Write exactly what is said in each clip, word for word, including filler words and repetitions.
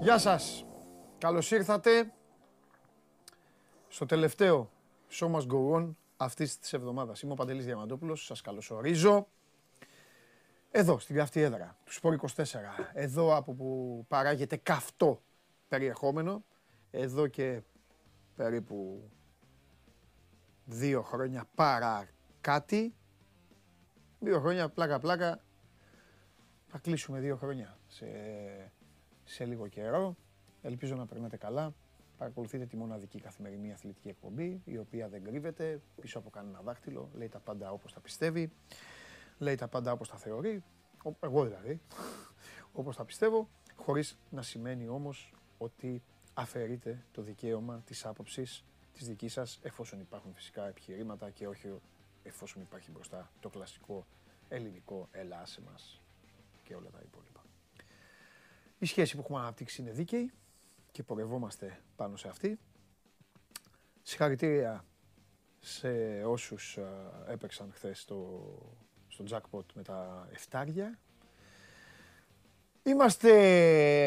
Γεια σας. Καλώς ήρθατε στο τελευταίο Show Must Go On αυτής της εβδομάδας. Είμαι ο Παντελής Διαμαντόπουλος, σας καλωσορίζω. Εδώ, στην καυτή έδρα του Σπορ είκοσι τέσσερα. Εδώ από που παράγεται καυτό περιεχόμενο. Εδώ και περίπου δύο χρόνια παρά κάτι. Δύο χρόνια, πλάκα πλάκα. Θα κλείσουμε δύο χρόνια σε, σε λίγο καιρό. Ελπίζω να περνάτε καλά. Παρακολουθείτε τη μοναδική καθημερινή αθλητική εκπομπή, η οποία δεν κρύβεται πίσω από κανένα δάχτυλο. Λέει τα πάντα όπως τα πιστεύει. Λέει τα πάντα όπως τα θεωρεί. Εγώ δηλαδή. Όπως τα πιστεύω. Χωρίς να σημαίνει όμως ότι αφαιρείται το δικαίωμα της άποψης της δικής σας, εφόσον υπάρχουν φυσικά επιχειρήματα και όχι εφόσον υπάρχει μπροστά το κλασικό ελληνικό «έλα άσε μας» και όλα τα υπόλοιπα. Η σχέση που έχουμε αναπτύξει είναι δίκαιη και πορευόμαστε πάνω σε αυτή. Συγχαρητήρια σε όσους έπαιξαν χθες στο, στο jackpot με τα εφτάρια. Είμαστε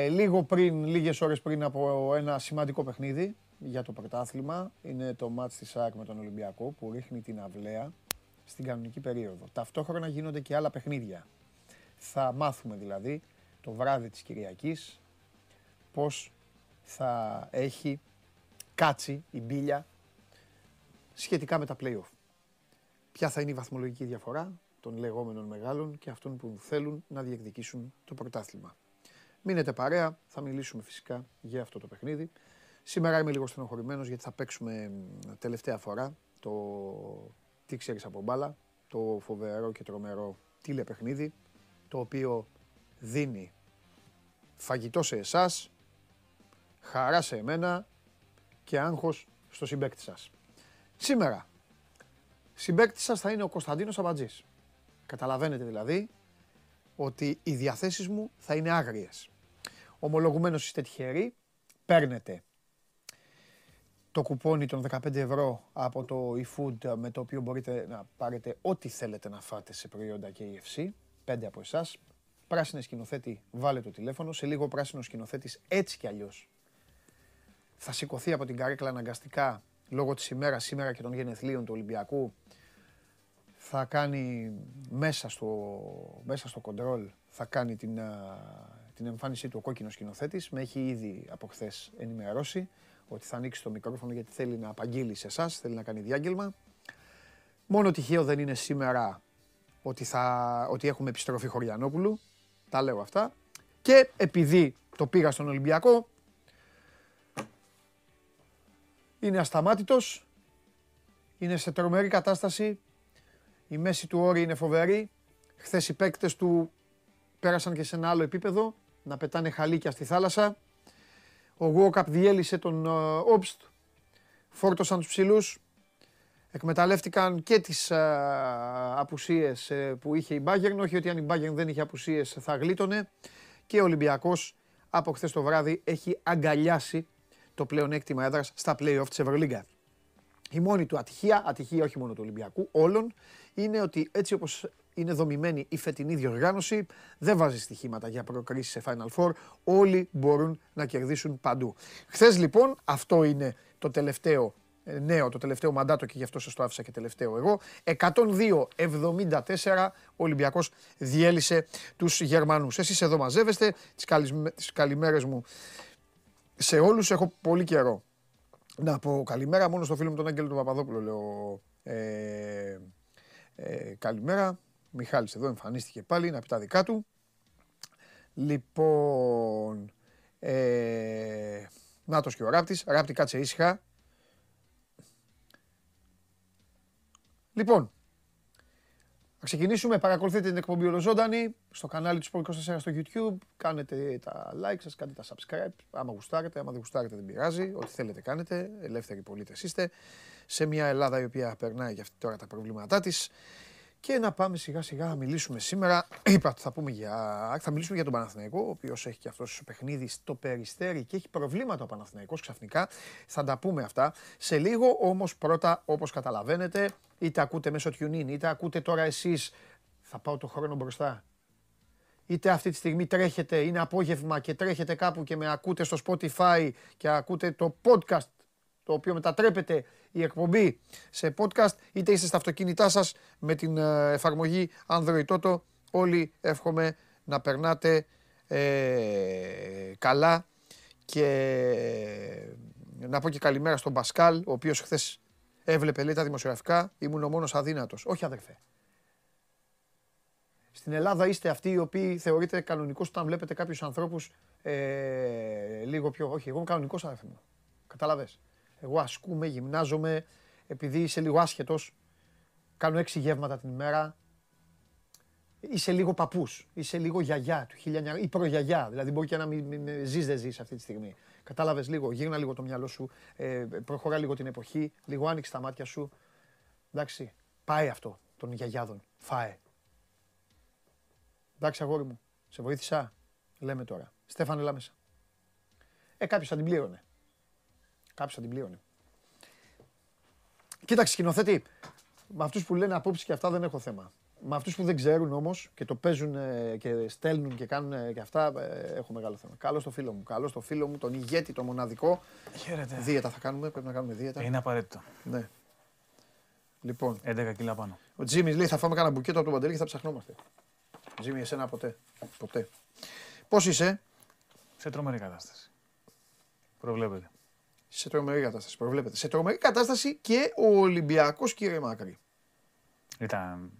λίγο πριν, λίγες ώρες πριν από ένα σημαντικό παιχνίδι για το πρωτάθλημα. Είναι το μάτς της ΑΕΚ με τον Ολυμπιακό που ρίχνει την αυλαία στην κανονική περίοδο. Ταυτόχρονα γίνονται και άλλα παιχνίδια. Θα μάθουμε δηλαδή το βράδυ της Κυριακής πώς θα έχει κάτσει η μπίλια σχετικά με τα play-off. Ποια θα είναι η βαθμολογική διαφορά των λεγόμενων μεγάλων και αυτών που θέλουν να διεκδικήσουν το πρωτάθλημα. Μείνετε παρέα, θα μιλήσουμε φυσικά για αυτό το παιχνίδι. Σήμερα είμαι λίγο στενοχωρημένος γιατί θα παίξουμε τελευταία φορά το «Τι ξέρεις από μπάλα», το φοβερό και τρομερό τηλεπαιχνίδι, το οποίο δίνει φαγητό σε εσάς, χαρά σε εμένα και άγχος στο συμπαίκτη σας. Σήμερα, συμπαίκτη σας θα είναι ο Κωνσταντίνος Αμπατζής. Καταλαβαίνετε δηλαδή ότι οι διαθέσεις μου θα είναι άγριες. Ομολογουμένως είστε τυχεροί, παίρνετε το κουπόνι των δεκαπέντε ευρώ από το e-food με το οποίο μπορείτε να πάρετε ό,τι θέλετε να φάτε σε προϊόντα κέι εφ σι. Πέντε από εσάς. Πράσινε σκηνοθέτη, βάλε το τηλέφωνο. Σε λίγο ο πράσινος σκηνοθέτης έτσι κι αλλιώς θα σηκωθεί από την καρέκλα αναγκαστικά λόγω της ημέρας σήμερα και των γενεθλίων του Ολυμπιακού. Θα κάνει μέσα στο, μέσα στο κοντρόλ, θα κάνει την, την εμφάνισή του ο κόκκινος σκηνοθέτης. Με έχει ήδη από χθες ενημερώσει ότι θα ανοίξει το μικρόφωνο γιατί θέλει να απαγγείλει σε εσάς, θέλει να κάνει διάγγελμα. Μόνο τυχαίο δεν είναι σήμερα ότι, θα, ότι έχουμε επιστροφή Χωριανόπουλου. Τα λέω αυτά. Και επειδή το πήγα στον Ολυμπιακό, είναι ασταμάτητος, είναι σε τρομερή κατάσταση. Η μέση του όρη είναι φοβερή. Χθες οι παίκτες του πέρασαν και σε ένα άλλο επίπεδο, να πετάνε χαλίκια στη θάλασσα. Ο Γουόκαπ διέλυσε τον Όμπστ, φόρτωσαν τους ψηλούς, εκμεταλλεύτηκαν και τις απουσίες που είχε η Bayern. Όχι ότι αν η Bayern δεν είχε απουσίες θα γλίτωνε. Και ο Ολυμπιακός από χθες το βράδυ έχει αγκαλιάσει το πλεονέκτημα έδρας στα play-off της Ευρωλίγκα. Η μόνη του ατυχία, ατυχία όχι μόνο του Ολυμπιακού, όλων, είναι ότι έτσι όπως είναι δομημένη η φετινή διοργάνωση, δεν βάζει στοιχήματα για προκρίσεις σε Final Four, όλοι μπορούν να κερδίσουν παντού. Χθες λοιπόν, αυτό είναι το τελευταίο νέο, το τελευταίο μαντάτο και γι' αυτό σας το άφησα και τελευταίο εγώ, εκατόν δύο εβδομήντα τέσσερα ο Ολυμπιακός διέλυσε τους Γερμανούς. Εσείς εδώ μαζεύεστε, τις, καλισμέ, τις καλημέρες μου σε όλους, έχω πολύ καιρό. Να πω καλημέρα μόνο στο φίλο μου τον Άγγελο του Παπαδόπουλο, λέω ε, ε, καλημέρα. Μιχάλης εδώ εμφανίστηκε πάλι, να πει τα δικά του. Λοιπόν, ε, Νάτος και ο Ράπτης. Ράπτη, κάτσε ήσυχα. Λοιπόν, να ξεκινήσουμε. Παρακολουθείτε την εκπομπή ολοζώντανη στο κανάλι του Σπορ είκοσι τέσσερα στο YouTube. Κάνετε τα like σας, κάντε τα subscribe. Άμα γουστάρετε, άμα δεν γουστάρετε δεν πειράζει. Ό,τι θέλετε κάνετε. Ελεύθεροι πολίτες είστε. Σε μια Ελλάδα η οποία περνάει για αυτή τώρα τα προβλήματά της. Και να πάμε σιγά σιγά να μιλήσουμε σήμερα. Είπα, θα, πούμε για... θα μιλήσουμε για τον Παναθηναϊκό, ο οποίος έχει και αυτός παιχνίδι στο Περιστέρι και έχει προβλήματα ο Παναθηναϊκός ξαφνικά. Θα τα πούμε αυτά σε λίγο, όμως πρώτα, όπως καταλαβαίνετε, είτε ακούτε μέσω TuneIn, είτε ακούτε τώρα εσείς, θα πάω το χρόνο μπροστά. είτε αυτή τη στιγμή τρέχετε, είναι απόγευμα και τρέχετε κάπου και με ακούτε στο Spotify και ακούτε το podcast, το οποίο μετατρέπεται η εκπομπή σε podcast, είτε είστε στα αυτοκίνητά σας με την εφαρμογή Android Toto. Όλοι εύχομαι να περνάτε ε, καλά και να πω και καλημέρα στον Πασκάλ, ο οποίος χθες έβλεπε, λέει, τα δημοσιογραφικά. Ήμουν ο μόνος αδύνατος. Όχι, αδερφέ. Στην Ελλάδα είστε αυτοί οι οποίοι θεωρείτε κανονικούς όταν βλέπετε κάποιους ανθρώπους ε, λίγο πιο... Όχι, εγώ είμαι κανονικός, αδερφέ μου. Καταλαβες. Εγώ ασκούμαι, γυμνάζομαι, επειδή είσαι λίγο άσχετος. Κάνω έξι γεύματα την ημέρα. Είσαι λίγο παππούς, είσαι λίγο γιαγιά του χίλια εννιακόσια ή προγιαγιά. Δηλαδή μπορεί και να μην ζεις, δεν ζεις αυτή τη στιγμή. Κατάλαβες λίγο, γύρνα λίγο το μυαλό σου, ε, προχωρά λίγο την εποχή, λίγο άνοιξε τα μάτια σου. Εντάξει, πάει αυτό των γιαγιάδων, φάε. Εντάξει αγόρι μου, σε βοήθησα, λέμε τώρα. Στέφανε, έλα μέσα. Ε, κάποιος θα την πλήρωνε. Κάποιος θα την πλήρωνε. Κοίταξε σκηνοθέτη, με αυτούς που λένε απόψεις και αυτά δεν έχω θέμα. Με αυτούς που δεν ξέρουν όμως και το παίζουν και στέλνουν και κάνουν και αυτά, έχω μεγάλο θέμα. Καλώς το φίλο μου, καλώς το φίλο μου, τον ηγέτη, τον μοναδικό. Χαίρετε. Δίαιτα θα κάνουμε, πρέπει να κάνουμε δίαιτα. Είναι απαραίτητο. Ναι. Λοιπόν. έντεκα κιλά πάνω. Ο Τζίμις λέει θα φάμε κάνα μπουκέτο από τον Παντελή και θα ψαχνόμαστε. Τζίμι, εσένα ποτέ. Ποτέ. Πώς είσαι? Σε τρομερή κατάσταση. Προβλέπετε. Σε τρομερή κατάσταση, προβλέπετε. Σε τρομερή κατάσταση και ο Ολυμπιακός, κύριε Μάκρη. Ήταν...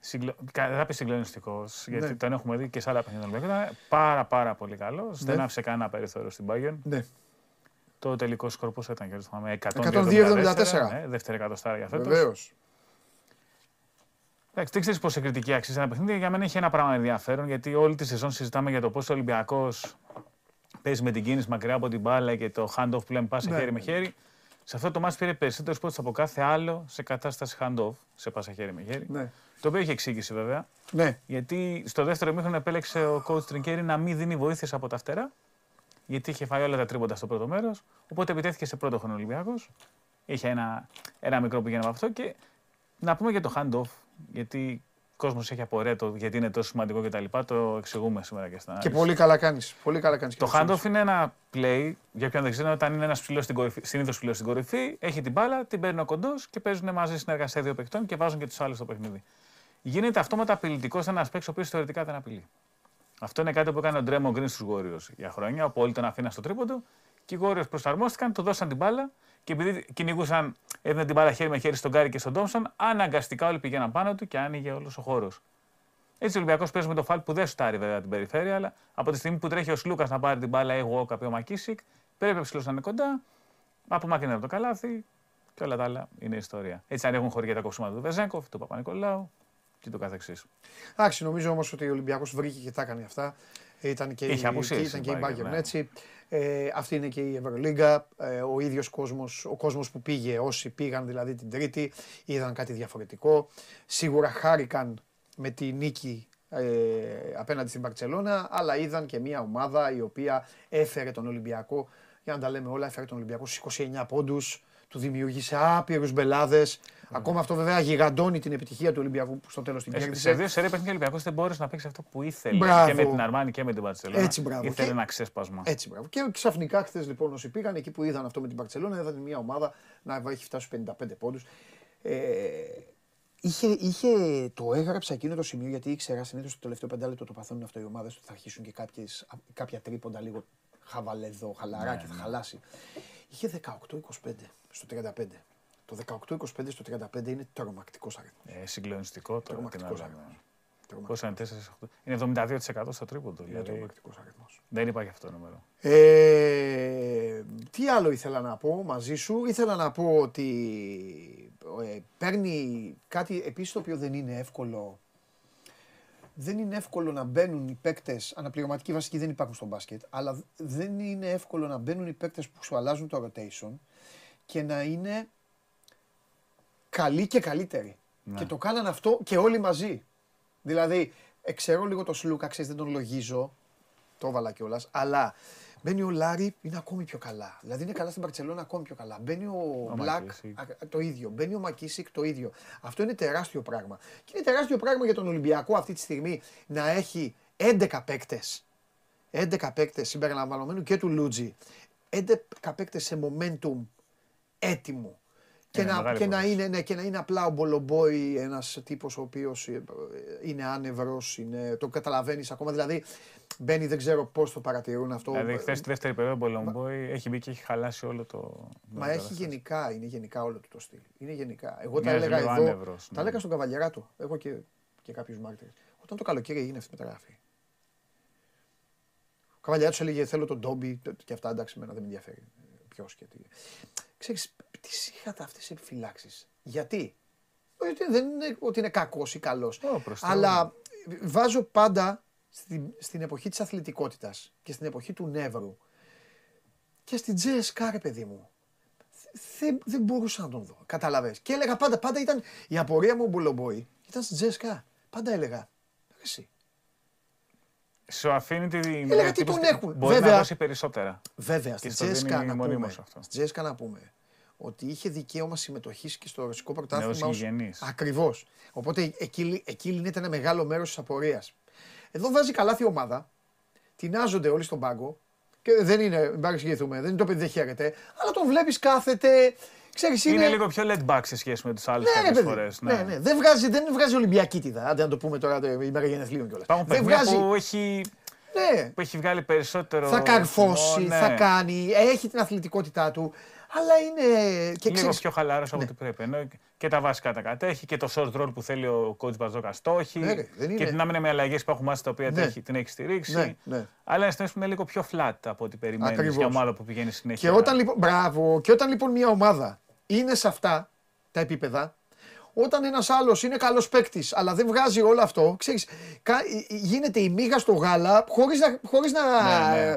Συγκλο... Θα πει συγκλονιστικός, γιατί ναι. τον έχουμε δει και σε άλλα παιχνίδια. Ήταν πάρα πάρα πολύ καλός. Ναι. Δεν άφησε κανένα περιθώριο στην Bayern. Ναι. Το τελικό σκορπός ήταν και θυμάμαι εκατόν δύο εβδομήντα τέσσερα. Ναι, δεύτερη εκατοστάρα για φέτος. Βεβαίως. Εντάξει, δεν ξέρεις πώς η κριτική αξίζει ένα παιχνίδι. Για μένα έχει ένα πράγμα ενδιαφέρον, γιατί όλη τη σεζόν συζητάμε για το πώς ο Ολυμπιακός παίζει με την κίνηση μακριά από την μπάλα και το hand-off που λέμε πάσα ναι. χέρι με χέρι. Σε αυτό το μάτς πήρε περισσότερους πόντους από κάθε άλλο σε κατάσταση hand-off, σε πάσα χέρι με χέρι. Ναι. Το οποίο έχει εξήγηση βέβαια. Ναι. Γιατί στο δεύτερο ημίχρονο επέλεξε ο coach Τριγκέρι να μην δίνει βοήθειες από τα φτερά, γιατί είχε φάει όλα τα τρίποντα στο πρώτο μέρος. Οπότε επιτέθηκε σε πρώτο χρόνο ο Ολυμπιακός. Είχε ένα, ένα μικρό που γίναμε αυτό. Και να πούμε για το hand-off, γιατί ο κόσμος έχει απορία το γιατί είναι τόσο σημαντικό κτλ. Το εξηγούμε σήμερα και στην ανάλυση. Και πολύ καλά κάνεις. Πολύ καλά κάνεις. Το hand-off είναι ένα play, για ποιον δεν ξέρει, όταν είναι ένας ψηλός στην κορυφή, συνήθως ψηλός στην κορυφή, έχει την μπάλα, την παίρνει ο κοντός και παίζουν μαζί συνεργασία δύο παικτών και βάζουν και τους άλλους στο παιχνίδι. Γίνεται αυτόματα απειλητικό σε ένα παίκτη ο οποίος θεωρητικά δεν απειλεί. Αυτό είναι κάτι που έκανε ο Ντρέμον Γκριν στους Warriors για χρόνια, όπου όλοι τον αφήναν στο τρίποντο και οι Warriors προσαρμόστηκαν, του δώσαν την μπάλα και επειδή κυνηγούσαν, έδιναν την μπάλα χέρι με χέρι στον Γκάρι και στον Ντόμψον, αναγκαστικά όλοι πηγαίναν πάνω του και άνοιγε όλος ο χώρος. Έτσι ο Ολυμπιακός παίζει με το φάουλ που δεν σουτάρει βέβαια την περιφέρεια, αλλά από τη στιγμή που τρέχει ο Σλούκας να πάρει την μπάλα, εγώ κάποιο Μακίσικ, πρέπει ψηλός να είναι κοντά, απομακρύνεται από το καλάθι και όλα τα άλλα είναι ιστορία. Έτσι ανοίγουν χώροι για τα κοψίματα του Βεζέγκοφ, του Παπα-Νικολάου. Και το καθεξής. Εντάξει, νομίζω όμως ότι ο Ολυμπιακός βρήκε και τα έκανε αυτά. Ήταν και είχε η Bayern, έτσι. Ε, αυτή είναι και η Ευρωλίγκα. Ε, ο ίδιος κόσμος, ο κόσμος που πήγε, όσοι πήγαν δηλαδή την Τρίτη, είδαν κάτι διαφορετικό. Σίγουρα χάρηκαν με τη νίκη ε, απέναντι στην Βαρκελόνα, αλλά είδαν και μια ομάδα η οποία έφερε τον Ολυμπιακό, για να τα λέμε όλα, έφερε τον Ολυμπιακό στους είκοσι εννέα πόντους. Του δημιούργησε άπειρους μπελάδες. Mm. Ακόμα αυτό βέβαια γιγαντώνει την επιτυχία του Ολυμπιακού που στο τέλος την κέρδισε. Σε δύο σερί παιχνίδια ο Ολυμπιακός δεν μπόρεσε να παίξει αυτό που ήθελε. Μπράβο. Και με την Αρμάνη και με την Μπαρτσελόνα. Ήθελε ένα ξέσπασμα. Έτσι, μπράβο. Και ξαφνικά χθες λοιπόν όσοι πήγαν εκεί που είδαν αυτό με την Μπαρτσελόνα, είδαν μια ομάδα να έχει φτάσει στους πενήντα πέντε πόντους. Ε, είχε, είχε, το έγραψα εκείνο το σημείο γιατί ήξερα συνήθως το τελευταίο πεντάλεπτο το παθαίνουν αυτό οι ομάδες, ότι θα αρχίσουν και κάποιες, κάποια τρίποντα λίγο χαβαλεδό, χαλαρά yeah, και θα yeah. χαλάσει. Είχε δεκαοκτώ είκοσι πέντε στο τριάντα πέντε. Το δεκαοκτώ είκοσι πέντε στο τριάντα πέντε είναι τρομακτικός αριθμός. Ε, συγκλονιστικό τώρα. Τρομακτικός αριθμός. Πόσο είναι τέσσερα, είναι εβδομήντα δύο τοις εκατό στα τρίποντα. Είναι τρομακτικός αριθμός. Δεν υπάρχει αυτό το νούμερο. Ε, τι άλλο ήθελα να πω μαζί σου. Ήθελα να πω ότι ε, παίρνει κάτι επίσης το οποίο δεν είναι εύκολο. Δεν είναι εύκολο να μπαίνουν οι παίκτες, αναπληρωματικοί βασικοί δεν υπάρχουν στο μπάσκετ, αλλά δεν είναι εύκολο να μπαίνουν οι παίκτες που σου αλλάζουν το rotation και να είναι καλοί και καλύτεροι. Ναι. Και το κάναν αυτό και όλοι μαζί. Δηλαδή, εξαιρώ λίγο το Σλούκα, ξέρεις, δεν τον λογίζω, το έβαλα κιόλας, αλλά μπαίνει ο Λάρι, είναι ακόμη πιο καλά. Δηλαδή είναι καλά στην Μπαρτσελόνα, ακόμη πιο καλά. Μπαίνει ο Μπλακ, το ίδιο. Μπαίνει ο Μακίσικ, το ίδιο. Αυτό είναι τεράστιο πράγμα. Και είναι τεράστιο πράγμα για τον Ολυμπιακό αυτή τη στιγμή να έχει έντεκα παίκτες. έντεκα παίκτες συμπεριλαμβανομένου και του Λούτζι. έντεκα παίκτες σε momentum έτοιμου. Και, είναι να, και, να είναι, ναι, και να είναι απλά ο Μπολομπόι, ένας τύπος ο οποίος είναι άνευρος, είναι, το καταλαβαίνεις ακόμα. Δηλαδή μπαίνει, δεν ξέρω πώς το παρατηρούν αυτό. Δηλαδή χθες στη δεύτερη περίοδο ο Μπολομπόι έχει μπει και έχει χαλάσει όλο το... Μα έχει δηλαδή. γενικά, είναι γενικά όλο το, το στυλ. Είναι γενικά. Εγώ Μιας τα έλεγα εδώ, άνευρος, τα ναι. έλεγα στον Καβαλιεράτο, εγώ και, και κάποιους μάρτυρες. Όταν το καλοκαίρι έγινε αυτή η μεταγραφή. Ο Καβαλιεράτος έλεγε θέλω τον Ντόμπι και αυτά, εντάξει, εμένα δεν με ενδιαφέρει ποιος και τι. Ξέρεις, τις είχατε αυτές τις επιφυλάξεις. Γιατί? Γιατί δεν είναι ότι είναι κακός ή καλός. Oh, αλλά βάζω πάντα στην, στην εποχή της αθλητικότητας και στην εποχή του νεύρου. Και στην τζι ες κέι, ρε παιδί μου. Δεν, δεν μπορούσα να τον δω. Κατάλαβες. Και έλεγα πάντα, πάντα ήταν η απορία μου ο Μπολομπόι. Ήταν στην τζι ες κέι. Πάντα έλεγα. Εσύ. Σου αφήνει τη δημιουργία τι τον έχουν. Μπορεί βέβαια, να δώσει περισσότερα. Βέβαια, στην Τζέσκα να, να πούμε ότι είχε δικαίωμα συμμετοχής και στο ρωσικό πρωτάθλημα. Ακριβώς. Οπότε εκεί, εκεί λύνεται ένα μεγάλο μέρος της απορίας. Εδώ βάζει καλάθι ομάδα, τεινάζονται όλοι στον πάγκο και δεν είναι, μην παρεξηγηθούμε, δεν είναι το παιδί δεν χαίρεται, αλλά τον βλέπεις κάθεται. Ξέρεις, είναι... είναι λίγο πιο laid back σε σχέση με τους άλλους ναι, κάποιες φορές. Ναι, ναι, ναι. Δεν βγάζει, δεν βγάζει Ολυμπιακίτιδα, άντε να το πούμε τώρα η μέρα γενεθλίων κιόλας. Πάμε δεν βγάζει... που, έχει... Ναι. Που έχει βγάλει περισσότερο... Θα καρφώσει, ναι. θα κάνει, έχει την αθλητικότητά του, αλλά είναι... Και λίγο ξέρεις... πιο χαλάρος ναι. από ό,τι πρέπει. Ενώ και τα βασικά τα κατέχει και το short roll που θέλει ο coach Μπαζόκας το έχει. Ναι, και την άμυνα με αλλαγές που έχουν μάθει τα οποία ναι. έχει, την έχει στηρίξει. Ναι, ναι. Αλλά αισθάνεσαι που είναι λίγο πιο flat από ό,τι περιμένεις μια ομάδα που πηγαίνει συνέχεια. Και όταν, λοιπόν... Μπράβο. Και όταν λοιπόν μια ομάδα είναι σε αυτά τα επίπεδα, όταν ένας άλλος είναι καλός παίκτης, αλλά δεν βγάζει όλο αυτό, ξέρεις, γίνεται η μύγα στο γάλα, χωρίς να, χωρίς να, ναι, ναι.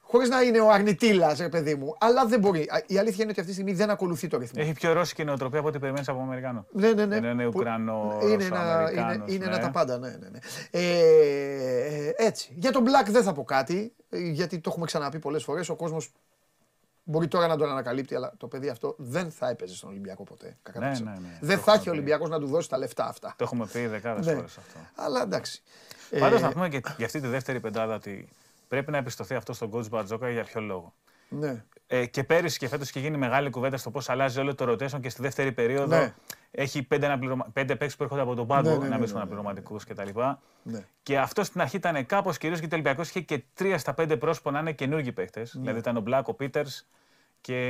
χωρίς να είναι ο αρνητήλας, ρε παιδί μου. Αλλά δεν μπορεί. Η αλήθεια είναι ότι αυτή τη στιγμή δεν ακολουθεί το ρυθμό. Έχει πιο ρώσικη νοοτροπία από ό,τι περιμένεις από Αμερικάνο. Ναι, ναι, ναι. Δεν είναι Ουκρανό, είναι ένα, είναι, είναι ναι. ένα τα πάντα, ναι, ναι, ναι. Ε, έτσι. Για τον Black δεν θα πω κάτι, γιατί το έχουμε ξαναπεί πολλές φορές, ο κόσμος... Μπορεί τώρα να τον ανακαλύπτει, αλλά το παιδί αυτό δεν θα έπαιζε στον Ολυμπιακό ποτέ. Ναι, ναι, ναι. Δεν θα έχει ο Ολυμπιακός να του δώσει τα λεφτά αυτά. Το έχουμε πει δεκάδες ναι. φορές αυτό. Αλλά εντάξει. Πάντως ε... να πούμε και για αυτή τη δεύτερη πεντάδα ότι πρέπει να επιστωθεί αυτό στον coach Μπαρτζόκα για ποιο λόγο. Ναι. Ε, και πέρυσι και φέτος έχει γίνει μεγάλη κουβέντα στο πώς αλλάζει όλο το rotation και στη δεύτερη περίοδο ναι. έχει πέντε, αναπληρωμα... πέντε παίξεις που έρχονται από τον πάγκο, ναι, ναι, ναι, να μην ναι, ναι, ναι, ναι. κτλ. Ναι. Και αυτό στην αρχή ήταν κάπως κυρίως γιατί ο Ολυμπιακός είχε και τρία στα πέντε πρόσωπα να είναι καινούργιοι παίκτες. Ναι. Δηλαδή ήταν ο Μπλακ, ο Πίτερς και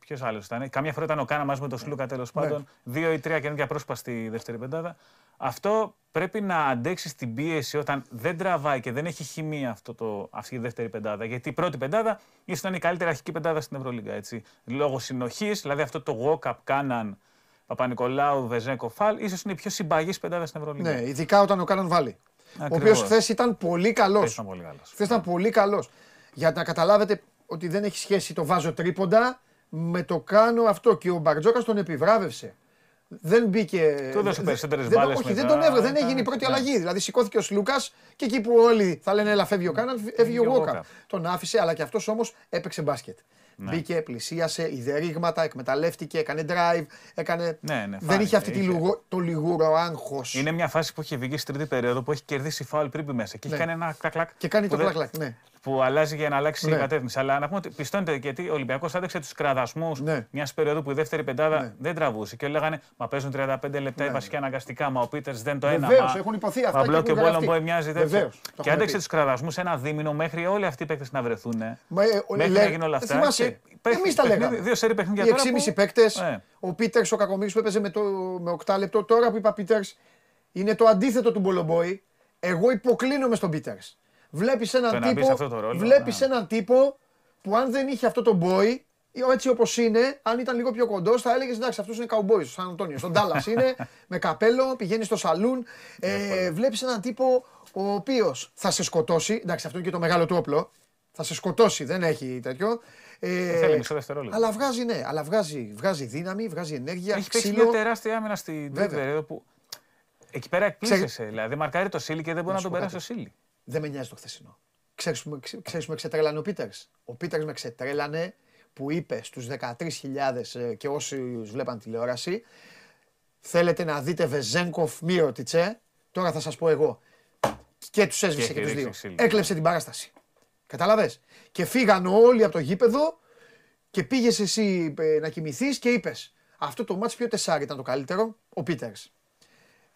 ποιος άλλος ήταν. Καμιά φορά ήταν ο Κάνα μαζί με τον Σλούκα τέλος πάντων. Ναι. Δύο ή τρία καινούργια πρόσωπα στη δεύτερη πεντάδα. Αυτό πρέπει να αντέξει την πίεση όταν δεν τραβάει και δεν έχει χημεία αυτό το, αυτή η δεύτερη πεντάδα. Γιατί η πρώτη πεντάδα ίσως ήταν η καλύτερη αρχική πεντάδα στην Ευρωλίγκα. Λόγω συνοχής, δηλαδή αυτό το walk-up Κάναν, Παπα-Νικολάου, Βεζέκο, Φαλ, ίσως είναι η πιο συμπαγής πεντάδα στην Ευρωλίγκα. Ναι, ειδικά όταν ο Κάναν βάλει. Ακριβώς. Ο οποίος χθες ήταν πολύ καλός. Χθες ήταν πολύ καλός. Για να καταλάβετε ότι δεν έχει σχέση το βάζω τρίποντα με το κάνω αυτό. Και ο Μπαρτζόκας τον επιβράβευσε. Δεν μπήκε. Του έδωσε περισσότερες μπάλες. Όχι, δεν τον έβγαλε, δεν έγινε η πρώτη αλλαγή. Δηλαδή σηκώθηκε ο Σλούκας και εκεί που όλοι θα λένε έλα φεύγει ο Κάναν, έφυγε ο Γόκα. Τον άφησε, αλλά και αυτός όμως έπαιξε μπάσκετ. Μπήκε, πλησίασε, είδε ρήγματα, εκμεταλλεύτηκε, έκανε drive, έκανε. Δεν είχε αυτή το λιγούρο άγχος. Είναι μια φάση που έχει βγει στην τρίτη περίοδο που έχει κερδίσει φάουλ πριν μέσα και έχει κάνει ένα κλακ-κλακ. Και κάνει το κλακ-κλακ, ναι. Που αλλάζει για να αλλάξει ναι. η κατεύθυνση. Αλλά να πούμε ότι πιστώνεται γιατί ο Ολυμπιακός άντεξε τους κραδασμούς ναι. μιας περίοδου που η δεύτερη πεντάδα ναι. δεν τραβούσε. Και λέγανε μα παίζουν τριάντα πέντε λεπτά ναι. οι βασικοί αναγκαστικά. Μα ο Πίτερς δεν το ένα. Βεβαίως, έχουν υποθεί αυτά. Παμπλό και ο Μπόλομπο μοιάζει τέτοιο. Και άντεξε τους κραδασμούς ένα δίμηνο μέχρι όλοι αυτοί οι παίκτες να βρεθούν. Μα, ε, ο, μέχρι λέ, να γίνουν όλα αυτά. Εμείς τα λέγαμε. Δύο σερί παιχνίδια τώρα. Οι έξι και μισή παίκτες. Ο Πίτερς, ο Κακομοίρης που έπαιζε με οκτώ λεπτό. Τώρα που είπα Πίτερς είναι το αντίθετο του Μπολομπόι. Εγώ υποκλίνομαι στον Πίτερς. Βλέπεις έναν, τύπο, ρόλο, βλέπεις ναι. έναν τύπο που αν δεν είχε αυτό το boy, έτσι όπως είναι, αν ήταν λίγο πιο κοντός, θα έλεγες εντάξει αυτός είναι cowboys, στον Σαν Αντώνιο, στον Ντάλλας είναι, με καπέλο, πηγαίνει στο σαλούν. ε, βλέπεις έναν τύπο ο οποίος θα σε σκοτώσει, εντάξει αυτό είναι και το μεγάλο του όπλο, θα σε σκοτώσει, δεν έχει τέτοιο. Ε, θέλει μισό δευτερόλεπτο. Αλλά βγάζει, ναι, αλλά βγάζει, βγάζει δύναμη, βγάζει ενέργεια, έχει ξύλο. Έχει παίξει μια τεράστια άμυνα στην Τρίβερ, που εκεί πέρα εκπλήσεσαι, δηλαδή μαρκάρει το Σίλι και δεν μπορεί να τον περάσει ο Σίλι. Δεν με νοιάζει το χθεσινό. Ξέρεις που με ξετρέλανε ο Πίτερς. Ο Πίτερς με ξετρέλανε που είπε στους δεκατρείς χιλιάδες και όσοι βλέπαν τηλεόραση θέλετε να δείτε Βεζένκοφ Μύρωτιτσε, τώρα θα σας πω εγώ. και τους έσβησε και, και τους δύο. Ξύλι. Έκλεψε την παράσταση. Καταλαβες. Και φύγαν όλοι από το γήπεδο και πήγες εσύ να κοιμηθείς και είπες αυτό το μάτς πιο τεσάρι ήταν το καλύτερο, ο Πίτερς.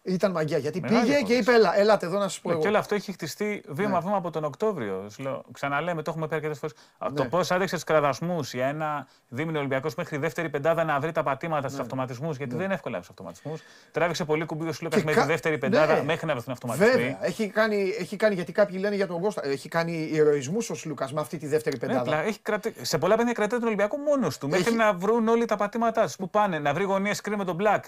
Ήταν μαγιά γιατί μεγάλη πήγε υποδείς. Και είπε έλα, ελάτε εδώ να σας πω. Ναι, εγώ. Και όλο αυτό έχει χτιστεί βήμα-βήμα ναι. από τον Οκτώβριο. Ξαναλέμε, το έχουμε πει αρκετές φορές. Ναι. Το πώς άντεξε τους κραδασμούς για ένα δίμηνο Ολυμπιακός μέχρι δεύτερη πεντάδα να βρει τα πατήματα ναι. στους αυτοματισμούς, γιατί ναι. δεν είναι εύκολα στους αυτοματισμούς. Τράβηξε πολύ κουμπί ο Σλούκας μέχρι κα... τη δεύτερη πεντάδα ναι. μέχρι να βρει τον αυτοματισμό. Βέβαια, έχει κάνει, έχει κάνει, γιατί κάποιοι λένε για τον Κώστα, έχει κάνει ηρωισμούς ο Σλούκας με αυτή τη δεύτερη πεντάδα. Ναι, έχει κρατη... Σε πολλά παιδιά κρατάει τον Ολυμπιακό μόνος του μέχρι έχει... να βρουν όλοι τα πατήματά τους που πάνε, να βρει γωνίες κρύ με τον Black.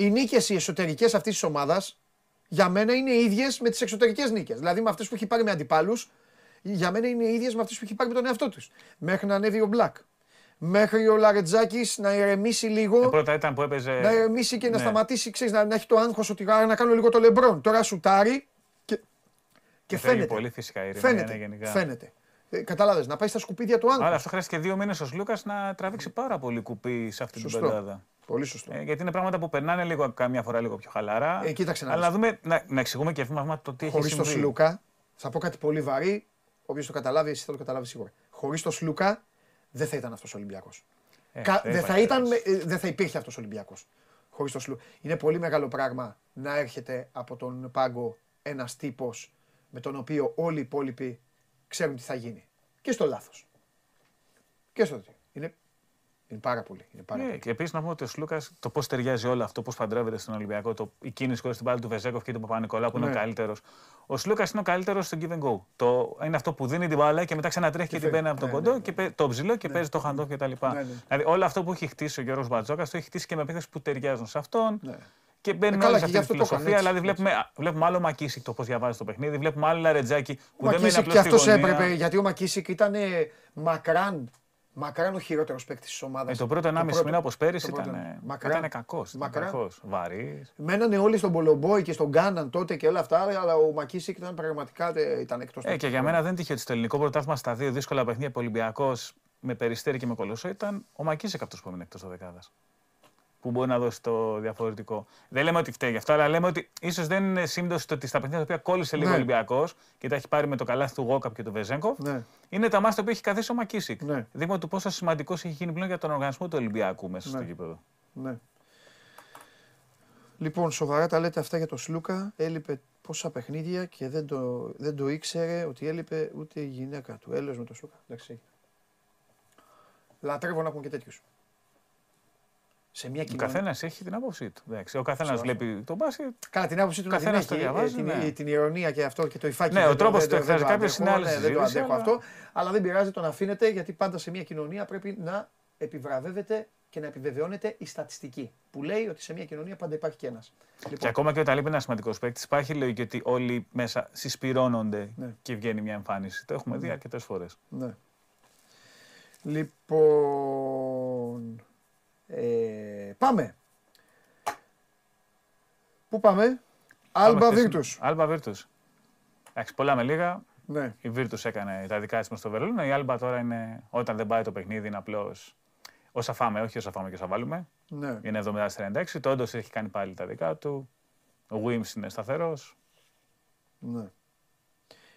Οι νίκες οι εσωτερικές αυτής της ομάδας για μένα είναι ίδιες με τις εξωτερικές νίκες. Δηλαδή με αυτές που έχει πάρει με αντιπάλους, για μένα είναι ίδιες με αυτές που έχει πάρει με τον εαυτό της. Μέχρι να ανέβει ο Μπλακ. Μέχρι ο Λαρετζάκης να ηρεμήσει λίγο. Ε, πρώτα ήταν που έπαιζε. Να ηρεμήσει και ναι. να σταματήσει, ξέρεις, να, να έχει το άγχος ότι να κάνω λίγο το λεμπρόν. Τώρα σουτάρει και, και φαίνεται. Πολύ φυσικά ηρεμία, φαίνεται. Ναι, φαίνεται. Ε, Κατάλαβες, να πάει στα σκουπίδια του άγχους. Αλλά αυτό χρειάστηκε δύο μήνες ο Λούκας να τραβήξει πάρα πολύ κουπί σε αυτή σωστό. Την πεντάδα. Πολύ σωστό. Ε, γιατί είναι πράγματα που περνάνε λίγο, καμιά φορά λίγο πιο χαλαρά. Ε, κοίταξε να αλλά να, δούμε, να, να εξηγούμε και βήμα-βήμα το τι έχει συμβεί. Χωρίς τον Σλούκα, θα πω κάτι πολύ βαρύ, όποιος το καταλάβει, εσύ θα το καταλάβει σίγουρα. Χωρίς τον Σλούκα δεν θα ήταν αυτός ο Ολυμπιακός. Ε, Κα, δεν, θα ήταν, δεν θα υπήρχε αυτός ο Ολυμπιακός. Χωρίς τον Σλούκα. Είναι πολύ μεγάλο πράγμα να έρχεται από τον πάγκο ένας τύπος με τον οποίο όλοι οι υπόλοιποι ξέρουν τι θα γίνει. Και στο λάθος. Και στο τέτοιο. Είναι... Είναι πάρα πολύ. Είναι πάρα yeah, πολύ. Και επίσης να πούμε ότι ο Σλούκας το πώς ταιριάζει όλο αυτό, πώς παντρεύεται στον Ολυμπιακό, το, η κίνηση χωρίς την μπάλα του Βεζέκοφ και του Παπα-Νικολάου που yeah. είναι ο καλύτερος. Ο Σλούκας είναι ο καλύτερος στο give and go. Το, είναι αυτό που δίνει την μπάλα και μετά ξανατρέχει και, και την παίρνει από τον yeah, κοντό yeah, yeah. και το ψηλό και yeah. παίζει το hand-off κτλ. Yeah, yeah. Δηλαδή όλο αυτό που έχει χτίσει ο Γιώργος Μπατζόκας το έχει χτίσει και με παίκτες που ταιριάζουν σε αυτόν. Yeah. Και μπαίνουν όλοι σε αυτή τη φιλοσοφία. Δηλαδή, βλέπουμε, βλέπουμε άλλο Μακίσικ το πώς διαβάζει το παιχνίδι, βλέπουμε άλλο Λαρετζάκη που δεν μένει απλώς στη γωνία. Και αυτός έπρεπε, γιατί ο Μακίσικ ήταν μακράν. Μακράν ο χειρότερος παίκτης της ομάδας. Ε, το πρώτο ενάμιση μήνα όπως πέρυσι ήταν κακός. Κακός, βαρύς. Μένανε όλοι στον Πολομπόη και στον Γκάναν τότε και όλα αυτά, αλλά ο Μακίσικ ήταν πραγματικά ήταν εκτός. Ε, και για μένα δεν τύχε ότι στο ελληνικό πρωτάθλημα στα δύο δύσκολα παιχνίδια που ο Ολυμπιακός με Περιστέρι και με Κολοσσό ήταν ο Μακίσικ αυτός που έμεινε εκτός δεκάδας. Που μπορεί να δώσει το διαφορετικό. Δεν λέμε ότι φταίει γι' αυτό, αλλά λέμε ότι ίσως δεν είναι σύμπτωση ότι στα παιχνίδια τα οποία κόλλησε λίγο ο Ολυμπιακός και τα έχει πάρει με το καλάθι του Γόκαπ και του Βεζέγκοφ, είναι τα μάτια που έχει καθίσει ο Μακίσικ. Δείγμα του πόσο σημαντικός έχει γίνει πλέον για τον οργανισμό του Ολυμπιακού μέσα στο γήπεδο. Ναι. Λοιπόν, σοβαρά τα λέτε αυτά για τον Σλούκα. Έλειπε πόσα παιχνίδια και δεν το, δεν το ήξερε ότι έλειπε ούτε η γυναίκα του. Έλεος με τον Σλούκα. Εντάξει. Λατρεύω να έχουν και τέτοιους. Σε μια κοινωνία. Ο καθένας έχει την άποψή του. Ο καθένας βλέπει τον μπάσκετ. Καλά, την άποψή του καθένας το διαβάζει. Την, ναι. την ηρωνία και αυτό και το υφάκι. Ναι, ο τρόπος που το εκφράζει κάποιος είναι άλλος. Δεν το αντέχω αυτό. Αλλά δεν πειράζει, τον αφήνετε γιατί πάντα σε μια κοινωνία πρέπει να επιβραβεύεται και να επιβεβαιώνεται η στατιστική. Που λέει ότι σε μια κοινωνία πάντα υπάρχει κι ένας. Λοιπόν. Και ακόμα και όταν λείπει ένας σημαντικός παίκτης, υπάρχει λογική ότι όλοι μέσα συσπυρώνονται ναι. και βγαίνει μια εμφάνιση. Το έχουμε ναι. δει αρκετές φορές. Ναι. Λοιπόν. Ε, πάμε. Πού πάμε? Άλμπα Βίρτους. Άλμπα Βίρτους. Εντάξει, πολλά με λίγα. Ναι. Η Βίρτους έκανε τα δικά της στο Βερολίνο. Η Άλμπα τώρα είναι, όταν δεν πάει το παιχνίδι, είναι απλώς όσα φάμε, όχι όσα φάμε και όσα βάλουμε. Ναι. Είναι εβδομήντα τέσσερα ενενήντα έξι. Το όντως έχει κάνει πάλι τα δικά του. Ο Γουίμς είναι σταθερός. Ναι.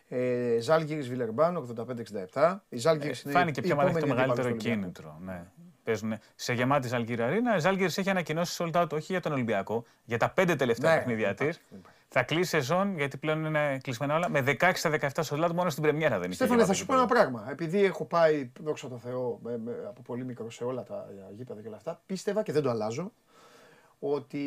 Ε, Ζάλγκιρις Βιλερμπάν, ογδόντα πέντε εξήντα επτά. Η Ζάλγκιρις ε, είναι φάνηκε πιο μάλλον το μεγαλύτερο κίνητρο. Ναι. Παίζουν σε γεμάτη Ζαλγκύρια Αρίνα. Η Ζάλγκιρις έχει ανακοινώσει sold out όχι για τον Ολυμπιακό, για τα πέντε τελευταία παιχνίδια της. Θα κλείσει σεζόν, γιατί πλέον είναι κλεισμένα όλα, με δεκαέξι στα δεκαεπτά sold out μόνο στην πρεμιέρα δεν είναι. Στέφανε, θα σου πω ένα πράγμα. Επειδή έχω πάει, δόξα τω Θεώ, από πολύ μικρό σε όλα τα γήπεδα και όλα αυτά, πίστευα και δεν το αλλάζω ότι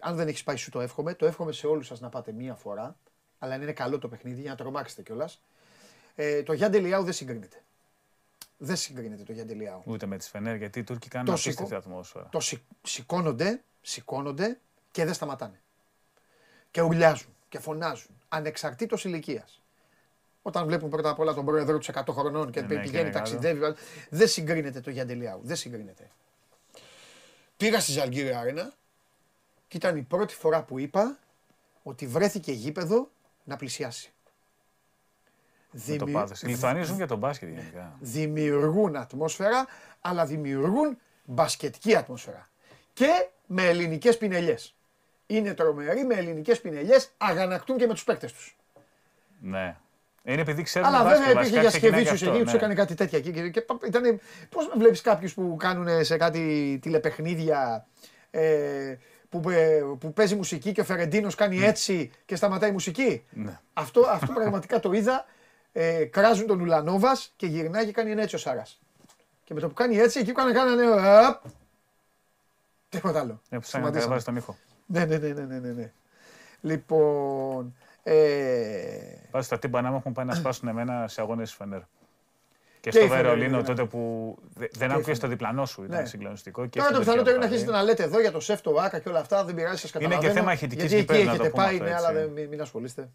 αν δεν έχεις πάει, σου το εύχομαι. Το εύχομαι σε όλους σας να πάτε μία φορά, αλλά αν είναι καλό το παιχνίδι, για να τρομάξετε κιόλας. Ε, το Γιάνντε Λιάου δεν συγκρίνεται. Δεν συγκρίνεται το Γιάνντε Λιάου. Ούτε με τις Φενέρ, γιατί οι Τούρκοι κάνουν απίστευτη ατμόσφαιρα. Το σηκώνονται, σηκώνονται και δεν σταματάνε. Και ουρλιάζουν και φωνάζουν, ανεξαρτήτως ηλικίας. Όταν βλέπουν πρώτα απ' όλα τον πρόεδρο τους εκατό χρονών και πηγαίνει, ταξιδεύει. Δεν συγκρίνεται το Γιάνντε Λιάου. Δεν συγκρίνεται. Πήγα στη Ζαλγκύρια Αρένα και ήταν η πρώτη φορά που είπα ότι βρέθηκε γήπεδο να πλησιάσει. Λιθουανίζουν για τον μπάσκετ γενικά. Δημιουργούν ατμόσφαιρα, αλλά δημιουργούν μπασκετική ατμόσφαιρα. Και με ελληνικές πινελιές. είναι τρομεροί με ελληνικές πινελιές, αγανακτούν και με τους παίκτες τους. Ναι. Είναι επειδή ξέρουν να βάζουν. Αλλά βέβαια υπήρχε για Σκεβίτσιους εκεί, τους έκανε κάτι τέτοια. Πώς βλέπεις κάποιους που κάνουν σε κάτι τηλεπαιχνίδια ε, που, που παίζει μουσική και ο Φερεντίνος κάνει έτσι και σταματάει η μουσική. Ναι. Αυτό, αυτό πραγματικά το είδα. Ε, κράζουν τον Ουλανόβας και γυρνάει και κάνει ένα έτσι ο Σάρας. Και με το που κάνει έτσι, εκεί που κάνει ένα. Τίποτα άλλο. Ε, που σαν να κατεβάζει τον ήχο. Ναι, ναι, ναι, ναι, ναι, ναι. Λοιπόν... Ε... Πάση στα τύμπανά μου έχουν πάει να σπάσουν εμένα σε αγώνες Φενέρ. Και, και στο Βερολίνο ναι. τότε που δεν άκουγες το διπλανό σου, ήταν ναι. συγκλονιστικό. Και τώρα το πιθανότερο είναι να αρχίσετε να λέτε εδώ για το σεφ, το άκα και όλα αυτά, δεν πειράζει, σας καταλαβαίνω. Είναι και θέμα ηχητικής γηπέδου να το πούμε πάει, αυτό, ναι, αλλά δεν, μην ασχολείστε.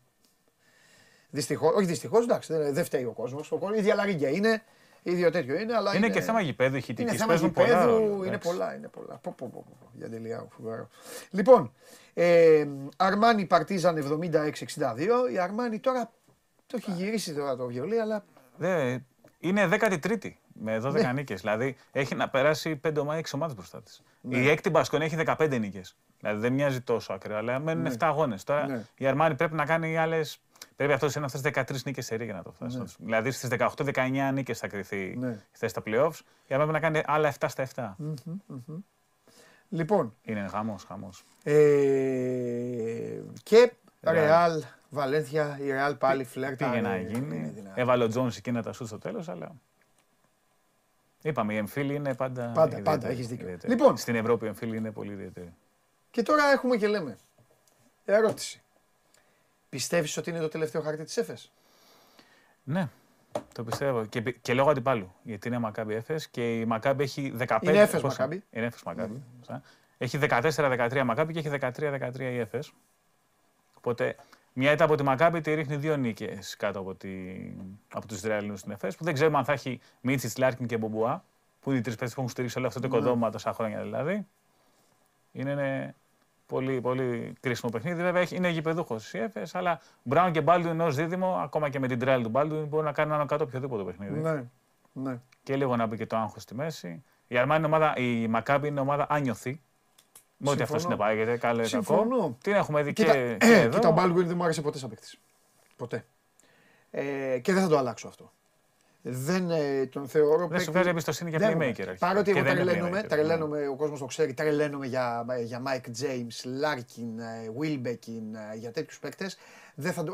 Δυστυχώς, όχι δυστυχώς, εντάξει, δεν, δεν φταίει ο κόσμος. Η διαλαρίγκια είναι, ίδιο τέτοιο είναι, αλλά είναι... Είναι και θέμα γηπέδου, ηχητικής. Είναι θέμα γηπέδου, είναι πολλά, είναι πολλά. Για τελειά, φοβερό. Λοιπόν, Αρμάνι Παρτίζαν εβδομήντα έξι εξήντα δύο. Η Αρμάνι τώρα το έχει γυρίσει τώρα το βιολί, αλλά... Είναι δέκατη τρίτη με δώδεκα ναι. νίκες. Δηλαδή έχει να περάσει πέντε ομάδες, έξι ομάδες μπροστά της. Ναι. Η έκτη Μπασκόνια έχει δεκαπέντε νίκες. Δηλαδή δεν μοιάζει τόσο ακραία, αλλά μένουν ναι. επτά αγώνες. Τώρα ναι. η Αρμάνι πρέπει να κάνει άλλες. Πρέπει αυτός να φτάσει δεκατρείς νίκες σε ρί για να το φτάσει. Ναι. Δηλαδή στις δεκαοκτώ δεκαεννιά νίκες θα κρυθεί ναι. η θέση στα playoffs. Η Αρμάνι να κάνει άλλα επτά στα επτά. Mm-hmm, mm-hmm. Λοιπόν. Είναι χαμός, χαμός. Ε... Και Ρεάλ. Βαλένθια, η Ρεάλ πάλι φλερτάρει. Πήγε να γίνει. Έβαλε ο Τζόνς εκείνα τα σουτ στο τέλος, αλλά. Είπαμε, οι εμφύλοι είναι πάντα. Πάντα, πάντα, έχεις δίκιο. Λοιπόν. Στην Ευρώπη οι εμφύλοι είναι πολύ ιδιαίτεροι. Και τώρα έχουμε και λέμε. Ερώτηση. Πιστεύεις ότι είναι το τελευταίο χαρτί της Έφες? Ναι, το πιστεύω. Και, και λόγω αντιπάλου. Γιατί είναι Μακάμπι Έφες και η Μακάμπι έχει δεκαπέντε. Είναι Έφες Μακάμπι. Είναι Έφες Μακάμπι. Mm. Έχει δεκατέσσερα δεκατρία Μακάμπι και έχει δεκατρία δεκατρία η Έφες. Οπότε. Μια ήταν από τη Μακάμπι, τη ρίχνει δύο νίκες κάτω από, τη... από τους Ισραηλινούς στην Εφές, που δεν ξέρουμε αν θα έχει Μίτσελ, Λάρκιν και Μπομπουά, που είναι οι τρεις παίκτες που έχουν στηρίξει όλο αυτό το οικοδόμημα τόσα χρόνια δηλαδή. Είναι ένα πολύ, πολύ κρίσιμο παιχνίδι. Βέβαια είναι γηπεδούχος η Εφές, αλλά Μπράουν και Μπάλντουιν είναι ως δίδυμο, ακόμα και με την τρέλα του Μπάλντουιν, μπορεί να κάνει έναν κάτω οποιοδήποτε παιχνίδι. Ναι, ναι. Και λίγο να μπει και το άγχος στη μέση. Η, ομάδα... η Μακάμπι είναι ομάδα άνιωθη. Με ό,τι αυτό συνεπάγεται, καλό ή κακό. Τι έχουμε δει και εδώ. Κοίτα, ο Μπάλγουιν δεν μου άρεσε ποτέ σαν παίκτης. Ποτέ. Και δεν θα το αλλάξω αυτό. Δεν τον θεωρώ. Δεν σου βγάζει εμπιστοσύνη για playmaker. Παρότι εγώ τρελαίνομαι, τρελαίνομαι, ο κόσμος το ξέρει, τρελαίνομαι για Mike James, Larkin, Wilbekin, για τέτοιους παίκτες.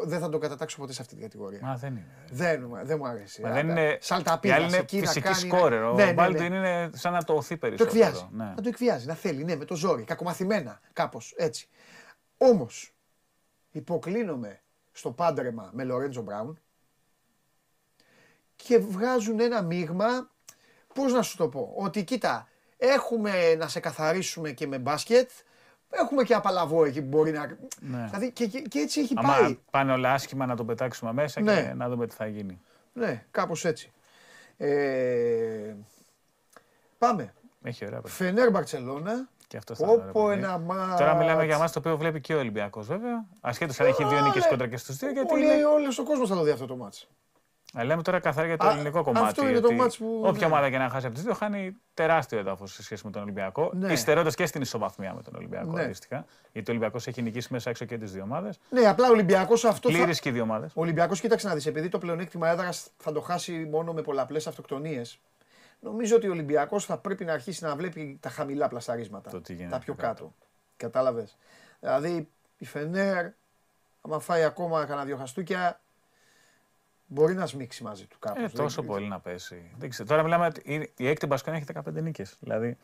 Δεν θα τον κατατάξω ποτέ σε αυτή την κατηγορία. Α, δεν είναι. Δεν μου άρεσε. Σαν τα πίδα, είναι φυσική σκόρερ. Ο Μπάλντουιν είναι σαν να το οθεί περισσότερο. Το εκβιάζει. Να το εκβιάζει, να θέλει, ναι, με το ζόρι, κακομαθημένα, κάπως έτσι. Όμως, υποκλίνομαι στο πάντρεμα με Λορέντζο Μπράουν και βγάζουν ένα μείγμα, πώς να σου το πω, ότι κοίτα, έχουμε να σε καθαρίσουμε και με μπάσκετ, έχουμε και απαλαβό εκεί που μπορεί να... Ναι. Δηλαδή και, και, και έτσι έχει πάει. Άμα πάνε όλα άσχημα να το πετάξουμε μέσα ναι. και να δούμε τι θα γίνει. Ναι, κάπως έτσι. Ε... Πάμε. Έχει ωραία παιδιά. Φενέρ Μπαρτσελώνα. Και αυτό θα Όπο ένα Τώρα μάτς. μιλάμε για εμάς το οποίο βλέπει και ο Ολυμπιακός βέβαια. Ασχέτως αν έχει δύο νίκες κόντρα και στους δύο. Είναι... Όλος ο κόσμος θα το δει αυτό το μάτς. Αλλά λέμε τώρα καθαρά για το ελληνικό κομμάτι. Αυτό είναι το μάτς που. Όποια ομάδα και να χάσει από τις δύο, χάνει τεράστιο έδαφος σε σχέση με τον Ολυμπιακό. Υστερώντας και στην ισοβαθμία με τον Ολυμπιακό αντίστοιχα. Γιατί ο Ολυμπιακός έχει νικήσει μέσα έξω και τις δύο ομάδες. Ναι, απλά ο Ολυμπιακός αυτό. Πλήρης και οι δύο ομάδες. Ο Ολυμπιακός, κοίταξε να δεις, επειδή το πλεονέκτημα έδρας θα το χάσει μόνο με πολλαπλές αυτοκτονίες. Νομίζω ότι ο Ολυμπιακός θα πρέπει να αρχίσει να βλέπει τα χαμηλά πλασαρίσματα. Τα πιο κάτω. Κατάλαβες. Δηλαδή η Φενέρ, άμα φάει ακόμα κανένα δύο χαστούκια. Μπορεί να σμίξει μαζί του κάπως. Ε, τόσο δεν... πολύ να πέσει. Δεν ξέρω. Τώρα μιλάμε ότι η έκτη Μπασκόνια έχει δεκαπέντε νίκες. Δηλαδή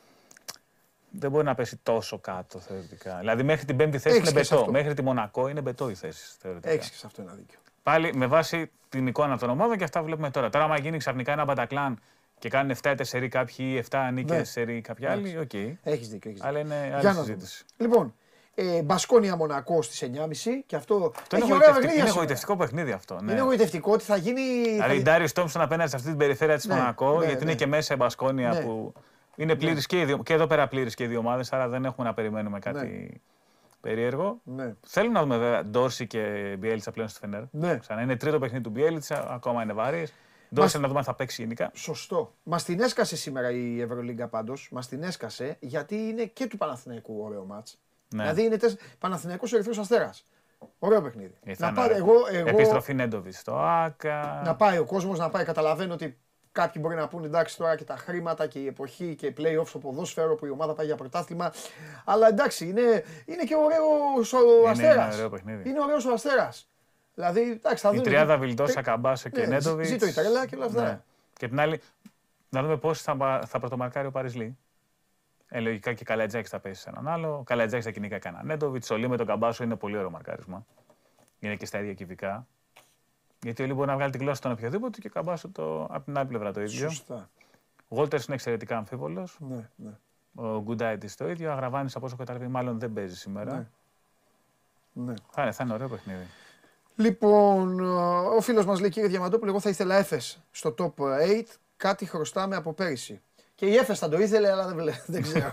δεν μπορεί να πέσει τόσο κάτω θεωρητικά. Δηλαδή μέχρι την πέμπτη θέση έχεις είναι μπετό. Μέχρι τη Μονακό είναι μπετό η θέση θεωρητικά. Έχεις και σε αυτό ένα δίκιο. Πάλι με βάση την εικόνα των ομάδων και αυτά βλέπουμε τώρα. Τώρα, άμα γίνει ξαφνικά ένα μπατακλάν και κάνουν επτά τέσσερα κάποιοι, επτά νίκες σε ρί κάποιοι άλλοι, οκ. Okay. Έχεις δίκιο. Έχεις δίκιο. Αλλά είναι άλλη συζήτηση. Λοιπόν. Ε, Μπασκόνια Μονακό στις εννιά και μισή και αυτό το έχει ωραία παιχνίδια. Είναι εγωιτευτικό παιχνίδι αυτό. Ναι. Είναι εγωιτευτικό ότι θα γίνει. Δηλαδή η Ντάρι Τόμψον απέναντι σε αυτή την περιφέρεια της ναι, Μονακό, ναι, γιατί ναι. είναι και μέσα η Μπασκόνια ναι. που είναι πλήρης ναι. και, και εδώ πέρα πλήρης και οι δύο ομάδες, άρα δεν έχουμε να περιμένουμε κάτι ναι. περίεργο. Ναι. Θέλουν να δούμε βέβαια Ντόρση και Μπιέλτσα πλέον στο Φενέρ. Ναι. Ξανά είναι τρίτο παιχνίδι του Μπιέλτσα, ακόμα είναι βαρύς. Ντόρση Μας... να δούμε αν θα παίξει γενικά. Σωστό. Μας την έσκασε σήμερα η Ευρωλίγκα πάντως. Μας την έσκασε γιατί είναι και του Παναθηναϊκού ωραίο μάτς. Δηλαδή είναι Παναθηναϊκός Ερυθρός Αστέρας. Ωραίο παιχνίδι. Να πάρει εγώ, εγώ... Επιστροφή Νέντοβιτς στο ΆΚΑ. Να πάει ο κόσμος, να πάει. Καταλαβαίνω ότι κάποιοι μπορεί να πούνε εντάξει τώρα και τα χρήματα και η εποχή και οι play-offs στο ποδόσφαιρο που η ομάδα πάει για πρωτάθλημα. Αλλά εντάξει, είναι, είναι και ωραίος ο Αστέρας. Είναι, ωραίο είναι ωραίος ο Αστέρας. Δηλαδή, εντάξει, θα δούμε. Η τριάδα Βιλντός, Ακαμπάσο και ναι, Νέντοβιτς. Ζήτω η Ιταλία και όλα αυτά. Ναι. Και την άλλη, να δούμε πώς θα, θα πρωτομαρκάρει ο Παρισλή. Ε, λογικά και Καλατζάκης θα πέσει σε έναν άλλο. Ο Καλατζάκης θα κυνηγάει κανέναν Νέντοβιτς. Ο Λί με τον Καμπάσο είναι πολύ ωραίο μαρκάρισμα. Είναι και στα ίδια κυβικά. Γιατί ο Λί μπορεί να βγάλει τη γλώσσα των οποιοδήποτε και ο Καμπάσο το, από την άλλη πλευρά το ίδιο. Σωστά. Ο Γόλτερς είναι εξαιρετικά αμφίβολος. Ναι, ναι. Ο Γκουντάιτης το ίδιο. Ο Αγραβάνης από όσο καταρρεύει, μάλλον δεν παίζει σήμερα. Ναι. Θα είναι, θα είναι ωραίο παιχνίδι. Λοιπόν, ο φίλος μας λέει: κύριε Διαμαντόπουλο, εγώ θα ήθελα Έφες στο top οκτώ. Κάτι χρωστάμε από πέρυσι. Και η Έφες θα το ήθελε, αλλά δεν ξέρω.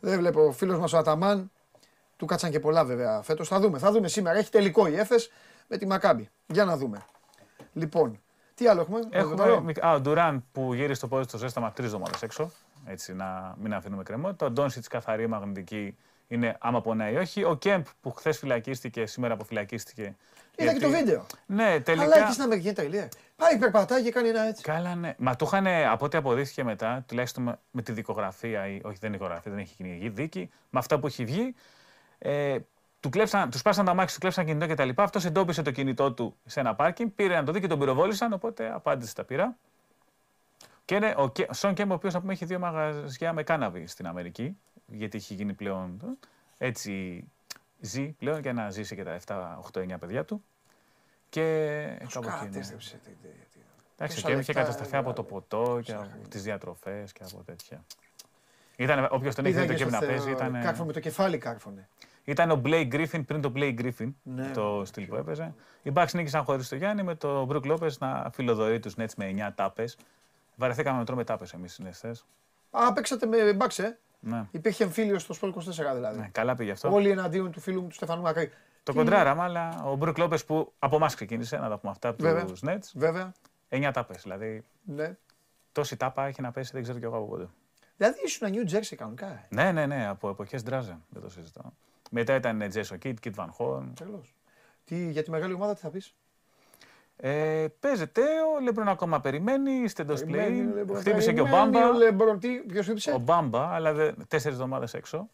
Δεν βλέπω. Ο φίλος μας ο Αταμάν, του κάτσαν και πολλά βέβαια φέτος. Θα δούμε, θα δούμε σήμερα. Έχει τελικό η Έφες με τη Μακάμπι. Για να δούμε. Λοιπόν, τι άλλο έχουμε? Έχουμε ο Ντουράν που γύρισε το πόδι στο ζέσταμα τρεις εβδομάδες έξω. Έτσι, να μην αφήνουμε κρεμότητα. Ο Ντόνσιτς καθαρή μαγνητική. Είναι άμα πονάει ή όχι. Ο Κέμπ που χθες φυλακίστηκε, σήμερα αποφυλακίστηκε. Είδα γιατί... και το βίντεο. Ναι, τελικά. Αλλά εκεί στην Αμερική τα ηλία. Πάει, περπατάει και κάνει ένα έτσι. Καλά, ναι. Μα το είχαν, από ό,τι αποδείχθηκε μετά, τουλάχιστον με τη δικογραφία, ή όχι, δεν είναι δικογραφία, δεν έχει κυνηγή δίκη, με αυτά που έχει βγει. Ε, του κλέψαν, τους πάσαν τα μάξι, του κλέψαν κινητό κτλ. Αυτός εντόπισε το κινητό του σε ένα πάρκινγκ, πήρε να το δει και τον πυροβόλησαν, οπότε απάντησε τα πυρά. Και είναι ο Σον Κέμπ, ο οποίος να πούμε έχει δύο μαγαζιά με κάναβη στην Αμερική. Γιατί έχει γίνει πλέον έτσι, ζει πλέον για να ζήσει και τα επτά, οκτώ, εννιά παιδιά του. Και κάπου εκεί. Εντάξει, και είχε καταστραφεί από το ποτό και από τις διατροφές και από τέτοια. Όποιος τον είχε δει το κέμπι να παίζει ήταν. Κάρφωνε με το κεφάλι, κάρφωνε. Ήταν ο Blake Griffin πριν το Blake Griffin, το στυλ που έπαιζε. Οι Bucks νίκησαν χωρίς το Γιάννη με τον Brook Lopez να φιλοδορεί τους Nets με εννιά τάπες. Βαρεθήκαμε να τρώμε τάπες εμείς οι Nets. Α, παίξατε με Bucks, ε. Ναι. Υπήρχε εμφύλιο στο Σπορ είκοσι τέσσερα δηλαδή. Ναι, καλά πήγε αυτό. Όλοι εναντίον του φίλου μου του Στεφανού Μακρύ. Το και... κοντράραμα, αλλά ο Μπρουκ Λόπες που από εμάς ξεκίνησε, να τα πούμε αυτά, από τους Νετς. Βέβαια. εννιά τάπες δηλαδή. Ναι. Τόση τάπα έχει να πέσει, δεν ξέρω κι εγώ από πότε. Δηλαδή ήσουν New Jersey κανονικά. Ναι, ναι, ναι, από εποχές Ντράζεν. Δεν το συζητώ. Μετά ήταν Jason Kidd, Kid Van Horn. Τελώς. Τι, για τη μεγάλη ομάδα τι θα πεις? Ε, παίζεται, ο Λεμπρόν ακόμα περιμένει, στεντός πλέιν, χτύπησε και ο Μπάμπα. Ο Λεμπρόν, τι, ποιος χτύπησε? Ο Μπάμπα, αλλά δε, τέσσερις εβδομάδες έξω,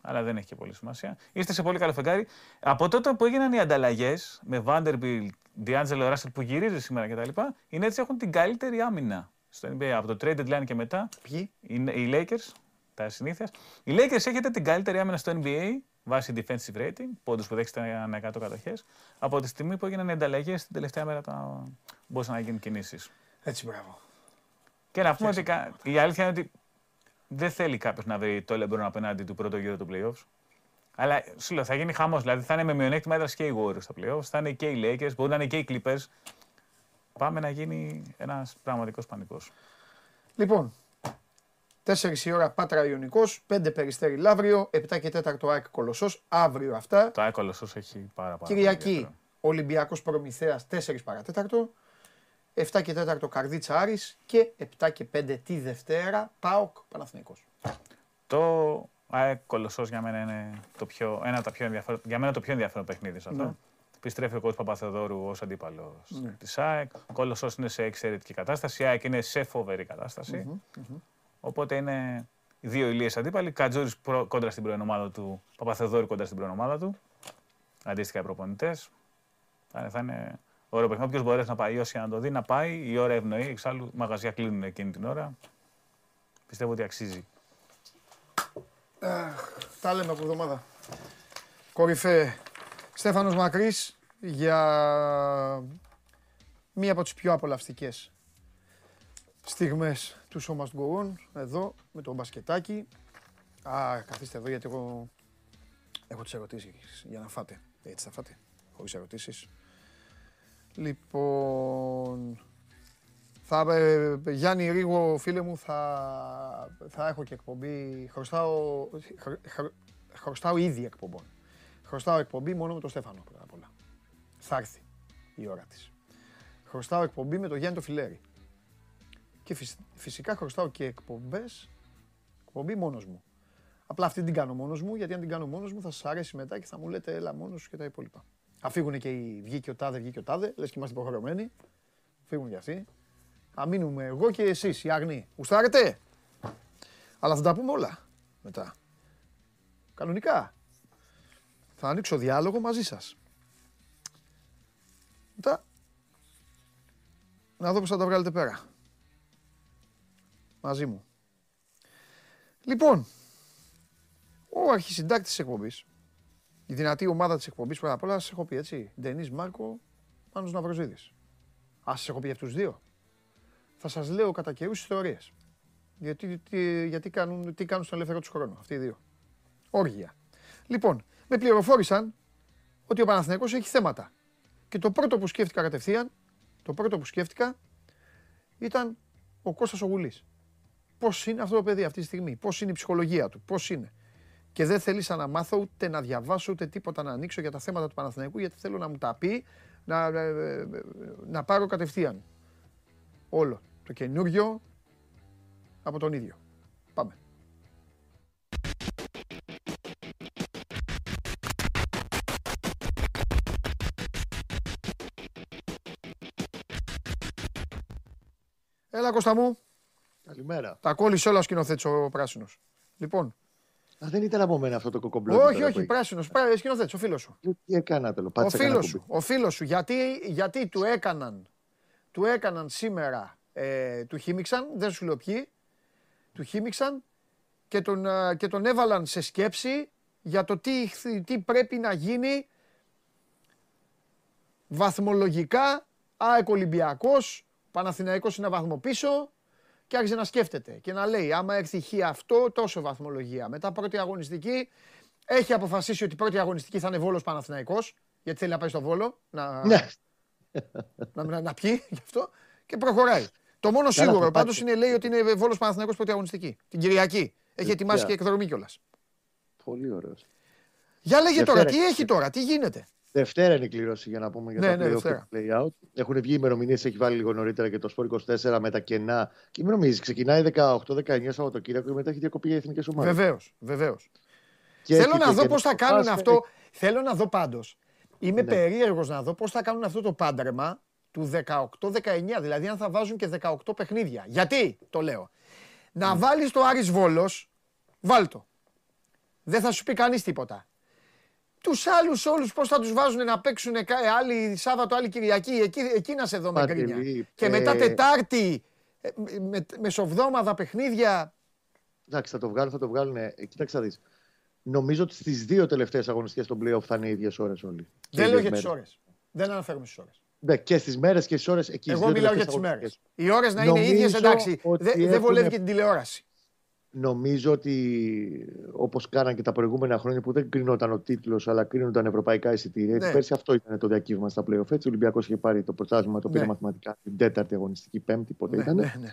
αλλά δεν έχει και πολύ σημασία. Είστε σε πολύ καλό φεγγάρι. Από τότε που έγιναν οι ανταλλαγές με Vanderbilt, D'Angelo Russell που γυρίζει σήμερα κτλ, οι Nets έχουν την καλύτερη άμυνα στο εν μπι έι. Από το trade deadline και μετά, ποιοι? Οι, οι Lakers, τα συνήθεια. Οι Lakers έχετε την καλύτερη άμυνα στο εν μπι έι. Βάσει defensive rating, πόντους που δέχεστε ανά εκατό κατοχές, από τη στιγμή που έγιναν οι ανταλλαγές την τελευταία μέρα μπορούσαν να γίνουν κινήσεις. Έτσι, μπράβο. Και να πούμε ότι η αλήθεια είναι ότι δεν θέλει κάποιος να βρει το LeBron απέναντι του πρώτου γύρου του playoffs. Αλλά σου λέω, θα γίνει χαμός. Δηλαδή θα είναι με μειονέκτημα έδρας και οι Warriors στα playoffs, θα είναι και οι Lakers, μπορεί να είναι και οι Clippers. Πάμε να γίνει ένας πραγματικός πανικός. Λοιπόν. τέσσερις η ώρα Πάτρα Ιωνικός, πέντε Περιστέρι Λαύριο, επτά και τέταρτο ΑΕΚ Κολοσσός, αύριο αυτά. Το ΑΕΚ Κολοσσός έχει πάρα πάρα. Κυριακή Ολυμπιακός Προμηθέας, τέσσερα παρά τέταρτο, επτά και τέταρτο Καρδίτσα Άρης και επτά και πέντε τη Δευτέρα ΠΑΟΚ Παναθηναϊκός. Το ΑΕΚ Κολοσσός για μένα είναι το πιο, ένα από τα πιο ενδιαφέρον, για μένα το πιο ενδιαφέρον παιχνίδι αυτό. Ναι. Επιστρέφει ο Κώστας Παπαθεοδόρου ως αντίπαλος ναι. της ΑΕΚ. Κολοσσός είναι σε εξαιρετική κατάσταση, η ΑΕΚ είναι σε φοβερή κατάσταση. Mm-hmm, mm-hmm. Οπότε είναι οι δύο ηλίες αντίπαλοι. Κατζούρης κόντρα στην πρώην ομάδα του, Παπαθεοδόρη κόντρα στην πρώην ομάδα του. Αντίστοιχα οι προπονητές. Θα, θα είναι ωραίο παιχνίδι. Όποιος μπορέσει να πάει, όσοι να το δει, να πάει. Η ώρα ευνοεί. Εξάλλου, μαγαζιά κλείνουν εκείνη την ώρα. Πιστεύω ότι αξίζει. Αχ, τα λέμε από εβδομάδα. Κορυφέ. Στέφανος Μακρύς για μία από τις πιο απολαυστικές στιγμές του Show Must Go On, εδώ με το μπασκετάκι. Α, καθίστε εδώ γιατί εγώ έχω τις ερωτήσεις για να φάτε. Έτσι θα φάτε, χωρίς ερωτήσεις. Λοιπόν, θα, ε, Γιάννη Ρίγο, φίλε μου, θα, θα έχω και εκπομπή. Χρωστάω, χρω, χρω, χρωστάω ήδη εκπομπών. Χρωστάω εκπομπή μόνο με τον Στέφανο, πρώτα απ' όλα. Θα έρθει η ώρα της. Χρωστάω εκπομπή με τον Γιάννη το Φιλέρη. Και φυσικά χρωστάω και εκπομπές, εκπομπή μόνος μου. Απλά αυτή την κάνω μόνος μου, γιατί αν την κάνω μόνος μου θα σας αρέσει μετά και θα μου λέτε έλα μόνος σου και τα υπόλοιπα. Αφήγουνε και οι βγήκε ο τάδε, βγήκε ο τάδε, λες και είμαστε υποχρεωμένοι. Φύγουν κι αυτοί. Θα μείνουμε εγώ και εσείς, οι αγνοί. Γουστάρετε. Αλλά θα τα πούμε όλα μετά. Κανονικά. Θα ανοίξω διάλογο μαζί σας. Μετά. Να δω πώς θα τα βγάλετε πέρα. Μαζί μου. Λοιπόν, ο αρχισυντάκτης της εκπομπής, η δυνατή ομάδα της εκπομπής, πρώτα απ' όλα, σας έχω πει, έτσι, Ντενής Μάρκο, Πάνος Ναυροζίδης. Ας σας έχω πει αυτούς δύο. Θα σας λέω κατά καιρούς ιστορίες. Γιατί, τι, γιατί κάνουν, τι κάνουν στον ελεύθερο τους χρόνο, αυτοί οι δύο. Όργια. Λοιπόν, με πληροφόρησαν ότι ο Παναθηναϊκός έχει θέματα. Και το πρώτο που σκέφτηκα κατευθείαν, το πρώτο που σκέφτηκα, ήταν ο Κώστας ο Γουλής. Πώς είναι αυτό το παιδί αυτή τη στιγμή, πώς είναι η ψυχολογία του, πώς είναι. Και δεν θέλησα να μάθω ούτε να διαβάσω ούτε τίποτα να ανοίξω για τα θέματα του Παναθηναϊκού, γιατί θέλω να μου τα πει, να, να πάρω κατευθείαν όλο το καινούριο από τον ίδιο. Πάμε. Έλα Κώστα μου. Καλημέρα. Τα κόλλησε όλα ο σκηνοθέτης ο πράσινος. Λοιπόν. Α, δεν ήταν από μένα αυτό το κοκομπλό. Όχι, όχι, πράσινος. Πράσινος σκηνοθέτης, ο φίλος σου. Τι έκανα τέλος. Ο φίλος σου. Ο φίλος σου. Γιατί, γιατί του έκαναν, του έκαναν σήμερα, ε, του χύμιξαν, δεν σου λέω ποιοι, του χύμιξαν και τον, και τον έβαλαν σε σκέψη για το τι, τι πρέπει να γίνει βαθμολογικά. ΑΕΚ Ολυμπιακός, Παναθηναϊκός είναι βαθμό πίσω. Και άρχισε να σκέφτεται και να λέει: άμα έρθει αυτό, τόσο βαθμολογία. Μετά πρώτη αγωνιστική, έχει αποφασίσει ότι πρώτη αγωνιστική θα είναι Βόλος Παναθηναϊκός, γιατί θέλει να πάει στο Βόλο, να, ναι. να, να, να πιει γι' αυτό και προχωράει. Το μόνο σίγουρο πάντως είναι, λέει ότι είναι Βόλος Παναθηναϊκός πρώτη αγωνιστική. Την Κυριακή. Έχει ετοιμάσει yeah. και εκδρομή κιόλας. Πολύ ωραίος. Για λέγε Δευτέρα τώρα, τι έχει τώρα, τι γίνεται. Δευτέρα είναι η κλήρωση για να πούμε για ναι, τα play-off και play-out. Έχουν βγει ημερομηνίες, έχει βάλει λίγο νωρίτερα και το Σπορ είκοσι τέσσερα με τα κενά. Και μην νομίζεις, ξεκινάει δεκαοκτώ δεκαεννιά Σαββατοκύριακο και μετά έχει διακοπή για εθνικές ομάδες. Βεβαίως, βεβαίως. Και Θέλω και να και δω και πώς θα κάνουν πάσχε... αυτό. Θέλω να δω πάντως. Είμαι ναι. περίεργος να δω πώς θα κάνουν αυτό το πάντρεμα του δεκαοκτώ δεκαεννιά. Δηλαδή, αν θα βάζουν και δεκαοκτώ παιχνίδια. Γιατί το λέω. Να mm. βάλεις το Άρης Βόλος, βάλ το. Δεν θα σου πει κανείς τίποτα. Τους άλλους όλους πώς θα τους βάζουν να παίξουν άλλη Σάββατο, άλλη Κυριακή, εκεί, εκεί να σε δω με γκρίνια. Και μετά Τετάρτη, με, με, μεσοβδόμαδα παιχνίδια. Εντάξει, θα το βγάλουν, θα το βγάλουν. Κοίταξε να δεις. Νομίζω ότι στις δύο τελευταίες αγωνιστικές των play-off θα είναι οι ίδιες ώρες όλοι. Δεν λέω για τις ώρες. Δεν αναφέρουμε στις ώρες. Ναι, και στις μέρες και στις ώρες εκεί. Εγώ μιλάω για τις μέρες. Οι ώρες να είναι οι ίδιες, εντάξει. Δεν βολεύει και την τηλεόραση. Νομίζω ότι όπως κάναν και τα προηγούμενα χρόνια που δεν κρίνονταν ο τίτλος αλλά κρίνονταν ευρωπαϊκά εισιτήρια. Ναι. Πέρσι αυτό ήταν το διακύβημα στα play-off. Έτσι, ο Ολυμπιακός είχε πάρει το πρωτάθλημα, το πήρε ναι. μαθηματικά την τέταρτη αγωνιστική, πέμπτη, ποτέ ναι, ήταν. Ναι, ναι.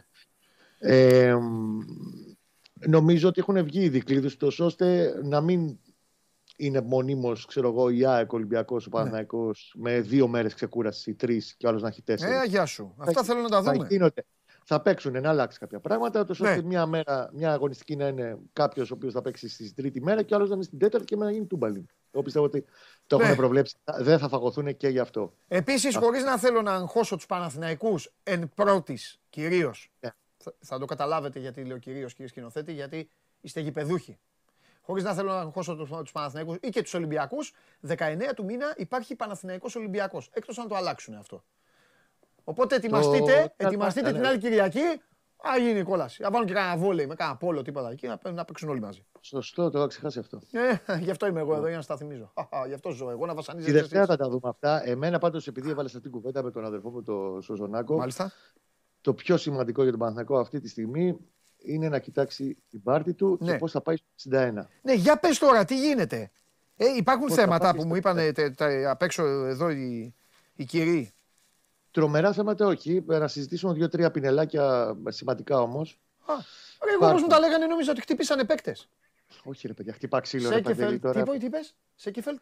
Ε, νομίζω ότι έχουν βγει οι δικλείδους τόσο ώστε να μην είναι μονίμως, ξέρω εγώ, η ΑΕΚ, ο Ολυμπιακός, ο Παναθηναϊκός ναι. με δύο μέρες ξεκούραση ή τρεις και ο άλλος να έχει τέσσερις. Ε, γεια σου. Θα, Αυτά θέλω να τα δούμε. Θα παίξουν, να αλλάξει κάποια πράγματα, τόσο ώστε ναι. μια, μέρα, μια αγωνιστική να είναι κάποιος ο οποίος θα παίξει στην τρίτη μέρα και ο άλλος να είναι στην τέταρτη και να γίνει τούμπαλι. Εγώ πιστεύω ότι το ναι. έχουν προβλέψει, δεν θα φαγωθούν και γι' αυτό. Επίσης, χωρίς να θέλω να αγχώσω τους Παναθηναϊκούς εν πρώτης, κυρίως. Ναι. Θα, θα το καταλάβετε γιατί λέω κυρίως, κύριε σκηνοθέτη, γιατί είστε γηπεδούχοι. Χωρίς να θέλω να αγχώσω τους Παναθηναϊκούς ή και τους Ολυμπιακούς, δεκαεννέα του μήνα υπάρχει Παναθηναϊκός Ολυμπιακός. Εκτός αν το αλλάξουν αυτό. Οπότε ετοιμαστείτε, το... ετοιμαστείτε ναι, την ναι. άλλη Κυριακή, α γίνει η κόλαση. Να βάλουν και κάνα βόλεϊ με κάνα πόλο, τίποτα εκεί, να, να παίξουν όλοι μαζί. Σωστό, το έχω ξεχάσει αυτό. Ε, γι' αυτό είμαι εγώ εδώ, για να στα θυμίζω. Γι' αυτό ζω εγώ, να βασανίζετε. Τη Δευτέρα θα τα δούμε αυτά. Εμένα πάντως, επειδή έβαλε αυτή την κουβέντα με τον αδερφό μου, τον Σοζονάκο, μάλιστα. Το πιο σημαντικό για τον Παναθηναϊκό αυτή τη στιγμή είναι να κοιτάξει την πάρτη του ναι. και πώς θα πάει στο εξήντα ένα. Ναι, για πες τώρα, τι γίνεται. Ε, υπάρχουν πώς θέματα που μου είπαν απ' έξω εδώ οι κυρίοι. Τρομερά θέματα όχι. Να συζητήσουμε δύο-τρία πινελάκια σημαντικά όμως. Α, ρε, εγώ όμως μου τα λέγανε, νόμιζα ότι χτυπήσανε παίκτες. Όχι ρε παιδιά, χτυπά ξύλο ρε Παντελή τώρα. Τι πω, τι είπες, Σέκεφελτ.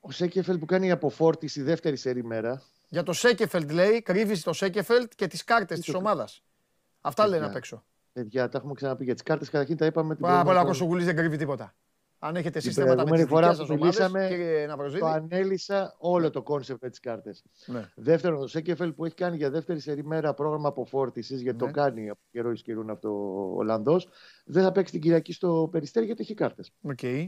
Ο Σέκεφελτ που κάνει αποφόρτιση δεύτερη σερή μέρα. Για το Σέκεφελτ λέει, κρύβει το Σέκεφελτ και τις κάρτες της ομάδας. Αυτά λένε απ' έξω. Παιδιά, τα έχουμε ξαναπεί για τις κάρτες. Καταρχήν τα είπαμε. Πάρα πολλά κοσογουλής δεν κρύβει τίποτα. Αν έχετε συστήματα με τις δικές σας ομάδες, κύριε Ναυροζίδη, το ανέλησα όλο το κόνσεπτ με τις κάρτες. Ναι. Δεύτερον, το Σέκεφελ που έχει κάνει για δεύτερη σερή μέρα πρόγραμμα αποφόρτησης, γιατί ναι. το κάνει από καιρό εις καιρούν αυτό ο Ολλανδός, δεν θα παίξει την Κυριακή στο Περιστέρι γιατί έχει κάρτες. Okay.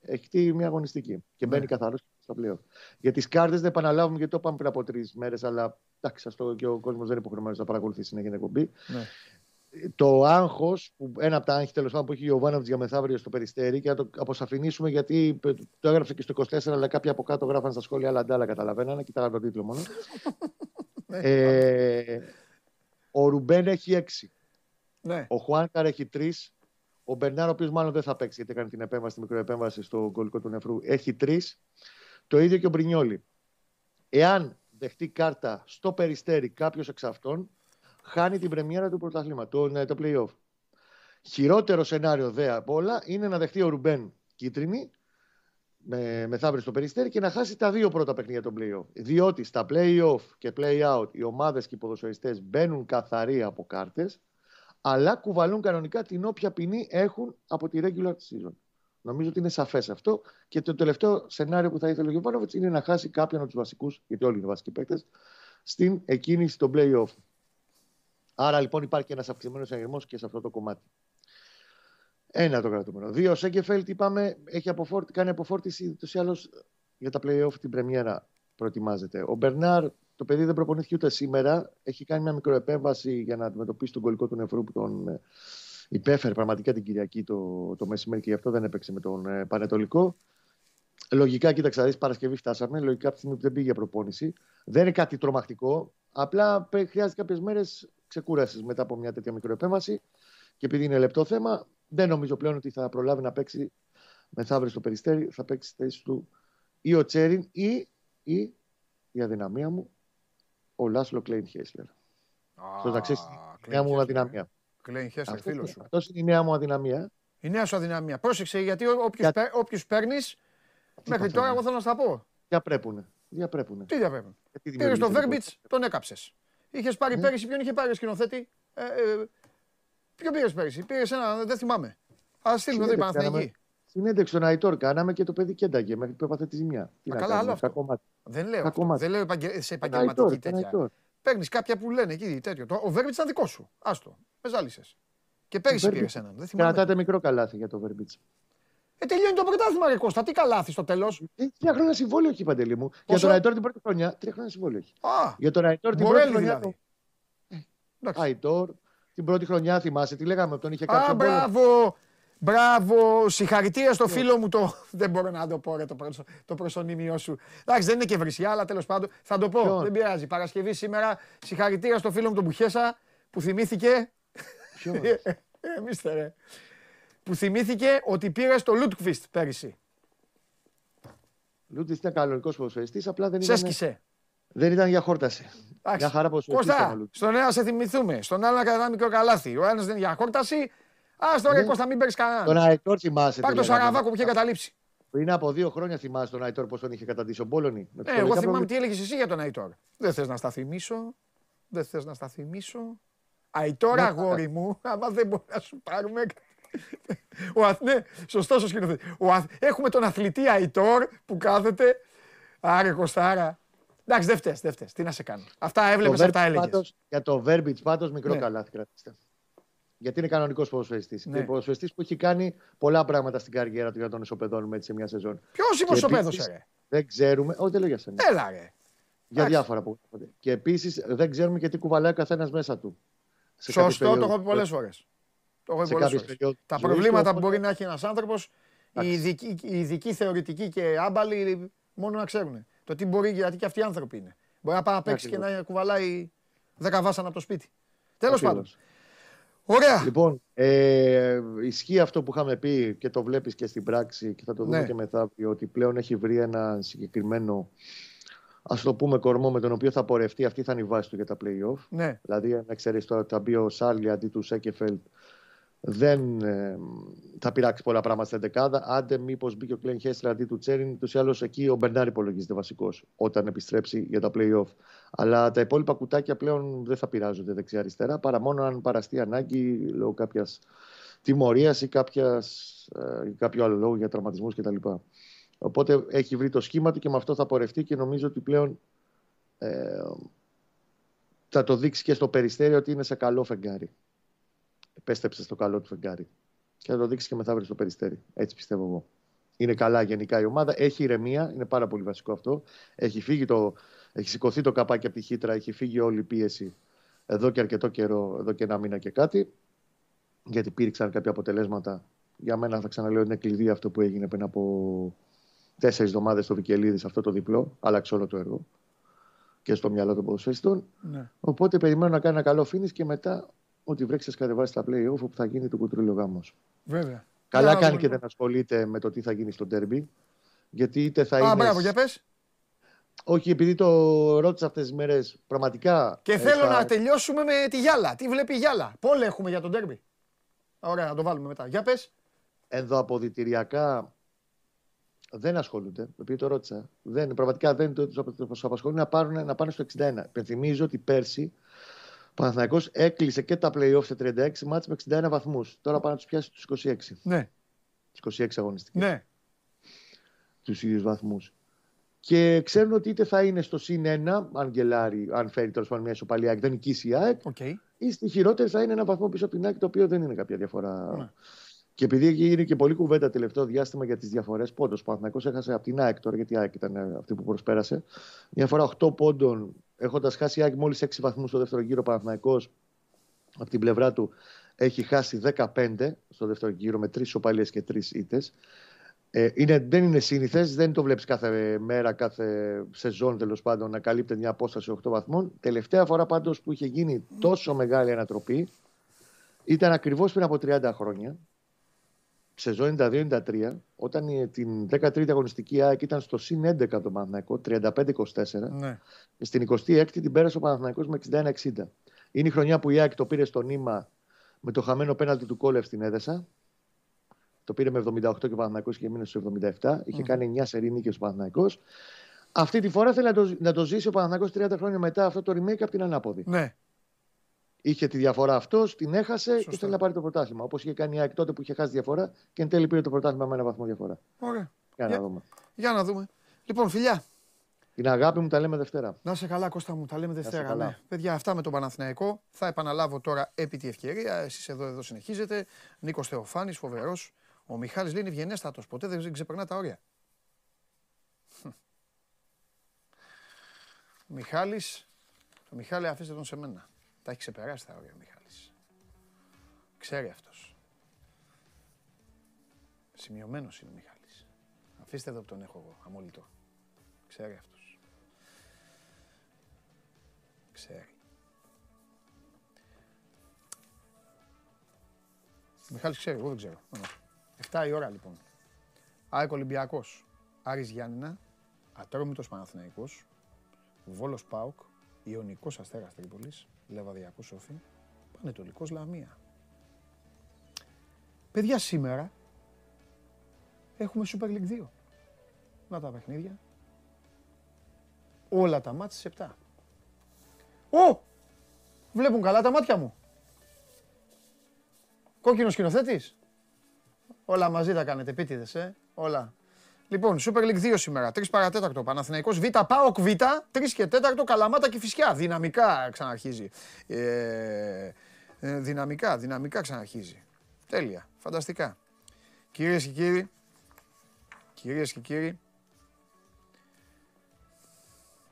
Έχει μια αγωνιστική και μπαίνει ναι. καθαρός στα πλέον. Για τις κάρτες δεν επαναλάβουμε γιατί το είπαμε πριν από τρεις μέρες, αλλά εντάξει, αυτό και ο κόσμος δεν είναι υποχρεωμένος να παρακολουθεί συνέχεια την εκπομπή. Ναι. Το άγχος, ένα από τα άγχη τέλος πάντων που έχει ο Γιωβάνοβιτς για μεθαύριο στο Περιστέρι, και να το αποσαφηνίσουμε γιατί το έγραψε και στο είκοσι τέσσερα, αλλά κάποιοι από κάτω γράφαν στα σχόλια άλλα αντάλλα, καταλαβαίνανε, κοιτάγανε τον τίτλο μόνο. ε, ο Ρουμπέν έχει έξι. Ο Χουάνκαρ έχει τρία. Ο Μπερνάρ, ο οποίος μάλλον δεν θα παίξει γιατί έκανε την επέμβαση, τη μικροεπέμβαση στο γκολικό του νεφρού, έχει τρία. Το ίδιο και ο Μπρινιόλι. Εάν δεχτεί κάρτα στο Περιστέρι κάποιος εξ αυτών, χάνει την πρεμιέρα του πρωταθλήματος, το, το play-off. Χειρότερο σενάριο δε απ' όλα είναι να δεχτεί ο Ρουμπέν κίτρινη με, μεθαύριο στο Περιστέρι και να χάσει τα δύο πρώτα παιχνίδια των play-off. Διότι στα play-off και play-out οι ομάδες και οι ποδοσφαιριστές μπαίνουν καθαροί από κάρτες, αλλά κουβαλούν κανονικά την όποια ποινή έχουν από τη regular season. Νομίζω ότι είναι σαφές αυτό. Και το τελευταίο σενάριο που θα ήθελε ο Γιωβάνοβιτς είναι να χάσει κάποιον από τους βασικούς, γιατί όλοι είναι βασικοί παίκτες, στην εκκίνηση των play-off. Άρα λοιπόν υπάρχει και ένας αυξημένος αγερμός και σε αυτό το κομμάτι. Ένα το κρατούμενο. Δύο, ο Σέγκεφελτ είπαμε, έχει αποφόρτη, κάνει αποφόρτιση τους ή άλλως για τα play-off την πρεμιέρα προετοιμάζεται. Ο Μπερνάρ, το παιδί δεν προπονήθηκε ούτε σήμερα, έχει κάνει μια μικροεπέμβαση για να αντιμετωπίσει τον κολλικό του νεφρού που τον υπέφερε πραγματικά την Κυριακή το, το μεσημέρι και γι' αυτό δεν έπαιξε με τον ε, Πανετολικό. Λογικά, κοίταξα, δεις, Παρασκευή φτάσαμε. Λογικά από τη στιγμή που δεν πήγε προπόνηση. Δεν είναι κάτι τρομακτικό. Απλά χρειάζεται κάποιες μέρες ξεκούρασης μετά από μια τέτοια μικροεπέμβαση. Και επειδή είναι λεπτό θέμα, δεν νομίζω πλέον ότι θα προλάβει να παίξει μεθαύριο στο Περιστέρι. Θα παίξει στη θέση του ή ο Τσέριν ή, ή η αδυναμία μου, ο Λάσλο Κλέιν Χέσλερ. Στο να ξέρεις, η νέα μου αδυναμία. Κλέιν Χέσλερ, φίλο σου. Αυτό είναι η νέα μου αδυναμία. Η νέα σου αδυναμία. Πρόσεξε, γιατί όποιου παίρνει. Μέχρι τώρα, εγώ θέλω να στα πω. Διαπρέπουνε. Διαπρέπουνε. Τι διαπρέπουν. Πήρε το Βέρμπιτς, τον έκαψες. Είχες πάρει ναι. πέρυσι, ποιον είχε πάρει ο σκηνοθέτη. Ε, ε, ποιον πήρες πέρυσι. Πήρες ένα, δεν θυμάμαι. Ας στείλουμε εδώ η Παναθηναϊκή. Συνέντευξη στον Αϊτόρ κάναμε και το παιδί κένταγε μέχρι που έπαθε τη ζημιά. Τι να κάνουμε, κακομάτι. Δεν λέω, δεν λέω σε επαγγελματική τέτοια. Παίρνεις κάποια που λένε εκεί τέτοιο. Ο Βέρμπιτς ήταν δικό σου. Άστο. Με ζάλισες. Και πέρυσι πήρες έναν. Κρατάτε μικρό καλάθι για το Βέρμπιτς. Ε, τελειώνει το πρωτάθλημα, ρε Κώστα. Τι καλάθι στο τέλος. Ε, τρία χρόνια συμβόλαιο έχει, Παντελή μου. Πόσο? Για τον Αϊτόρ την πρώτη χρονιά. Τρία χρόνια συμβόλαιο έχει. Α, για τον Αϊτόρ την πρώτη χρονιά. Δηλαδή. Το... Αϊτόρ την πρώτη χρονιά, θυμάσαι τι λέγαμε, τον είχε κάποιο. Α, μπράβο. Μπράβο. Συγχαρητήρια στο φίλο μου το. Δεν μπορώ να το πω, ρε, το, προσω... το προσωνύμιο σου. Εντάξει, δεν είναι και βρισιά, αλλά τέλος πάντων θα το πω. Ποιον? Δεν πειράζει. Παρασκευή σήμερα, συγχαρητήρια στο φίλο μου τον Μπουχέσα που θυμήθηκε. Μίστερε. Που θυμήθηκε ότι πήρε στο Λούτκβιστ πέρυσι. Λούτκβιστ ήταν κανονικός ποδοσφαιριστής, απλά δεν ήταν. Σέσκησε. Δεν ήταν για χόρταση. Για χαρά ποδοσφαιριστής. Κώστα, στον ένα σε θυμηθούμε, στον άλλο να κρατάμε μικρό καλάθι. Ο ένας δεν είναι για χόρταση. Ας τώρα, ναι. Κώστα, μην παίρνεις κανέναν. Τον Αϊτόρ θυμάσαι. Πάρ' το Σαραβάκο που είχε καταλήψει. Πριν από δύο χρόνια θυμάσαι τον Αϊτόρ πώς τον είχε καταντήσει ο Μπόλονι. Ε, εγώ θυμάμαι τι έλεγες εσύ για τον Αϊτόρ. Δεν θες να στα θυμίσω. Δεν θες να στα θυμίσω. Αϊτόρ, αγόρι μου, άμα δεν μπορεί να σου πάρουμε. Ο αθ... ναι, σωστός ο σκηνοθέτης. Αθ... Έχουμε τον αθλητή Αϊτόρ που κάθεται. Άρε Κωστάρα. Εντάξει, δεν φταίς, δεν φταίς. Τι να σε κάνω. Αυτά έβλεπες, αυτά έλεγες. Πάτος, για το Βέρμπιτς πάντως μικρό ναι. καλάθι κρατήστε. Γιατί είναι κανονικός ποδοσφαιριστής. Ναι. Είναι ποδοσφαιριστής που έχει κάνει πολλά πράγματα στην καριέρα του για να τον ισοπεδώνουμε έτσι σε μια σεζόν. Ποιος είναι ο ισοπέδος, ρε. Δεν ξέρουμε. Όχι, δεν λέω για σένα. Έλα, ρε. Για Άξι. Διάφορα που. Και επίσης δεν ξέρουμε και τι κουβαλάει ο καθένας μέσα του. Σε σωστό, το έχω πει πολλές φορές. Τα προβλήματα που μπορεί να έχει ένας άνθρωπος, οι ειδικοί, οι ειδικοί θεωρητικοί και άμπαλοι μόνο να ξέρουν. Το τι μπορεί, γιατί και αυτοί οι άνθρωποι είναι. Μπορεί να πάει να παίξει και να κουβαλάει δέκα βάσανα από το σπίτι. Τέλος πάντων. Ωραία. Λοιπόν, ε, ισχύει αυτό που είχαμε πει και το βλέπεις και στην πράξη και θα το δούμε ναι. και μετά, ότι πλέον έχει βρει ένα συγκεκριμένο, ας το πούμε, κορμό με τον οποίο θα πορευτεί. Αυτή θα είναι η βάση του για τα play-off. Ναι. Δηλαδή, αν εξαιρέσει τώρα ότι θα μπει ο Σάλι αντί του Σέκεφελτ. δεν ε, θα πειράξει πολλά πράγματα στην δεκάδα. Άντε, μήπως μπήκε ο Κλέν Χέσλερ αντί του Τσέριν. Τους άλλους εκεί ο Μπερνάρ υπολογίζεται βασικός όταν επιστρέψει για τα play-off. Αλλά τα υπόλοιπα κουτάκια πλέον δεν θα πειράζονται δεξιά-αριστερά, παρά μόνο αν παραστεί ανάγκη λόγω κάποιας τιμωρίας ή, κάποιας, ε, ή κάποιο άλλο λόγο για τραυματισμούς κτλ. Οπότε έχει βρει το σχήμα του και με αυτό θα πορευτεί και νομίζω ότι πλέον ε, θα το δείξει και στο Περιστέρι ότι είναι σε καλό φεγγάρι. Επέστρεψε στο καλό του φεγγάρι. Και θα το δείξει και μεθαύριο στο Περιστέρι. Έτσι πιστεύω εγώ. Είναι καλά γενικά η ομάδα. Έχει ηρεμία. Είναι πάρα πολύ βασικό αυτό. Έχει, φύγει το... έχει σηκωθεί το καπάκι από τη χύτρα. Έχει φύγει όλη η πίεση εδώ και αρκετό καιρό, εδώ και ένα μήνα και κάτι. Γιατί πήρξαν κάποια αποτελέσματα. Για μένα θα ξαναλέω είναι κλειδί αυτό που έγινε πριν από τέσσερις εβδομάδες στο Βικελίδης. Αυτό το διπλό. Άλλαξε όλο το έργο. Και στο μυαλό των ποδοσφαιριστών. Ναι. Οπότε περιμένω να κάνω ένα καλό φίνις και μετά. Ότι βρέξει κατεβάσει τα play-off που θα γίνει το κουτρούλιο γάμος. Βέβαια. Καλά μπράβο, κάνει μπράβο. Και δεν ασχολείται με το τι θα γίνει στο ντέρμπι. Γιατί είτε θα Α, είναι. Α, μπράβο, για πες. Όχι, επειδή το ρώτησα αυτές τις μέρες πραγματικά. Και θα... θέλω να τελειώσουμε με τη Γιάλα. Τι βλέπει η Γιάλα. Πόλε έχουμε για το ντέρμπι. Ωραία, να το βάλουμε μετά. Για πες. Ενδοαποδητηριακά δεν ασχολούνται. Επειδή το ρώτησα. Δεν, πραγματικά δεν τους απασχολούν να, πάρουν, να πάνε στο εξήντα ένα. Υπενθυμίζω ότι πέρσι. Ο Παναθηναϊκός έκλεισε και τα play-off σε τριάντα έξι μάτς με εξήντα ένα βαθμούς. Τώρα πάνε να τους πιάσει τους είκοσι έξι. Ναι. Τους είκοσι έξι αγωνιστικές. Ναι. Τους ίδιους βαθμούς. Και ξέρουν ότι είτε θα είναι στο συν ένα, αν γελάρει, αν φέρει τέλος πάντων μια ισοπαλία, δεν νικήσει η ΑΕΚ, okay. ή στη χειρότερη θα είναι ένα βαθμό πίσω από την ΑΕΚ, το οποίο δεν είναι κάποια διαφορά. Ναι. Και επειδή είναι και πολλή κουβέντα τελευταίο διάστημα για τις διαφορές πόντων, ο Παναθηναϊκός έχασε από την ΑΕΚ τώρα, γιατί η ΑΕΚ ήταν αυτή που προσπέρασε, διαφορά οκτώ πόντων. Έχοντας χάσει η ΑΕΚ μόλις έξι βαθμούς στο δεύτερο γύρο, ο Παναθηναϊκός από την πλευρά του έχει χάσει δεκαπέντε στο δεύτερο γύρο με τρεις ισοπαλίες και τρεις ήττες. Ε, είναι, δεν είναι σύνηθες, δεν το βλέπεις κάθε μέρα, κάθε σεζόν τέλος πάντων να καλύπτει μια απόσταση οκτώ βαθμών. Τελευταία φορά πάντως που είχε γίνει τόσο μεγάλη ανατροπή ήταν ακριβώς πριν από τριάντα χρόνια, σεζόν ενενήντα δύο ενενήντα τρία, όταν την δέκατη τρίτη αγωνιστική ΑΕΚ ήταν στο συν έντεκα από τον Παναθηναϊκό, τριάντα πέντε είκοσι τέσσερα. Ναι. Στην εικοστή έκτη την πέρασε ο Παναθηναϊκός με εξήντα ένα εξήντα. Είναι η χρονιά που η ΑΕΚ το πήρε στο νήμα με το χαμένο πέναλτι του Κόλεφ στην Έδεσα. Το πήρε με εβδομήντα οκτώ και ο Παναθηναϊκός και μείνε στους εβδομήντα επτά. Mm. Είχε κάνει εννιά σερί νίκες ο Παναθηναϊκός. Αυτή τη φορά θέλει να το, να το ζήσει ο Παναθηναϊκός τριάντα χρόνια μετά αυτό το remake από την ανάποδη. Ναι. Είχε τη διαφορά αυτός, την έχασε Σωστή. Και θέλει να πάρει το πρωτάθλημα. Όπως είχε κάνει η ΑΕΚ τότε που είχε χάσει διαφορά και εν τέλει πήρε το πρωτάθλημα με ένα βαθμό διαφορά. Ωραία. Για να, για, δούμε. Για να δούμε. Λοιπόν, φιλιά. Την αγάπη μου τα λέμε Δευτέρα. Να σε καλά, Κώστα μου, τα λέμε Δευτέρα. Ναι. Παιδιά, αυτά με τον Παναθηναϊκό. Θα επαναλάβω τώρα επί τη ευκαιρία. Εσείς εδώ, εδώ συνεχίζετε. Νίκος Θεοφάνης, φοβερός. Ο Μιχάλης λέει είναι ευγενέστατος. Ποτέ δεν ξεπερνά τα όρια. Μιχάλης. Το Μιχάλη αφήστε τον σε μένα. Τα έχει ξεπεράσει τα όρια ο Μιχάλης. Ξέρει αυτός. Σημειωμένος είναι ο Μιχάλης. Αφήστε εδώ που τον έχω εγώ, αμόλυτο. Ξέρει αυτός. Ξέρει. Ο Μιχάλης ξέρει, εγώ δεν ξέρω. εφτά η ώρα λοιπόν. ΑΕΚ Ολυμπιακός, Άρης Γιάννηνα, Ατρόμητος Παναθηναϊκός, Βόλος ΠΑΟΚ, Ιωνικός Αστέρας Τρίπολης, Λεβαδιακός Σόφι, Πανετολικός Λαμία. Παιδιά, σήμερα έχουμε Super League δύο. Να τα παιχνίδια. Όλα τα μάτς στις επτά. Ω! Βλέπουν καλά τα μάτια μου. Κόκκινος σκηνοθέτης. Όλα μαζί τα κάνετε, πίτιδες, ε. Όλα. Λοιπόν, Super League δύο σήμερα, τρεις παρά τέταρτο, Παναθηναϊκός Β, ΠΑΟΚ Β, τρεις και τέταρτο, Καλαμάτα και Κηφισιά. Δυναμικά ξαναρχίζει. Ε, δυναμικά, δυναμικά ξαναρχίζει. Τέλεια, φανταστικά. Κυρίες και κύριοι, κυρίες και κύριοι,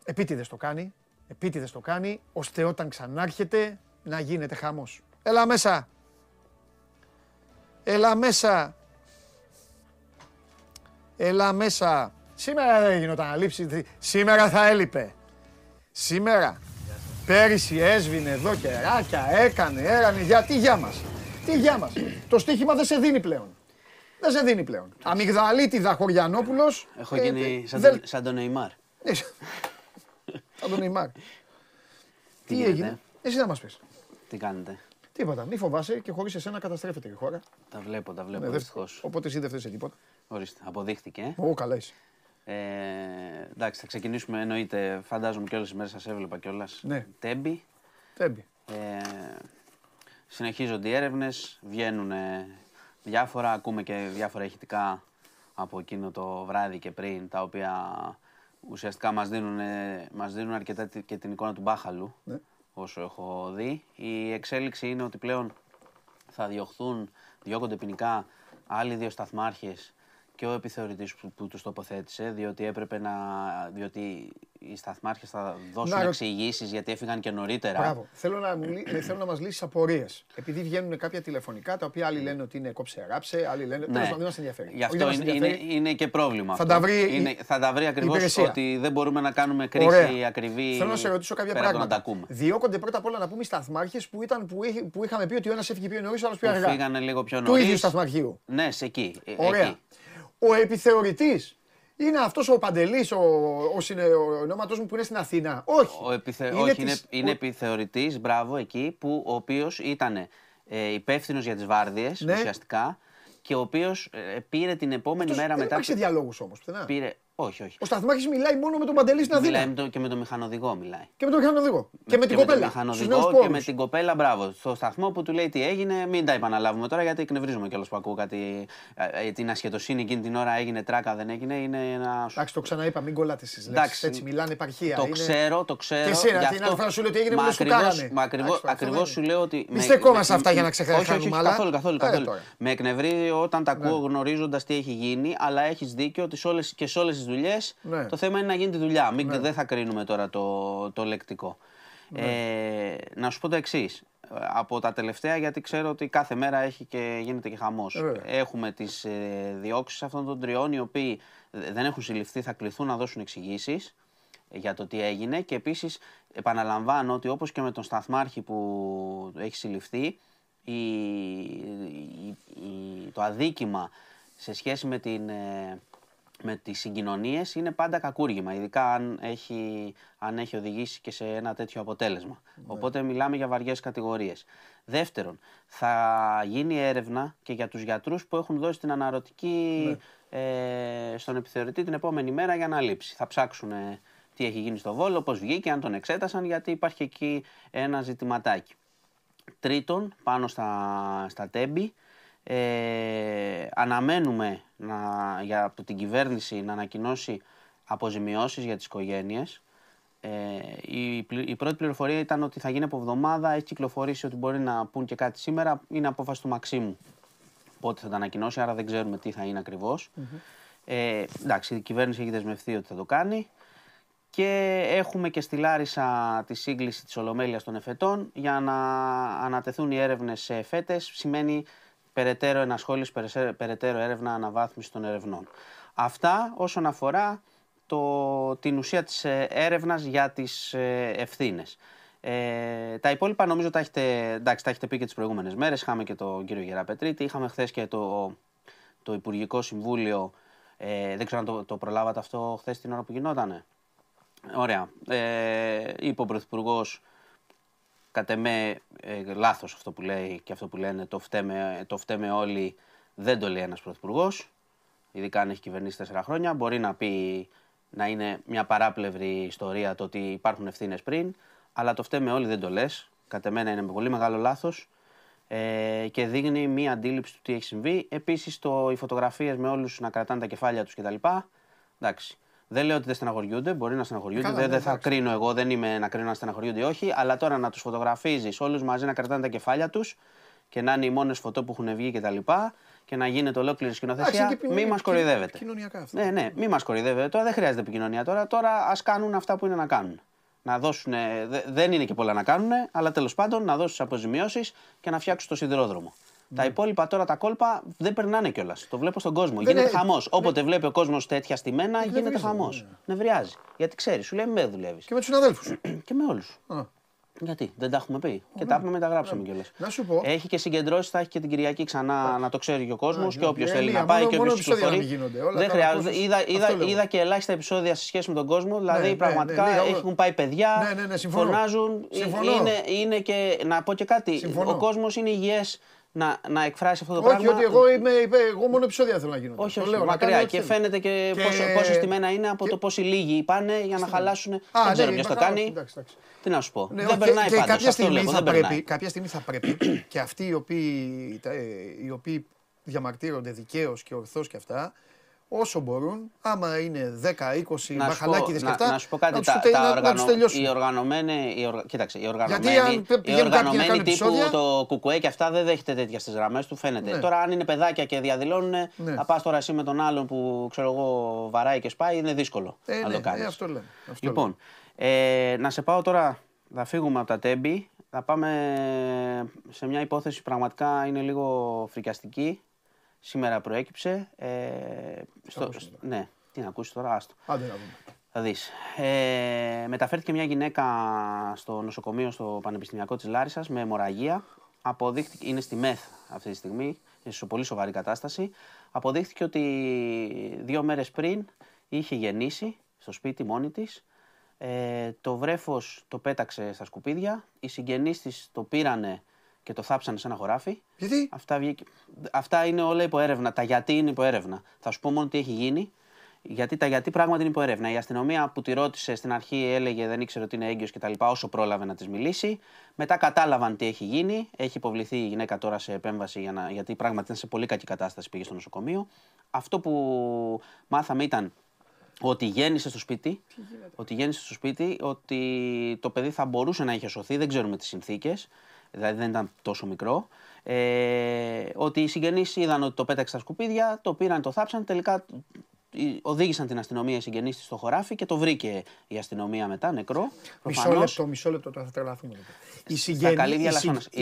επίτηδες το κάνει, επίτηδες το κάνει, ώστε όταν ξανάρχεται να γίνεται χαμός. Έλα μέσα! Έλα μέσα! Έλα μέσα. Σήμερα δεν γινόταν αλήψη. Σήμερα θα έλειπε. Σήμερα. Πέρυσι έσβηνε εδώ κεράκια, έκανε, έρανε. Γιατί για μας. Τι για μας. Το στοίχημα δεν σε δίνει πλέον. Δεν σε δίνει πλέον. Αμυγδαλίτιδα Χωριανόπουλος. Έχω γίνει σαν τον Νεϊμάρ. Σαν τον Νεϊμάρ. Τι έγινε. Εσύ να μας πεις. Τι κάνετε. Τίποτα. Μη φοβάσαι και χωρίς εσένα καταστρέφεται η χώρα. Τα βλέπω, τα βλέπω. Δυστυχώς. Οπότε εσύ δεν φταίει σε τίποτα. Ορίστε, αποδείχτηκε. Ω, καλά είσαι. Εντάξει, θα ξεκινήσουμε εννοείται. Φαντάζομαι και όλες τις μέρες σας έβλεπα κιόλας. Τέμπι. Τέμπι. Συνεχίζονται οι έρευνες, βγαίνουν διάφορα. Ακούμε και διάφορα ηχητικά από εκείνο το βράδυ και πριν, τα οποία ουσιαστικά μας δίνουν, μας δίνουν αρκετά και την εικόνα του μπάχαλου, ναι, όσο έχω δει. Η εξέλιξη είναι ότι πλέον θα διωχθούν, διώκονται ποινικά άλλοι δύο σταθμάρχες και ο επιθεωρητής που, που τους τοποθέτησε, διότι έπρεπε να, διότι οι σταθμάρχες θα δώσουν εξηγήσεις γιατί έφυγαν και νωρίτερα. Μπράβο. Θέλω να, θέλω να μας λύσεις απορίες. Επειδή βγαίνουν κάποια τηλεφωνικά, τα οποία άλλοι λένε ότι είναι κόψε-ράψε, άλλοι λένε ότι δεν μας ενδιαφέρει. Γι' αυτό είναι, είναι, είναι και πρόβλημα. Θα, αυτό. Τα, βρει είναι, η, θα τα βρει ακριβώς υπηρεσία. Ότι δεν μπορούμε να κάνουμε κρίση. Ωραία. Ακριβή. Θέλω να σε ρωτήσω κάποια πράγματα. Διώκονται πρώτα απ' όλα να πούμε οι σταθμάρχες που, που, που είχαμε πει ότι ο ένας έφυγε πιο νωρίς, ο άλλος πιο αργά. Φύγανε λίγο πιο νωρίς. Του ίδιου σταθμαρχείου. Ναι, σε εκεί. Ο επιθεωρητής. Είναι αυτός ο Παντελής, ο, ο, ο ονόματός μου που είναι στην Αθήνα. Όχι. Ο επιθε, είναι, όχι της, είναι, είναι ο... επιθεωρητής, μπράβο, εκεί, που ο οποίος ήταν ε, υπεύθυνος για τις βάρδιες, ναι, ουσιαστικά, και ο οποίος ε, πήρε την επόμενη αυτός, μέρα δεν μετά. Δεν υπήρξε διαλόγους όμως, πουθενά. Πήρε... Όχι, όχι. Ο σταθμάρχης μιλάει μόνο με τον Παντελή στην Αθήνα. Μιλάει με το, και με τον μηχανοδηγό μιλάει. Και με τον μηχανοδηγό. Και με την και κοπέλα. Με τον και με την κοπέλα, μπράβο. Στο σταθμό που του λέει τι έγινε, μην τα επαναλάβουμε τώρα γιατί εκνευρίζουμε κιόλας που ακούω κάτι. Την ασχετοσύνη εκείνη την ώρα έγινε τράκα, δεν έγινε. Είναι ένα. Εντάξει, το ξαναείπα, μην κολλάτε εσείς. Εντάξει, έτσι μιλάνε επαρχία. Το είναι... ξέρω, το ξέρω. Και εσύ, να την άλλη σου λέω ότι έγινε με το κάνανε. Ακριβώς σου λέω ότι. Μην στεκόμαστε αυτά για να ξεχάσουμε. Καθόλου, καθόλου. Με εκνευρίζει όταν τα ακούω γνωρίζοντας τι έχει γίνει, αλλά έχει δίκιο ότι σε όλες τις δουλειές, ναι, το θέμα είναι να γίνει τη δουλειά. Μην, ναι. Δεν θα κρίνουμε τώρα το, το λεκτικό. Ναι. Ε, να σου πω το εξής. Από τα τελευταία, γιατί ξέρω ότι κάθε μέρα έχει και γίνεται και χαμός. Ναι. Έχουμε τις ε, διώξεις αυτών των τριών, οι οποίοι δεν έχουν συλληφθεί, θα κληθούν να δώσουν εξηγήσεις για το τι έγινε. Και επίσης επαναλαμβάνω ότι όπως και με τον σταθμάρχη που έχει συλληφθεί, η, η, η, το αδίκημα σε σχέση με την... Ε, με τις συγκοινωνίες είναι πάντα κακούργημα, ειδικά αν έχει, αν έχει οδηγήσει και σε ένα τέτοιο αποτέλεσμα. Ναι. Οπότε μιλάμε για βαριές κατηγορίες. Δεύτερον, θα γίνει έρευνα και για τους γιατρούς που έχουν δώσει την αναρωτική, ναι, ε, στον επιθεωρητή την επόμενη μέρα για ανάληψη. Θα ψάξουν ε, τι έχει γίνει στο Βόλο, πώς βγήκε, αν τον εξέτασαν, γιατί υπάρχει εκεί ένα ζητηματάκι. Τρίτον, πάνω στα, στα τέμπη, Ε, αναμένουμε να, για, από την κυβέρνηση να ανακοινώσει αποζημιώσεις για τις οικογένειες. Ε, η, η πρώτη πληροφορία ήταν ότι θα γίνει από εβδομάδα, έχει κυκλοφορήσει ότι μπορεί να πούν και κάτι σήμερα. Είναι απόφαση του Μαξίμου πότε θα τα ανακοινώσει, άρα δεν ξέρουμε τι θα είναι ακριβώς. Mm-hmm. Ε, εντάξει, η κυβέρνηση έχει δεσμευτεί ότι θα το κάνει. Και έχουμε και στη Λάρισα τη σύγκληση της Ολομέλειας των Εφετών για να ανατεθούν οι έρευνες σε εφέτες. Σημαίνει περαιτέρω ενασχόληση, περαιτέρω έρευνα, αναβάθμιση των ερευνών. Αυτά όσον αφορά το, την ουσία της έρευνας για τις ευθύνες. Ε, τα υπόλοιπα νομίζω τα έχετε, εντάξει, τα έχετε πει και τις προηγούμενες μέρες. Είχαμε και τον κύριο Γεραπετρίτη, είχαμε χθες και το, το Υπουργικό Συμβούλιο. Ε, δεν ξέρω αν το, το προλάβατε αυτό χθες την ώρα που γινότανε. Ωραία. Ε, είπε ο Πρωθυπουργός, κατ' εμέ ε, λάθος αυτό που λέει και αυτό που λένε, το φταίμε, το φταίμε όλοι, δεν το λέει ένας πρωθυπουργός, ειδικά αν έχει κυβερνήσει τέσσερα χρόνια. Μπορεί να πει να είναι μια παράπλευρη ιστορία το ότι υπάρχουν ευθύνες πριν, αλλά το φταίμε όλοι δεν το λες. Κατ' εμένα είναι πολύ μεγάλο λάθος ε, και δείχνει μια αντίληψη του τι έχει συμβεί. Επίσης, το, οι φωτογραφίες με όλους να κρατάνε τα κεφάλια τους κτλ. Εντάξει. Δεν λέω ότι δεν στεναχωριούνται, μπορεί να στεναχωριούνται. Δεν δε θα κρίνω εγώ, δεν είμαι να κρίνω να στεναχωριούνται ή όχι, αλλά τώρα να τους φωτογραφίζεις όλους μαζί να κρατάνε τα κεφάλια τους και να είναι οι μόνες φωτό που έχουν βγει κτλ. Και να γίνεται ολόκληρη σκηνοθεσία. Μη μας κοροϊδεύετε. Ναι, ναι, μη μας κοροϊδεύετε. Τώρα δεν χρειάζεται επικοινωνία τώρα. Τώρα ας κάνουν αυτά που είναι να κάνουν. Να δώσουν, δε, δεν είναι και πολλά να κάνουν, αλλά τέλος πάντων να δώσουν αποζημιώσεις και να φτιάξουν το σιδηρόδρομο. Τα υπόλοιπα τώρα τα κόλπα δεν περνάνε κιόλας. Το βλέπω στον κόσμο. Γίνεται χαμός. Όποτε βλέπει ο κόσμος τέτοια στημένα, γίνεται χαμός. Νευριάζει. Γιατί ξέρεις, σου λέει με δουλεύεις. Και με τους συναδέλφους. Και με όλους. Γιατί, δεν τα έχουμε πει. Και τα έχουμε μεταγράψουμε κιόλας. Να σου πω. Έχει και συγκεντρώσεις, θα έχει και την Κυριακή ξανά να το ξέρει και ο κόσμος και όποιος θέλει να πάει και όποιος ψηφοφορεί. Δεν χρειάζεται. Είδα και ελάχιστα επεισόδια σε σχέση με τον κόσμο. Δηλαδή πραγματικά έχουν πάει παιδιά, φωνάζουν. Είναι και. Να πω και κάτι. Ο κόσμος είναι υγιές. Να, να εκφράσει αυτό το όχι, πράγμα. Όχι, ότι εγώ, είμαι, εγώ μόνο επεισόδια θέλω να γίνω. Όχι, όχι, λέω, μακριά. Και φαίνεται και, και... πόσο, πόσο στημένα είναι από και... το πόσοι λίγοι πάνε για να Στην... χαλάσουν. Α, δεν ξέρω ποιος το κάνει. Εντάξει, εντάξει. Τι να σου πω. Ναι, δεν περνάει πάντα. Κάποια, κάποια στιγμή θα πρέπει και αυτοί οι οποίοι, οι οποίοι διαμαρτύρονται δικαίως και ορθώς και αυτά, όσο μπορούν, άμα είναι δέκα είκοσι μαχαλάκιδες και αυτά, να σου πω κάτι, να τους τελειώσουν. Οι οργανωμένοι τύπου το κουκουέ και αυτά δεν δέχεται τέτοια στις γραμμές του, φαίνεται. Τώρα αν είναι παιδάκια και διαδηλώνουν, θα πας τώρα εσύ με τον άλλον που ξέρω εγώ βαράει και σπάει, είναι δύσκολο να το κάνεις. Αυτό λέμε. Λοιπόν, να σε πάω τώρα, θα φύγουμε από τα Τέμπη, θα πάμε σε μια υπόθεση πραγματικά είναι λίγο φρικιαστική. Σήμερα προέκυψε. Ε, στο, ναι, τι να ακούσεις τώρα, άστο. Άντε να δούμε. Θα δεις. Ε, μεταφέρθηκε μια γυναίκα στο νοσοκομείο στο Πανεπιστημιακό της Λάρισσας με αιμορραγία. Αποδείχθηκε, είναι στη ΜΕΘ αυτή τη στιγμή, είναι σε πολύ σοβαρή κατάσταση. Αποδείχθηκε ότι δύο μέρες πριν είχε γεννήσει στο σπίτι μόνη της. Ε, το βρέφος το πέταξε στα σκουπίδια. Οι συγγενείς της το πήρανε και το θάψανε σε ένα χωράφι. Γιατί? Αυτά, βγήκε... Αυτά είναι όλα υποέρευνα. Τα γιατί είναι υποέρευνα. Θα σου πω μόνο τι έχει γίνει. Γιατί τα γιατί πράγματι είναι υποέρευνα. Η αστυνομία που τη ρώτησε στην αρχή έλεγε δεν ήξερε ότι είναι έγκυος κτλ. Όσο πρόλαβε να της μιλήσει. Μετά κατάλαβαν τι έχει γίνει. Έχει υποβληθεί η γυναίκα τώρα σε επέμβαση για να... γιατί πράγματι ήταν σε πολύ κακή κατάσταση. Πήγε στο νοσοκομείο. Αυτό που μάθαμε ήταν ότι γέννησε στο σπίτι. Ότι γέννησε στο σπίτι. Ότι το παιδί θα μπορούσε να είχε σωθεί. Δεν ξέρουμε τις συνθήκες. Δηλαδή δεν ήταν τόσο μικρό, ε, ότι οι συγγενείς είδαν ότι το πέταξε στα σκουπίδια, το πήραν, το θάψαν, τελικά οδήγησαν την αστυνομία οι συγγενείς της στο χωράφι και το βρήκε η αστυνομία μετά, νεκρό. Μισό λεπτό, μισό λεπτό, τώρα θα τρελαθούμε. Οι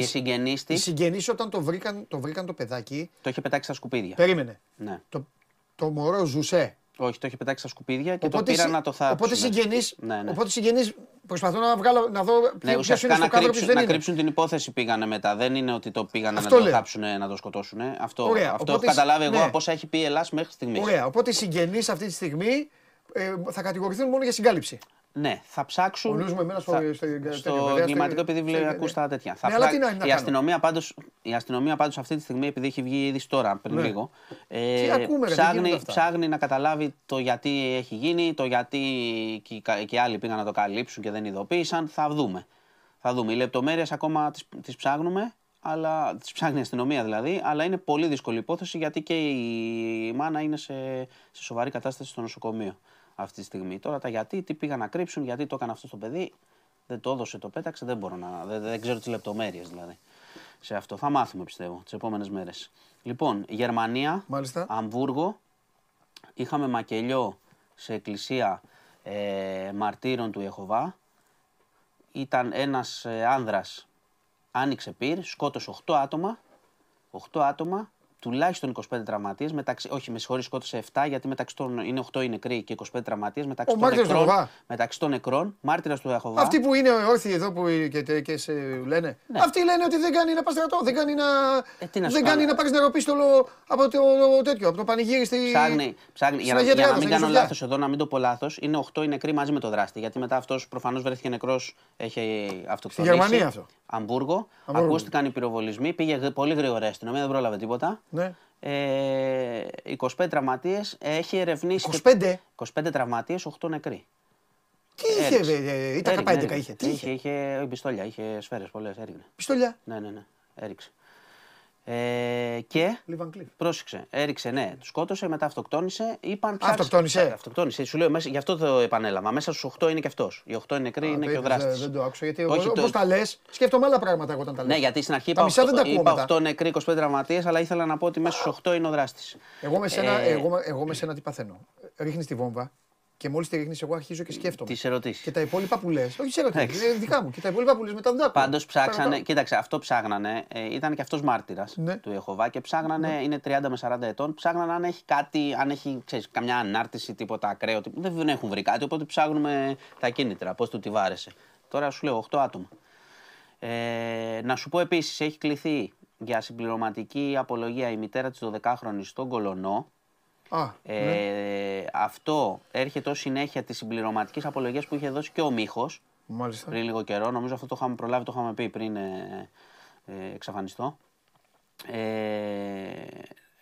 συγγενείς της... Οι συγγενείς όταν το βρήκαν, το βρήκαν το παιδάκι... Το είχε πετάξει στα σκουπίδια. Περίμενε. Ναι. Το, το μωρό ζούσε. Όχι, το είχε πετάξει στα σκουπίδια και οπότε το πήραν συ... να το θάψουν. Οπότε συγγενείς... Ναι, ναι. Οπότε συγγενείς... Προσπαθώ να βγάλω, να δω ποιο είναι στο κάδρο, ποιος δεν είναι. Να κρύψουν την υπόθεση πήγανε μετά. Δεν είναι ότι το πήγανε να το θάψουνε, να το σκοτώσουνε. Αυτό έχω καταλάβει εγώ πώς έχει πει η Ελλάδα μέχρι στιγμής. Ωραία, οπότε οι συγγενείς αυτή τη στιγμή θα κατηγορηθούν μόνο για συγκάλυψη. Ναι, θα ψάξουν. Ορίζουμε εμένα στο εγκληματικό επειδή βλέπει ακούστα τέτοια. Η αστυνομία πάντως, η αστυνομία πάντως αυτή τη στιγμή επειδή έχει βγει ήδη τώρα πριν λίγο, ψάχνει να καταλάβει το γιατί έχει γίνει, το γιατί και άλλοι πήγαν να το καλύψουν και δεν ειδοποίησαν. Θα δούμε. Θα δούμε. Οι λεπτομέρειες ακόμα τις ψάχνουμε, αλλά τις ψάχνει η αστυνομία δηλαδή, αλλά είναι πολύ δύσκολη υπόθεση γιατί και η μάνα είναι σε σοβαρή κατάσταση στο νοσοκομείο. Αυτή τη στιγμή. Τώρα τα γιατί, τι πήγαν να κρύψουν, γιατί το έκανε αυτό στο παιδί, δεν το έδωσε, το πέταξε, δεν μπορώ να. Δεν, δεν ξέρω τις λεπτομέρειες δηλαδή. Σε αυτό θα μάθουμε πιστεύω τις επόμενες μέρες. Λοιπόν, Γερμανία, μάλιστα. Αμβούργο, είχαμε μακελιό σε εκκλησία ε, μαρτύρων του Ιεχωβά. Ήταν ένας ε, άνδρας, άνοιξε πυρ, σκότωσε οκτώ άτομα, οκτώ άτομα. Τουλάχιστον είκοσι πέντε τραυματίες, μεταξύ, όχι με συγχωρείς σκότωσε επτά, γιατί μεταξύ των είναι οκτώ οι νεκροί και είκοσι πέντε τραυματίες, μεταξύ, μεταξύ των νεκρών, μάρτυρας του Ιεχωβά. Αυτοί που είναι όρθιοι εδώ που και, και σε λένε, ναι. Αυτοί λένε ότι δεν κάνει να πας στρατό, δεν κάνει να, ε, να, δεν κάνει να πάρεις νεροπίστολο από το τέτοιο, από το πανηγύρι στη... Ψάχνει, ψάχνει. Για, να, για, για να μην κάνω λάθος εδώ, να μην το πω λάθος, είναι οκτώ οι νεκροί μαζί με το δράστη, γιατί μετά αυτός προφανώς βρέθηκε νεκρός, έχει αυτοκτονήσει. Στη Γερμανία αυτό. Αμβούργο, Αμβούργο, ακούστηκαν οι πυροβολισμοί, πήγε πολύ γρήγορα η αστυνομία, δεν πρόλαβε τίποτα. Ναι. Ε, είκοσι πέντε τραυματίες, έχει ερευνήσει. είκοσι πέντε, είκοσι πέντε τραυματίες, οκτώ νεκροί. Τι είχε, ε, ήταν καπάιντεκα, είχε. Τι είχε, είχε, είχε πιστόλια, είχε σφαίρες πολλές, έριγνε. Πιστόλια. Ναι, ναι, ναι, έριξε. Ε, και πρόσεξε, έριξε, ναι, του σκότωσε, μετά αυτοκτόνησε. Είπαν, ψάξε, αυτοκτόνησε. Αυτοκτόνησε. Σου λέω, μέσα, γι' αυτό το επανέλαβα. Μέσα στους οκτώ είναι και αυτός. Οι οκτώ νεκροί είναι και ο δράστης. Δεν το άκουσα, γιατί όπως το... τα λες, σκέφτομαι άλλα πράγματα εγώ όταν τα λέω. Ναι, γιατί στην αρχή τα είπα οκτώ νεκροί, είκοσι πέντε τραυματίες, αλλά ήθελα να πω ότι μέσα στους οκτώ είναι ο δράστης. Εγώ με σένα, ε... εγώ, εγώ με σένα τι παθαίνω. Ρίχνεις τη βόμβα. Και μόλις τη ρίχνεις εγώ αρχίζω και σκέφτομαι. Τις ερωτήσεις. Και τα υπόλοιπα που λες. Όχι, σε ερωτήσεις. Είναι δικά μου. Και τα υπόλοιπα που λες μετά δεν τα ακούω. Πάντως ψάξανε. Κοίταξε, αυτό ψάχνανε. Ε, ήταν και αυτός μάρτυρας ναι. του Ιεχωβά και ψάχνανε. Ναι. Είναι τριάντα με σαράντα ετών. Ψάχνανε αν έχει κάτι, αν έχει ξέρεις, καμιά ανάρτηση, τίποτα ακραίο. Δεν έχουν βρει κάτι. Οπότε ψάχνουμε τα κίνητρα. Πώς του τη βάρεσε. Τώρα σου λέω οκτώ άτομα. Ε, να σου πω επίσης, έχει κληθεί για συμπληρωματική απολογία η μητέρα της δωδεκάχρονης στον Κολωνό. Α, ε, ναι. Αυτό έρχεται ως συνέχεια της συμπληρωματικής απολογίας που είχε δώσει και ο Μίχος. Μάλιστα. Πριν λίγο καιρό. Νομίζω αυτό το είχαμε προλάβει, το είχαμε πει πριν ε, ε, εξαφανιστώ. Ε,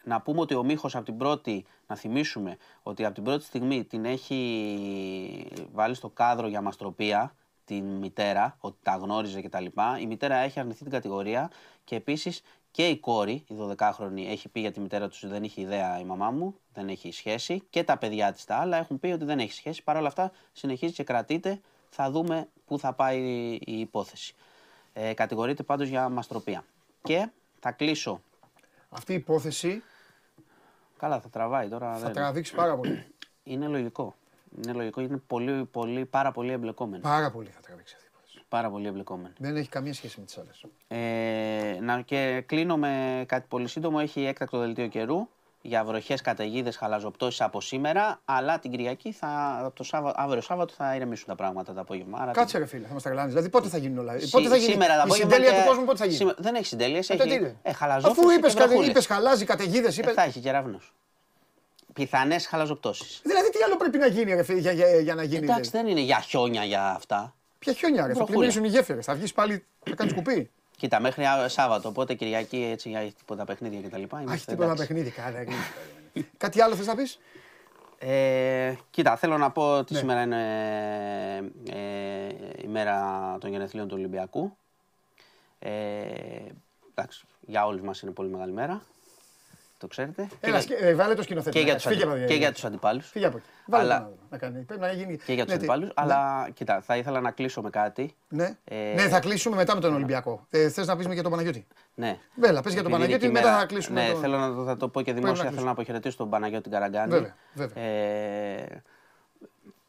να πούμε ότι ο Μίχος από την πρώτη, να θυμίσουμε ότι από την πρώτη στιγμή την έχει βάλει στο κάδρο για μαστροπία την μητέρα, ότι τα γνώριζε κτλ. Η μητέρα έχει αρνηθεί την κατηγορία και επίσης και η κόρη, η δωδεκάχρονη, έχει πει για τη μητέρα τους δεν είχε ιδέα η μαμά μου, δεν έχει σχέση, και τα παιδιά της τα άλλα έχουν πει ότι δεν έχει σχέση. Παρ' όλα αυτά συνεχίζει και κρατείται, θα δούμε πού θα πάει η υπόθεση. Ε, κατηγορείται πάντως για μαστροπία. Και θα κλείσω. Αυτή η υπόθεση... Καλά, θα τραβάει τώρα. Θα τραβήξει πάρα πολύ. Είναι λογικό. Είναι λογικό, είναι πολύ, πολύ, πάρα πολύ εμπλεκόμενη. Πάρα πολύ θα τραβήξει αυτή η υπόθεση. Πάρα πολύ εμπλεκόμενη. Δεν έχει καμία σχέση με τις άλλες. Ε, να, και κλείνω με κάτι πολύ σύντομο. Έχει έκτακτο δελτίο καιρού για βροχές, καταιγίδες, χαλαζοπτώσεις από σήμερα. Αλλά την Κυριακή, θα, το Σάββα, αύριο Σάββατο, θα ηρεμήσουν τα πράγματα το απόγευμα. Άρα, κάτσε ρε φίλε, θα μας τρελάνεις. Δηλαδή πότε θα γίνουν όλα. Σή, πότε θα γίνει, σήμερα, η συντέλεια και... του κόσμου πότε θα γίνει. Σήμε, δεν έχει συντέλειες. Ε, έχει... ε, Αφού είπες, είπες χαλάζει, καταιγίδες. Είπες... Ε, θα έχει κεραυνός. Πιθανές χαλαζοπτώσεις. Δηλαδή τι άλλο πρέπει να γίνει ρε, φίλε, για, για, για να γίνει. Εντάξει, δεν είναι για χιόνια για αυτά. Ποια χιόνια, ρε, θα πλημμυρίσουν οι γέφυρες. Θα βγεις πάλι να κάνεις κουπί. Κοίτα, μέχρι Σάββατο, οπότε Κυριακή έτσι για τίποτα παιχνίδια κτλ. Αχ, τίποτα παιχνίδι, καλά. Κάτι άλλο θες να πεις? Ε, κοίτα, θέλω να πω ότι ναι. Σήμερα είναι ε, η μέρα των γενεθλίων του Ολυμπιακού. Ε, εντάξει, για όλους μας είναι πολύ μεγάλη μέρα. Το ξέρετε. Έλα, και, ε, βάλε το σκηνοθέτη. Και, αντι... και για τους αντιπάλους. Φύγε από εκεί. Βάλε αλλά... να κάνει. Πρέπει να γίνει... Και για τους ναι, αντιπάλους. Ναι. Αλλά κοιτά, θα ήθελα να κλείσω με κάτι. Ναι, ε... ναι θα κλείσουμε μετά με τον Ολυμπιακό. Ναι. Ε, θες να πεις για τον Παναγιώτη. Ναι. Βέλα, πες για τον Παναγιώτη, μέρα... μετά θα κλείσουμε. Ναι, το... θέλω να το, θα το πω και δημόσια. Να θέλω να αποχαιρετήσω τον Παναγιώτη Καραγκάνη. Βέβαια, βέβαια. Ε...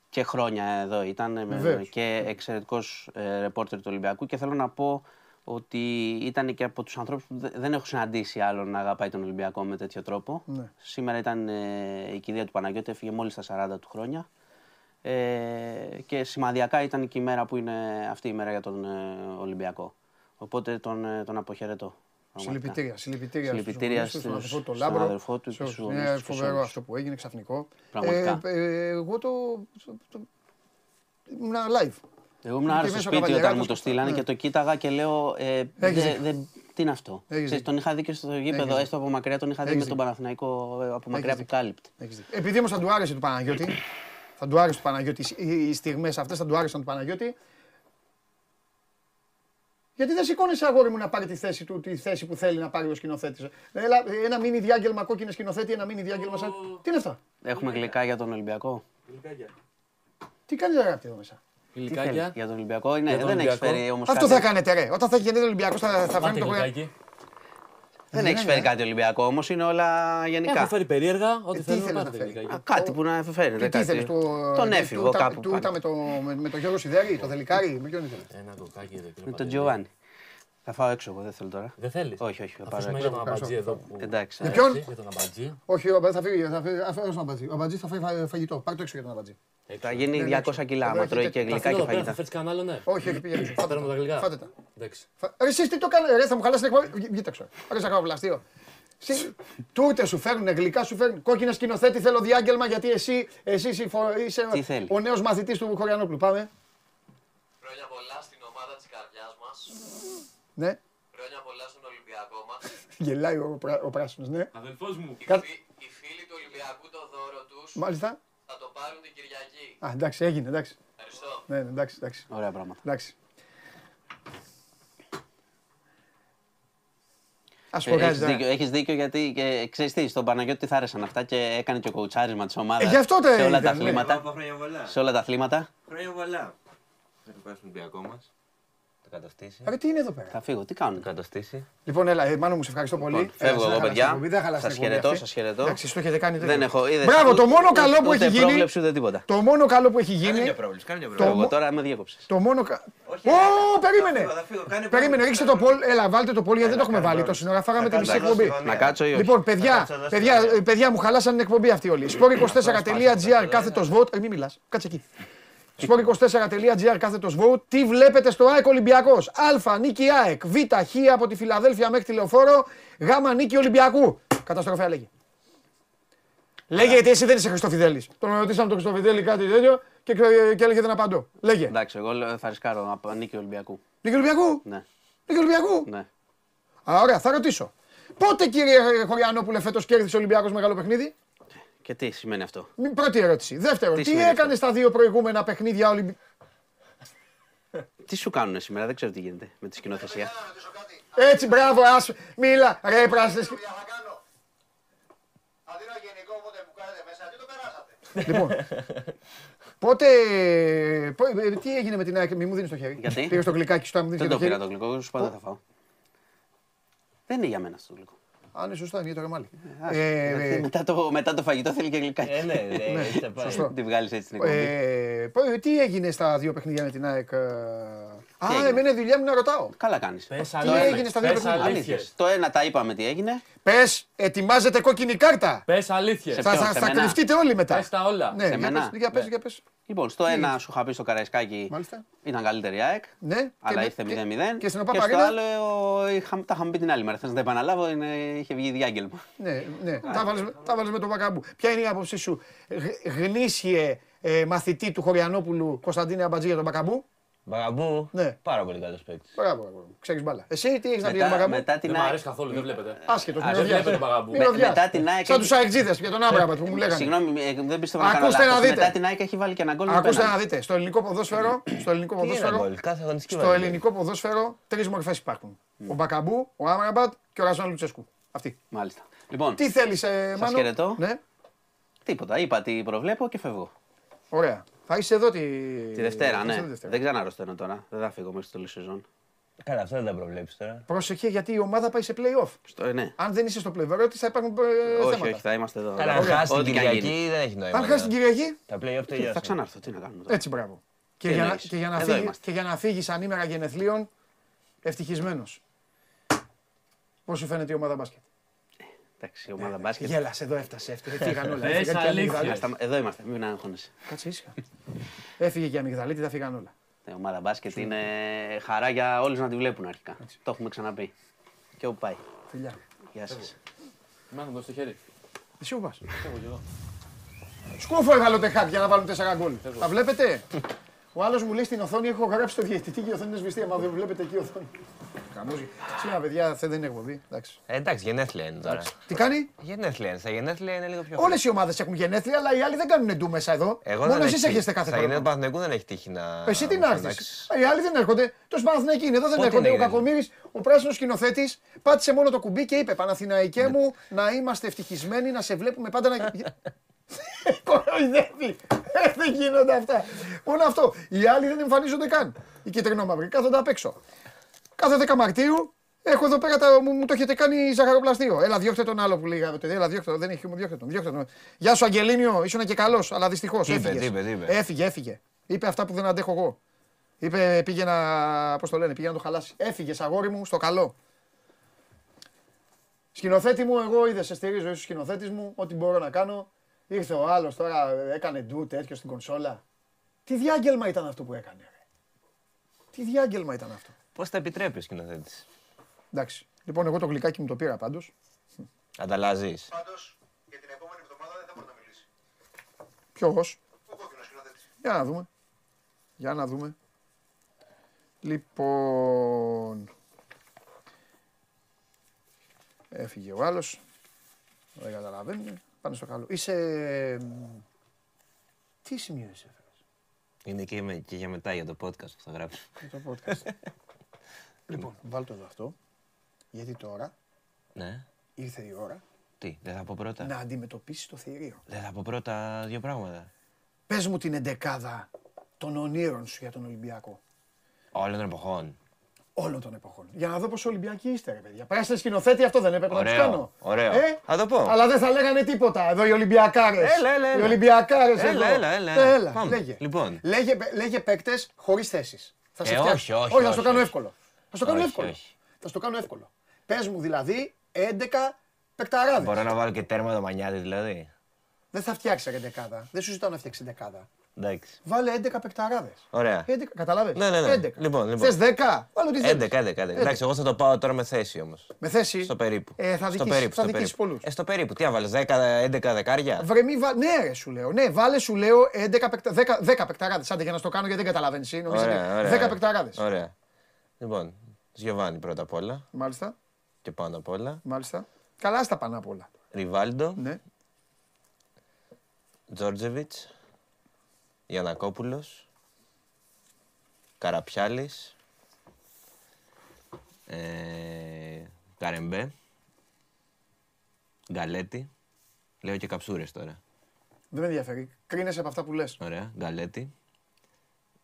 Και χρόνια εδώ ήταν. Και εξαιρετικός ρεπόρτερ του Ολυμπιακού. Και θέλω να πω ότι ήταν και από τους ανθρώπους που δεν έχω συναντήσει άλλον να αγαπάει τον Ολυμπιακό με τέτοιο τρόπο. Ναι. Σήμερα ήταν ε, η κηδεία του Παναγιώτη, έφυγε μόλις στα σαράντα του χρόνια. Ε, και σημαδιακά ήταν και η μέρα που είναι αυτή η μέρα για τον ε, Ολυμπιακό. Οπότε τον, ε, τον αποχαιρετώ. Συλληπιτήρια, συλληπιτήρια, συλληπιτήρια στον αδερφό του Λάμπρο. Είναι φοβερό αυτό που έγινε, ξαφνικό. Ε, ε, εγώ το... ήμουν live. Εγώ ήμουν άρρωστο σπίτι όταν μου το στείλανε και το κοίταγα και λέω τι είναι αυτό. Τον είχα δει και στο γήπεδο, έστω από μακριά, τον είχα δει με τον Παναθηναϊκό από μακριά που κάλυπτε. Επειδή όμως θα του άρεσε του Παναγιώτη, θα του άρεσε του Παναγιώτη, οι στιγμές αυτές θα του άρεσαν του Παναγιώτη. Γιατί δεν σηκώνεσαι αγόρι μου να πάρει τη θέση του, τη θέση που θέλει να πάρει ο σκηνοθέτης. Ένα μίνι διάγγελμα κόκκινη σκηνοθέτη, ένα μίνι διάγγελμα σαν... Τι είναι αυτά. Έχουμε γλυκά για τον Ολυμπιακό. Τι κάνει αγάπη εδώ μέσα. Γλυκάκια. Για τον Ολυμπιακό είναι, δεν έχει φέρει όμως. Αυτό θα κάνετε ρε. Όταν θα γεννηθεί ο Ολυμπιακός θα θα φέρνει το γλυκάκι. Δεν έχει φέρει κάτι Ολυμπιακό όμως, είναι όλα γενικά. Έχω φέρει περίεργα, ό,τι θέλει να φέρει. Κάτι που να φέρει, δεν κάτι. Τον έφηβο κάπου. Του ήταν με το με το Γιώργο Σιδέρη, το δελικάρι, με ποιον ήταν. Ένα κοκάκι εδώ. Με τον Τζοβάνι. Θα φάω έξω εγώ, δεν θέλω τώρα. Δεν θέλεις. Όχι, όχι, θα πάρω έξω. Εντάξει. Με ποιον? Για τον Αμπατζή. Όχι, θα φύγει, θα φύγει. Αφήνω τον Αμπατζή. Ο Αμπατζής θα φάει φαγητό. Πάρ' το έξω για τον Αμπατζή. Θα γίνει διακόσια κιλά, άμα τρώει και γλυκά και φαγητά. Θα φέρεις κανάλο, ναι. Όχι, όχι, πήγαινε. Θα παίρνω τα γλυκά. Φάτε τα. Εντάξει. Εσείς τι το κάνετε, ρε, θα μου χαλάσετε εκπομπή. Κοίταξε. Άρχισα να κάνω βλαστείο. Τούτε σου φέρνουν γλυκά, σου φέρνουν. Κόκκινα σκηνοθέτη, θέλω διάγγελμα γιατί εσύ είσαι ο νέος μαθητής του Χωριανόπουλου. Πάμε. Χρόνια πολλά στην ομάδα της καρδιάς μας. Ναι. Χρόνια πολλά στον Ολυμπιακό μας. Γελάει ο, πρά, ο πράσινος, ναι. Αδελφός μου. Οι, οι φίλοι του Ολυμπιακού το δώρο τους. Μάλιστα. Θα το πάρουν την Κυριακή. Α, εντάξει, έγινε, εντάξει. Ευχαριστώ. Ναι, εντάξει, εντάξει. Ωραία πράγματα. Εντάξει. Έχεις δίκιο, έχεις δίκιο γιατί ε, ξέρεις τι, στον Παναγιώτη θα άρεσαν αυτά και έκανε και ο κοουτσάρισμα της ομάδας. Ε, γι' αυτό σε όλα τα αθλήματα. Σε όλα τα αθλήματα. Χρόνια πολλά. Θα το πάρει στον Ολυμπιακό μας. Άρα τι είναι εδώ πέρα. Θα φύγω, τι κάνουν. Καταστήσει. Λοιπόν, έλα, Μάνο μου, σε ευχαριστώ πολύ. Φεύγω εγώ, παιδιά. Σας χαιρετώ, σας χαιρετώ. Εντάξει, το έχετε κάνει τέτοιο. Μπράβο, το μόνο καλό που έχει γίνει. Το μόνο καλό που έχει γίνει. Κάνε μια πρόβλεψη, κάνε μια πρόβλεψη. Εγώ τώρα με διέκοψες. Το μόνο. Ω, περίμενε. Περίμενε, ρίξτε το πόλ. Έλα, βάλτε το πόλ γιατί δεν το έχουμε βάλει. Το συνογραφάγαμε τη μισή εκπομπή. Να κάτσω ή όχι. Λοιπόν, παιδιά, παιδιά μου χαλάσαν την εκπομπή αυτή όλοι. σπορ είκοσι τέσσερα τελεία τζι άρ κάθετος vote. Μην μιλάς, κάτσε εκεί. σπορ είκοσι τέσσερα τελεία τζι άρ κάθετος vote. Τι βλέπετε στο ΑΕΚ Ολυμπιακός? Α, νίκη ΑΕΚ. Β, Χ από τη Φιλαδέλφια μέχρι τη Λεωφόρο. Γ, νίκη Ολυμπιακού. Καταστροφή αλέγει. Λέγε, γιατί εσύ δεν είσαι Χριστόφιδέλης. Τον ρωτήσαμε τον Χριστόφιδέλη κάτι τέτοιο και, και έλεγε δεν απαντώ. Λέγε. Εντάξει, εγώ θα ρισκάρω να νίκη Ολυμπιακού. Νίκη Ολυμπιακού? Ναι. Νίκη Ολυμπιακού? Ναι. Α, ωραία, θα ρωτήσω. Πότε, κύριε Χωριανόπουλε, φέτος κέρδισε ο Ολυμπιακός μεγάλο παιχνίδι? Και τι σημαίνει αυτό? Πρώτη ερώτηση. Δεύτερο, τι, τι έκανε στα δύο προηγούμενα παιχνίδια Ολυμπιακού? Τι σου κάνουνε σήμερα, δεν ξέρω τι γίνεται με τη σκηνοθεσία. Έτσι, μπράβο, ας μίλα, ρε πράσινες. Αντί ένα γενικό, οπότε που κάνετε μέσα, τι το περάσατε. Λοιπόν, πότε, πότε, τι έγινε με την ΑΕΚ, μη μου δίνεις το χέρι. Γιατί? Πήρες το γλυκάκι σου, μη μου δίνεις το χέρι. Δεν το πήρα το γλυκό, σου πάντα θα φάω. Δεν είναι για μένα αυτό το γλυκό. Αν είναι σωστά, είναι για το γαμάλι. Μετά το φαγητό θέλει και γλυκάκι. Ε, ναι, ναι, τη βγάλεις έτσι την εκπομπή. Τι έγινε στα δύο παιχνίδια με την ΑΕΚ? Α, εμένα δουλειά μου να ρωτάω. Καλά κάνεις. Τι έγινε στα δύο παιχνίδια? Το ένα τα είπαμε τι έγινε. Πες, ετοιμάζετε κόκκινη κάρτα. Πες αλήθειες. Θα κρυφτείτε όλοι μετά. Πες τα όλα. Ναι, για πες, για πες. Λοιπόν, στο ένα σου είχα πει στο Καραϊσκάκι ήταν καλύτερη ΑΕΚ, αλλά ήρθε μηδέν μηδέn. Και στο άλλο τα είχαμε πει την άλλη μέρα. Θες να τα επαναλάβω, είχε βγει διάγγελμα. Ναι, τα βάλες με τον Πακαμπού. Ποια είναι η άποψή σου, γνήσιε μαθητή του Χωριανόπουλου Κωνσταντίνε Αμπατζή, για τον Πακαμπού? Μπαγκαμπού, ναι. Πάρα πολύ καλός παίκτης. Μπράβο, ξέρεις μπάλα. Εσύ τι έχεις να πεις για τον Μπαγκαμπού? Μετά την ΑΕΚ. Δεν μ' αρέσει καθόλου, δεν βλέπετε. Άσχετο, δεν βλέπετε τον Μπαγκαμπού. Μετά την ΑΕΚ. Σαν τους αεξίδες για τον Άμραμπατ που μου λέγανε. Συγγνώμη, δεν πιστεύω να κάνω λάθος. Μετά την ΑΕΚ έχει βάλει και έναν γκολ. Ακούστε να δείτε. Στο ελληνικό ποδόσφαιρο, στο ελληνικό ποδόσφαιρο, στο ελληνικό ποδόσφαιρο τρεις μορφές υπάρχουν. Ο Μπαγκαμπού, ο Άμραμπατ και ο Ραζάν Λουτσέσκου. Αυτή. Μάλιστα. Λοιπόν. Τι θέλεις, Μάνο? Ναι. Τίποτα. Είπα τι προβλέπω και φεύγω. Ωραία. Θα είσαι εδώ τη, τη Δευτέρα, ναι. Δευτέρα. Δεν ξαναρρωσταίνω τώρα. Δεν θα φύγω μέσα στο τέλος σεζόν. Καλά, αυτό δεν τα προβλέψεις τώρα. Προσεχέ, γιατί η ομάδα πάει σε play-off. Στο, ναι. Αν δεν είσαι στο πλευρό της, θα υπάρχουν ε, όχι, θέματα. Όχι, θα είμαστε εδώ. Καλά, αν χάσει την Κυριακή, δεν έχει νόημα. Αν χάσει την Κυριακή, τα play-off τελειώσαν. Θα ξανάρθω, τι να κάνουμε τώρα. Έτσι, μπράβο. Και, για να, και, για, να φύγει, και για να φύγεις ανήμερα γενεθλίων, ευτυχισμένος. Πώς σου φαίνεται η ομάδα μπάσκετ? Εντάξει, η ομάδα μπάσκετ. Γέλασε, εδώ έφτασε, έφτασε, φύγαν όλα. Εδώ είμαστε, μην αγχώνεσαι. Κάτσε ήσυχα. Έφυγε και η Αμυγδαλίτη, τα φύγαν όλα. Η ομάδα μπάσκετ είναι χαρά για όλους να τη βλέπουν αρχικά. Το έχουμε ξαναπεί. Και όπου πάει. Φιλιά. Γεια σας. Μάλλον δώσ' το χέρι. Εσύ που πας? Φεύγω κι εγώ. Σκούφο έβαλε ο Τεχάκ για να βάλουν τέσσερα γκολ. Τα βλέπετε? Ο άλλος μου λέει στην οθόνη, έχω γράψει το διαιτητή και η οθόνη είναι σβηστή. Άμα δεν βλέπετε εκεί η οθόνη. Καμούζι. Σήμερα, παιδιά, δεν είναι εκπομπή. Εντάξει. Εντάξει, γενέθλια είναι τώρα. Τι κάνει? Γενέθλια είναι. Στα γενέθλια είναι λίγο πιο. Όλες οι ομάδες έχουν γενέθλια, αλλά οι άλλοι δεν κάνουν ντου μέσα εδώ. Μόνο εσείς έχετε κάθε φορά. Στα γενέθλια του Παναθηναϊκού δεν έχει τύχει να. Εσύ τι να έρθεις? Οι άλλοι δεν έρχονται. Τους Παναθηναϊκοί είναι εδώ, δεν έρχονται. Ο Κακομοίρης, ο πράσινος σκηνοθέτης, πάτησε μόνο το κουμπί και είπε: Παναθηναϊκέ μου, να είμαστε ευτυχισμένοι, να σε βλέπουμε πάντα να. Κοροϊδεύει. Δεν γίνονται αυτά. Μόνο αυτό. Οι άλλοι δεν εμφανίζονται καν. Οι κυτρινόμαυροι κάθονται απ' έξω. Κάθε δέκα Μαρτίου έχω εδώ πέρα τα, μου, μου το έχετε κάνει ζαχαροπλαστείο. Έλα, διώχτε τον άλλο που λέγατε. Έλα, διώχτε τον. Δεν έχει χιούμορ, διώχτε τον. Διώχτε τον. Γεια σου, Αγγελίνιο. Ήσουν και καλός, αλλά δυστυχώς έφυγες. Είπε, είπε. Έφυγε, έφυγε. Είπε αυτά που δεν αντέχω εγώ. Είπε, πήγε να. Πώς το λένε, πήγε να το χαλάσει. Έφυγες, αγόρι μου, στο καλό. Σκηνοθέτη μου, εγώ είδε, σε στηρίζω, ίσως σκηνοθέτης μου, ό,τι μπορώ να κάνω. Ήρθε ο άλλος τώρα, έκανε ντου τέτοιο στην κονσόλα. Τι διάγγελμα ήταν αυτό που έκανε, ρε. Τι διάγγελμα ήταν αυτό. Πώς τα επιτρέπει ο σκηνοθέτης? Εντάξει. Λοιπόν, εγώ το γλυκάκι μου το πήρα πάντως. Ανταλλάζεις. Πάντως, για την επόμενη εβδομάδα δεν θα μπορεί να μιλήσει. Ποιος? Ο κόκκινος σκηνοθέτης. Για να δούμε. Για να δούμε. Λοιπόν. Έφυγε ο άλλος. Δεν καταλαβαίνουμε. Πάνε στο καλό. Είσαι. Τι σημείο είσαι? Είναι και, και για μετά, για το podcast που θα γράψω. Για το podcast. Λοιπόν, βάλτε εδώ αυτό, γιατί τώρα ναι. Ήρθε η ώρα. Τι, δεν θα πω πρώτα? Να αντιμετωπίσεις το θηρίο. Δεν θα πω πρώτα δύο πράγματα. Πες μου την εντεκάδα των ονείρων σου για τον Ολυμπιακό. Όλων των εποχών. Όλων των εποχών. Για να δω πόσο Ολυμπιακοί είστε, ρε παιδιά. Πράσινη σκηνοθέτη, αυτό δεν έπρεπε να τους κάνω. Ωραίο. Ε? Θα το πω. Αλλά δεν θα λέγανε τίποτα. Εδώ οι Ολυμπιακάρες. Έλα, έλα, έλα. Οι Ολυμπιακάρες έλα, έλα, έλα, έλα. έλα. Πάμε. Λέγε. Λοιπόν. Λέγε, λέγε παίκτες χωρίς θέσεις. Θα ε, σε φτιάξω. Όχι, όχι, όχι, θα όχι, το κάνω όχι. εύκολο. Θα στο κάνω όχι, εύκολο. Όχι. Θα στο κάνω εύκολο. Πες μου δηλαδή έντεκα παικταράδες. Μπορώ να βάλω και τέρμα το μανιάδι δηλαδή. Δεν θα φτιάξεις δεκάδα. Δεν σου ζητάω να φτιάξεις δεκάδα. Εντάξει. Βάλε έντεκα παικταράδες. Ωραία. έντεκα, καταλάβες. Ναι, ναι, ναι. έντεκα. Λοιπόν, λοιπόν. Θες δέκα, βάλω τι θέλεις. έντεκα, έντεκα. Εντάξει, εγώ θα το πάω τώρα με θέση όμως. Με θέση. Στο περίπου. Ε, θα δικήσεις πολλούς. Ε, στο περίπου. Τι άβαλες, δέκα, έντεκα δεκάρια. Βρε μη βάλε. Ναι, ρε, σου λέω. Ναι, βάλε, σου λέω έντεκα, δέκα, δέκα παικταράδες. Άντε για να στο κάνω γιατί δεν καταλαβαίνεις. δέκα παικταράδες. Ωραία. Λοιπόν, Γιοβάνι πρώτα απ' όλα. Μάλιστα. Και πάνω απ' όλα. Μάλιστα. Καλά στα πάνω απ' όλα. Ριβάλντο. Ναι. Τζόρτζεβιτς. Γιανακόπουλος, Καραπιάλης, ε, Καρεμπέ, Γκαλέτη, λέω και καψούρες τώρα. Δεν με ενδιαφέρει, κρίνεσαι από αυτά που λες. Ωραία, Γκαλέτη,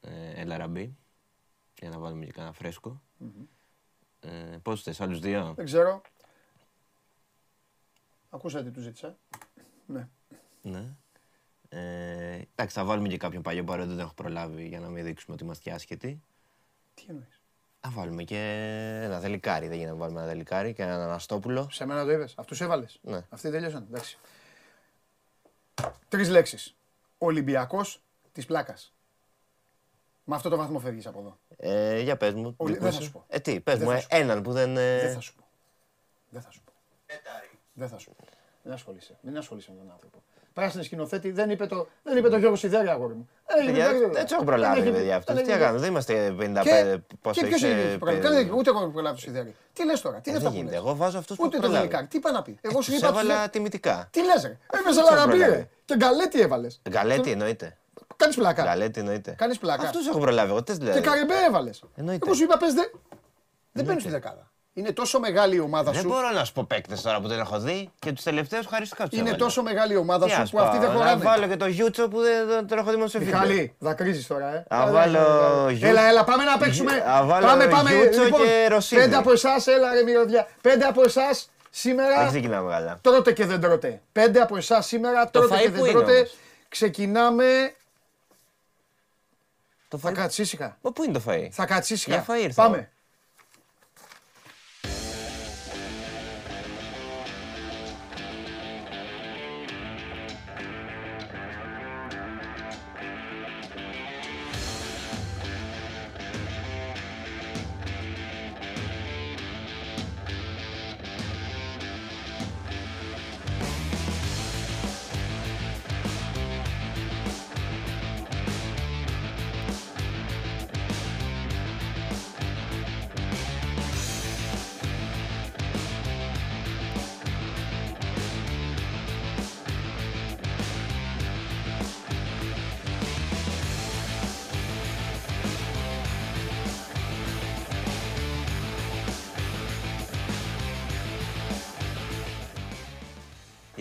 ε, Ελαραμπή, για να βάλουμε και κανένα φρέσκο. Mm-hmm. Ε, πώς θες, άλλους δύο. Δεν ξέρω. Ακούσατε τι του ζήτησα. Ναι. Ναι. Ε, εντάξει, θα βάλουμε και κάποιον παλιό παρότι δεν έχω προλάβει για να μην δείξουμε ότι είμαστε άσχετοι. Τι εννοείς? Θα βάλουμε και ένα δελικάρι. Δεν γίνεται να βάλουμε ένα δελικάρι και έναν Αναστόπουλο. Σε μένα το είπες. Αυτούς έβαλες. Ναι. Αυτοί τελειώσαν. Εντάξει. Τρεις λέξεις. Ολυμπιακός της πλάκας. Με αυτό το βαθμό φεύγεις από εδώ. Ε, για πες μου. Ολυ... Δεν θα σου πω. Ε, τι, πες μου, ε, έναν που δεν. Ε... Δεν θα σου πω. Δεν θα σου πω. Δεν θα σου πω. Δεν ασχολείσαι. Δεν ασχολείσαι με τον άνθρωπο. Πράσινη σκηνοθέτη, δεν είπε το, δεν είπε το Γιώργο Σιδέρια, αγόρι μου. Έτσι έχω προλάβει, παιδιά, αυτό. Τι έκανε, δεν είμαστε πενήντα πέντε πόσο είσαι. Ούτε έχω προλάβει το Σιδέρια. Τι λες τώρα, τι λες τα πουλες. Εγώ βάζω αυτούς που προλάβει. Τι είπα να πει. Εγώ σου είπα τους έβαλα τιμητικά. Τι λες ρε, έπαιζε Λαραμπή. Και Γκαλέτη έβαλες. Γκαλέτη εννοείται. Κάνεις πλάκα. Γκαλέτη εννοείται. Κάνεις πλάκα. Αυτούς έχω προλάβει, εγώ τι λες. Και Καρεμπέ έβαλες. Εγώ σου είπα πες δεν παίρνεις τη δεκάδα. Είναι τόσο μεγάλη η ομάδα σου. Δεν μπορώ να σου πω παίκτες τώρα που δεν έχω δει και τους τελευταίους χαρίστηκα. Είναι τόσο μεγάλη η ομάδα σου που αυτή δεν χωράει. Θα βάλω και το Γιούτσο που δεν τον έχω δει μόνο σε βίντεο. Μιχάλη, δακρύζεις τώρα, ε. Θα βάλω Γιούτσο. Έλα, έλα, πάμε να παίξουμε. Πάμε, πάμε. Πέντε από εσάς, έλα ρε μυρωδιά. Πέντε από εσάς σήμερα. Δεν ξεκινάμε καλά. Τρώτε και δεν τρώτε. Πέντε από εσάς σήμερα, τρώτε και δεν τρώτε. Ξεκινάμε. Θα κάτσεις ήσυχα. Πού είναι το φαΐ? Θα κάτσεις ήσυχα. Πάμε.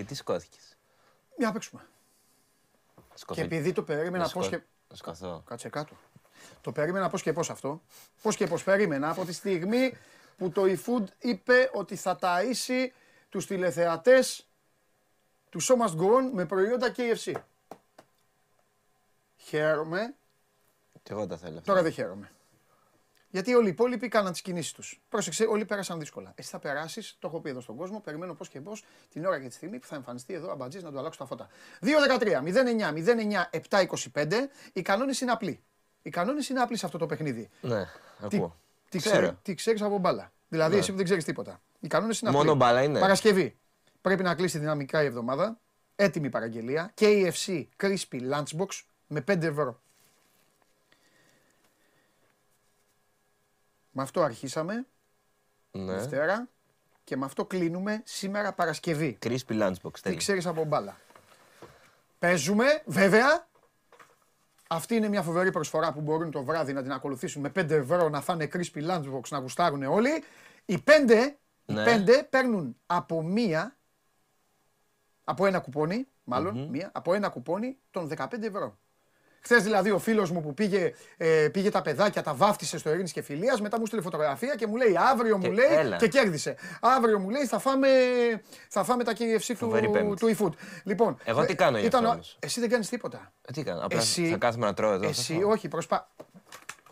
Τι σκόθηκες? Για να παίξουμε. Και επειδή το περίμενα πώς και... Σκοθώ. Κάτσε κάτω. Το περίμενα πώς και πώς αυτό. Πώς και πώς περίμενα από τη στιγμή που το e-food είπε ότι θα ταΐσει τους τηλεθεατές του Show Must Go On με προϊόντα κέι εφ σι. Χαίρομαι. Και εγώ τα θέλω. Τώρα δεν χαίρομαι. Γιατί όλοι οι υπόλοιποι κάναν τις κινήσεις τους. Πρόσεξε, όλοι πέρασαν δύσκολα. Εσύ θα περάσεις, το έχω πει εδώ στον κόσμο, περιμένω πώς και πώς την ώρα και τη στιγμή που θα εμφανιστεί εδώ ο Αμπατζής να του αλλάξω τα φώτα. δύο δεκατρία μηδέν εννιά μηδέν εννιά επτά είκοσι πέντε. Οι κανόνες είναι απλοί. Οι κανόνες είναι απλοί σε αυτό το παιχνίδι. Ναι, ακούω. Τι, τι, ξέρ, τι ξέρεις από μπάλα. Δηλαδή, ναι. Εσύ που δεν ξέρεις τίποτα. Οι κανόνες είναι απλοί. Μόνο μπάλα είναι. Παρασκευή. Πρέπει να κλείσει δυναμικά η εβδομάδα. Έτοιμη παραγγελία. κέι εφ σι Crispy Lunchbox με πέντε ευρώ. Με αυτό αρχίσαμε, ναι. Δευτέρα, και με αυτό κλείνουμε σήμερα Παρασκευή. Crispy Lunchbox, τι ξέρεις από μπάλα. Παίζουμε, βέβαια, αυτή είναι μια φοβερή προσφορά που μπορούν το βράδυ να την ακολουθήσουν με πέντε ευρώ, να φάνε Crispy Lunchbox, να γουστάρουν όλοι. Οι πέντε, ναι. Οι πέντε παίρνουν από μία, από ένα κουπόνι, μάλλον, mm-hmm. μία, από ένα κουπόνι των δεκαπέντε ευρώ. Χθες δηλαδή ο φίλος μου που πήγε, ε, πήγε τα παιδάκια, τα βάφτισε στο Ειρήνης και Φιλίας, μετά μου στείλε φωτογραφία και μου λέει αύριο μου και λέει έλα. Και κέρδισε. Αύριο μου λέει θα φάμε, θα φάμε τα κέι εφ σι του, του e-food. Λοιπόν, εγώ τι κάνω ήταν, για αυτό? Εσύ δεν κάνεις τίποτα. Τι κάνω, απλά εσύ, θα κάθομαι να τρώω εδώ. Εσύ, όχι, προσπα...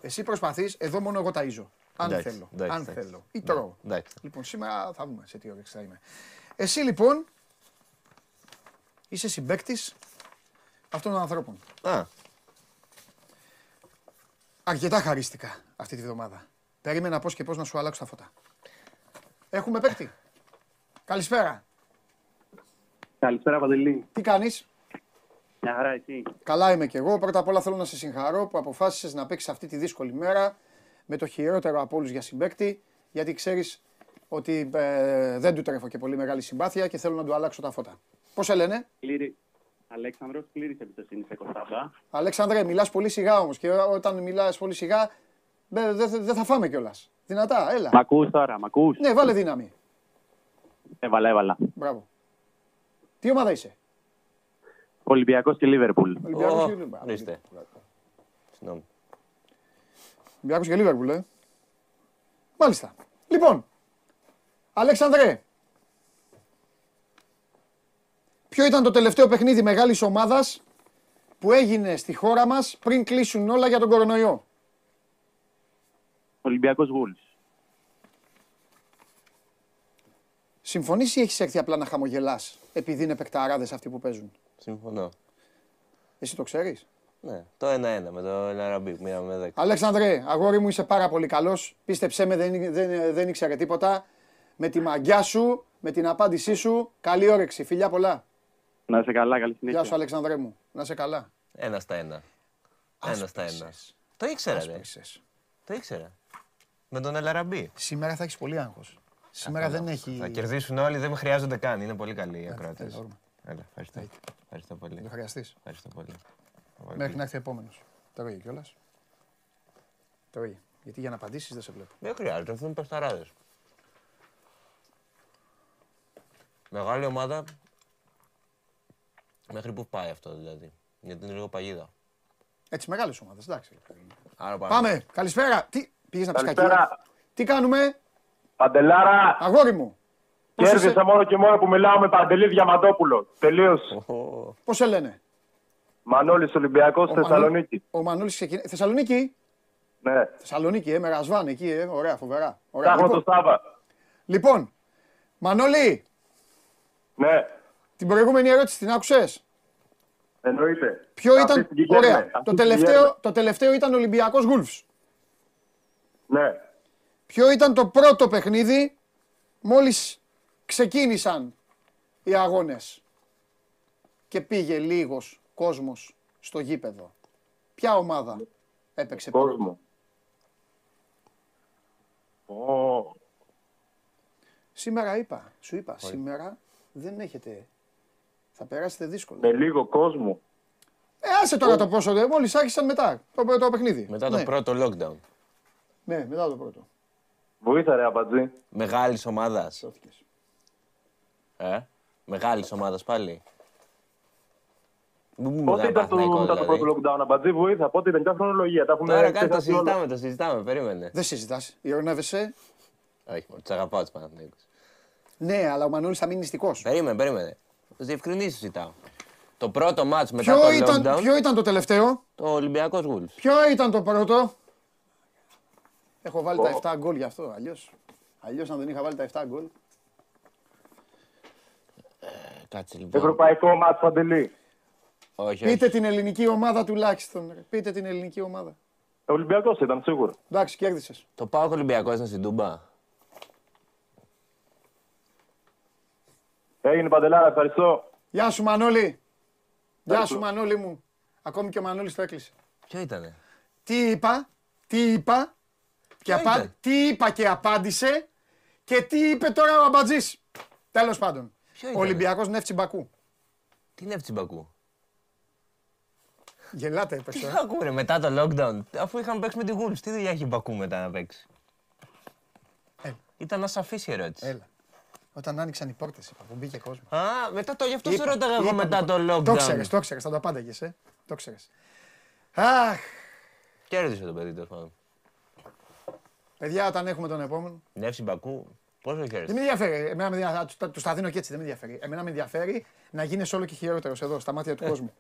εσύ προσπαθείς, εδώ μόνο εγώ ταΐζω. Αν that's, θέλω, that's, αν that's, θέλω. That's, ή τρώω. That's. Λοιπόν, σήμερα θα δούμε σε τι όρεξη θα είμαι. Εσύ λοιπόν, είσαι συμπαίκτης αυτών των ανθρώπων. Α. Αρκετά χαρίστηκα αυτή τη βδομάδα. Περίμενα πώς και πώς να σου αλλάξω τα φώτα. Έχουμε παίκτη. Καλησπέρα. Καλησπέρα, Παντελή. Τι κάνεις? Μια χαρά, εσύ? Καλά είμαι κι εγώ. Πρώτα απ' όλα θέλω να σε συγχαρώ που αποφάσισες να παίξεις αυτή τη δύσκολη μέρα με το χειρότερο από όλους για συμπαίκτη, γιατί ξέρεις ότι ε, δεν του τρέφω και πολύ μεγάλη συμπάθεια και θέλω να του αλλάξω τα φώτα. Πώς σε λένε? Κλήρη. Αλέξανδρος, Κλήρης εμπιστοσύνη σε Κωνσταντά. Αλέξανδρε, μιλάς πολύ σιγά όμως και όταν μιλάς πολύ σιγά δεν δε θα φάμε κιόλας. Δυνατά, έλα. Μ' ακούς τώρα, μ' ακούς? Ναι, βάλε δύναμη. Έβαλα, έβαλα. Μπράβο. Τι ομάδα είσαι? Ολυμπιακός και Λίβερπουλ. Ολυμπιακός και Λίβερπουλ. Είστε. Συγγνώμη. Ολυμπιακός και Λίβερπουλ, ε. Μάλιστα. Λοιπόν, Αλέξανδρε, ποιο ήταν το τελευταίο παιχνίδι μεγάλης ομάδας που έγινε στη χώρα μας πριν κλείσουν όλα για τον κορονοϊό? Ολυμπιακός Γουλς. Συμφωνείς ή έχεις έρθει απλά να χαμογελάς επειδή είναι παικταράδες αυτοί που παίζουν? Συμφωνώ. Εσύ το ξέρεις? Ναι, το ένα ένα με το Ελαραμπή, μία με δέκα. Αλέξανδρε, αγόρι μου, είσαι πάρα πολύ καλός. Πίστεψέ με, δεν, δεν, δεν ήξερε τίποτα. Με τη μαγκιά σου, με την απάντησή σου, καλή όρεξη. Φιλιά πολλά. Να είσαι καλά, καλή συνέχεια. Γεια σου, Αλέξανδρε μου. Να είσαι καλά. Ένα στα ένα. Ένα στα ένα. Το ήξερα, ρε. Το ήξερα. Με τον Ελαραμπή. Σήμερα θα έχεις πολύ άγχος. Σήμερα καθώς, δεν έχει... Θα κερδίσουν όλοι, δεν χρειάζονται καν. Είναι πολύ καλοί οι ακροατές. Έλα, ευχαριστώ. Ευχαριστώ πολύ. Το χρειαστείς. Ευχαριστώ πολύ. Μέχρι να έρθει ο επόμενος. Τρώγε κιόλας. Τρώγε. Γιατί για να απαντήσεις δεν σε βλέπω. Δεν χρειάζεται, αυτό είναι παιχταράδες. Μεγάλη ομάδα. Μέχρι που πάει αυτό δηλαδή? Γιατί είναι λίγο παγίδα. Έτσι, μεγάλες ομάδες, εντάξει. Άρα, πάμε. πάμε. Καλησπέρα. Τι πήγες να πεις κακιά? Τι κάνουμε? Παντελάρα. Αγόρι μου. Κέρδισα είσαι... μόνο και μόνο που μιλάω με Παντελή Διαμαντόπουλο. Τελείωσε. Oh. Πώς σε λένε? Μανώλης Ολυμπιακός, Θεσσαλονίκη. Ο Μανώλης ξεκινάει. Θεσσαλονίκη. Ναι. Θεσσαλονίκη, ε, με Ρασβάν εκεί, ε. Ωραία, φοβερά. Ωραία. Κάχω λοιπόν, το Στάβα. Λοιπόν, Μανώλη. Ναι. Την προηγούμενη ερώτηση την άκουσες? Εννοείται. Ποιο αυτή ήταν? Ωραία. Το τελευταίο, το τελευταίο ήταν Ολυμπιακός Γουλφς. Ναι. Ποιο ήταν το πρώτο παιχνίδι μόλις ξεκίνησαν οι αγώνες και πήγε λίγος κόσμος στο γήπεδο? Ποια ομάδα έπαιξε κόσμο? Oh. Σήμερα είπα, σου είπα, oh. σήμερα δεν έχετε, θα περάσετε δύσκολα. Με λίγο κόσμο. Ε, άσε τώρα oh. το πόσο, μόλις άρχισαν μετά το, το παιχνίδι. Μετά το ναι. πρώτο lockdown. Ναι, μετά το πρώτο. Βοήθα ρε Αμπατζή. Μεγάλης ομάδας. Ε, μεγάλης ομάδας πάλι. Πότε ήταν το, δηλαδή. το πρώτο lockdown, Αμπατζή, βοήθα, πότε ήταν, ποια χρονολογία? Τα έχουμε... Τώρα κάτι τα συζητάμε, τα συζητάμε, περίμενε. Δεν συζητάς, ειρωνεύεσαι. Όχι, τους αγαπάω τους Παναθηναϊκούς. Ναι, αλλά ο Μανώλης θα μείνει νηστικός. Περίμενε, περίμενε. Τους διευκρινήσεις ζητάω. Το πρώτο μάτς μετά ποιο το ήταν, lockdown. Ποιο ήταν το τελευταίο? Το Ολυμπιακός Γουλς. Ποιο ήταν το πρώτο? Έχω βάλει oh. τα εφτά γκολ γι' αυτό, αλλιώς. Αλλιώς αν δεν είχα βάλει τα εφτά γκολ. Ε, κάτσε λοιπόν. Ευρωπαϊκό μάτς, Παντελή. Όχι, πείτε όχι. την ελληνική ομάδα τουλάχιστον. Ρε. Πείτε την ελληνική ομάδα. Ο Ολυμπιακός ήταν σίγουρο. Εντάξει, κέρδισες. Το ΠΑΟΚ Ολυμπιακός ήταν στην Τούμπα. Έγινε Παντελάρα, ευχαριστώ. Γεια σου Μανώλη. Γεια σου Μανώλη μου. Ακόμη και ο Μανώλης το έκλεισε. Ποιο ήτανε? Τι είπα, τι είπα. Και απα... Τι είπα και απάντησε και τι είπε τώρα ο Αμπατζής. Τέλος πάντων. Ο Ολυμπιακός Νεύτσι Μπακού. Τι Νεύτσι Μπακού? Γελάτε έπαιξε. Τι Μπακού ρε, μετά το lockdown. Αφού είχαμε παίξει με τη Γουλς, τι δουλειά έχει Μπακού μετά να παίξει? Έλα. Ήταν ασαφής η ερώτηση. Έλα. Όταν άνοιξαν οι πόρτες, είπα, που μπήκε κόσμο. Α, μετά το γι' αυτό σε ρώταγα εγώ μετά το lockdown. Το ξέρεις, το ξέρεις, θα το απάνταγες, ε. Το ξέρεις. Αχ. Κέρδισε το παιδί τέλος πάντων. Παιδιά, όταν έχουμε τον επόμενο. Νεύση Μπακού, πόσο χαίρεσαι? Δεν με ενδιαφέρει. Εμένα με δια... Τους τα δίνω και έτσι, δεν με ενδιαφέρει. Εμένα με ενδιαφέρει να γίνεις όλο και χειρότερος εδώ, στα μάτια του κόσμου.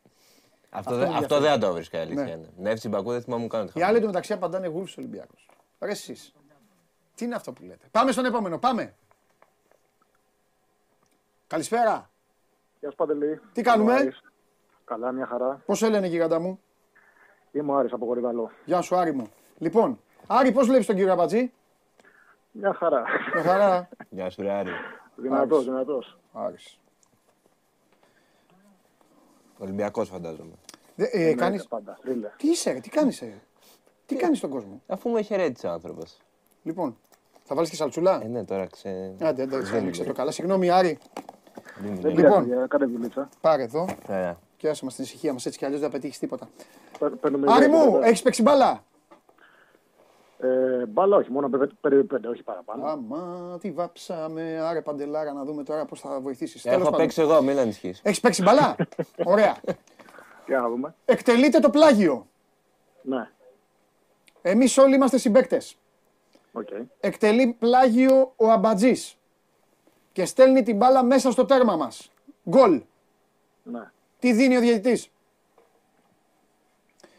Αυτό, αυτό, αυτό δεν θα το βρεις καλή. Ναι. Νεύση Μπακού, δεν θυμάμαι μου κάνω. Οι άλλοι του μεταξύ απαντάνε Γουλφς Ολυμπιακός. Ρε εσείς. Τι είναι αυτό που λέτε? Πάμε στον επόμενο, πάμε. Καλησπέρα. Γεια σου Παντελή. Τι κάνουμε? Καλά, μια χαρά. Πώς σε λένε γιγαντά μου? Είμαι ο Άρης από Κορυδαλό. Γεια σου Άρη μου. Λοιπόν, Άρη, πώς βλέπεις τον κύριο Αμπατζή? Μια χαρά. Μια χαρά. Γεια σου, Άρη. Δυνατός, δυνατός. Άρης. Ολυμπιακός, φαντάζομαι. Ε, ε, κάνεις... πάντα, τι είσαι, τι κάνεις, ε? Τι κάνεις στον κόσμο? Αφού με χαιρέτησε ο άνθρωπος. Λοιπόν, θα βάλεις και σαλτσουλά. Ε, ναι, τώρα ξέ... Άντε, εντάξει, ξέρω καλά. Συγγνώμη, Άρη. Λοιπόν, πάρε εδώ. Και άσε μας την ησυχία μας, έτσι κι αλλιώς δεν θα πετύχεις τίποτα. Άρη μου, έχεις παίξει μπάλα? Ε, μπάλα, όχι, μόνο περίπου πέντε, όχι παραπάνω. Αμά, τι βάψαμε, άρε Παντελάρα, να δούμε τώρα πώς θα βοηθήσεις. Έχω παίξει εγώ, μην ανησυχείς. Έχεις παίξει μπάλα? Ωραία. Για να δούμε. Εκτελείται το πλάγιο. Ναι. Εμείς όλοι είμαστε συμπαίκτες. Okay. Εκτελεί πλάγιο ο Αμπατζής. Και στέλνει την μπάλα μέσα στο τέρμα μας. Γκολ. Ναι. Τι δίνει ο διαιτητής?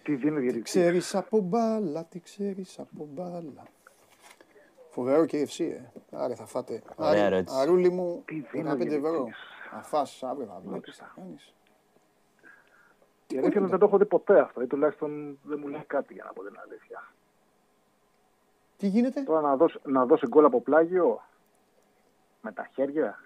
Τι δίνει ο διαιτητής? Τι ξέρεις από μπάλα, τι ξέρεις από μπάλα. Φοβερό κέι εφ σι, ε. Άρα θα φάτε. Άρα, αρούλι μου, πέντε ευρώ. Να φας, αύριο θα βλέπεις, θα κάνεις. Η αλήθεια δεν το έχω δει ποτέ αυτό, ή τουλάχιστον δεν μου λέει κάτι για να πω την αλήθεια. Τι γίνεται? Τώρα να δώσει, να δώσει γκολ από πλάγιο, με τα χέρια.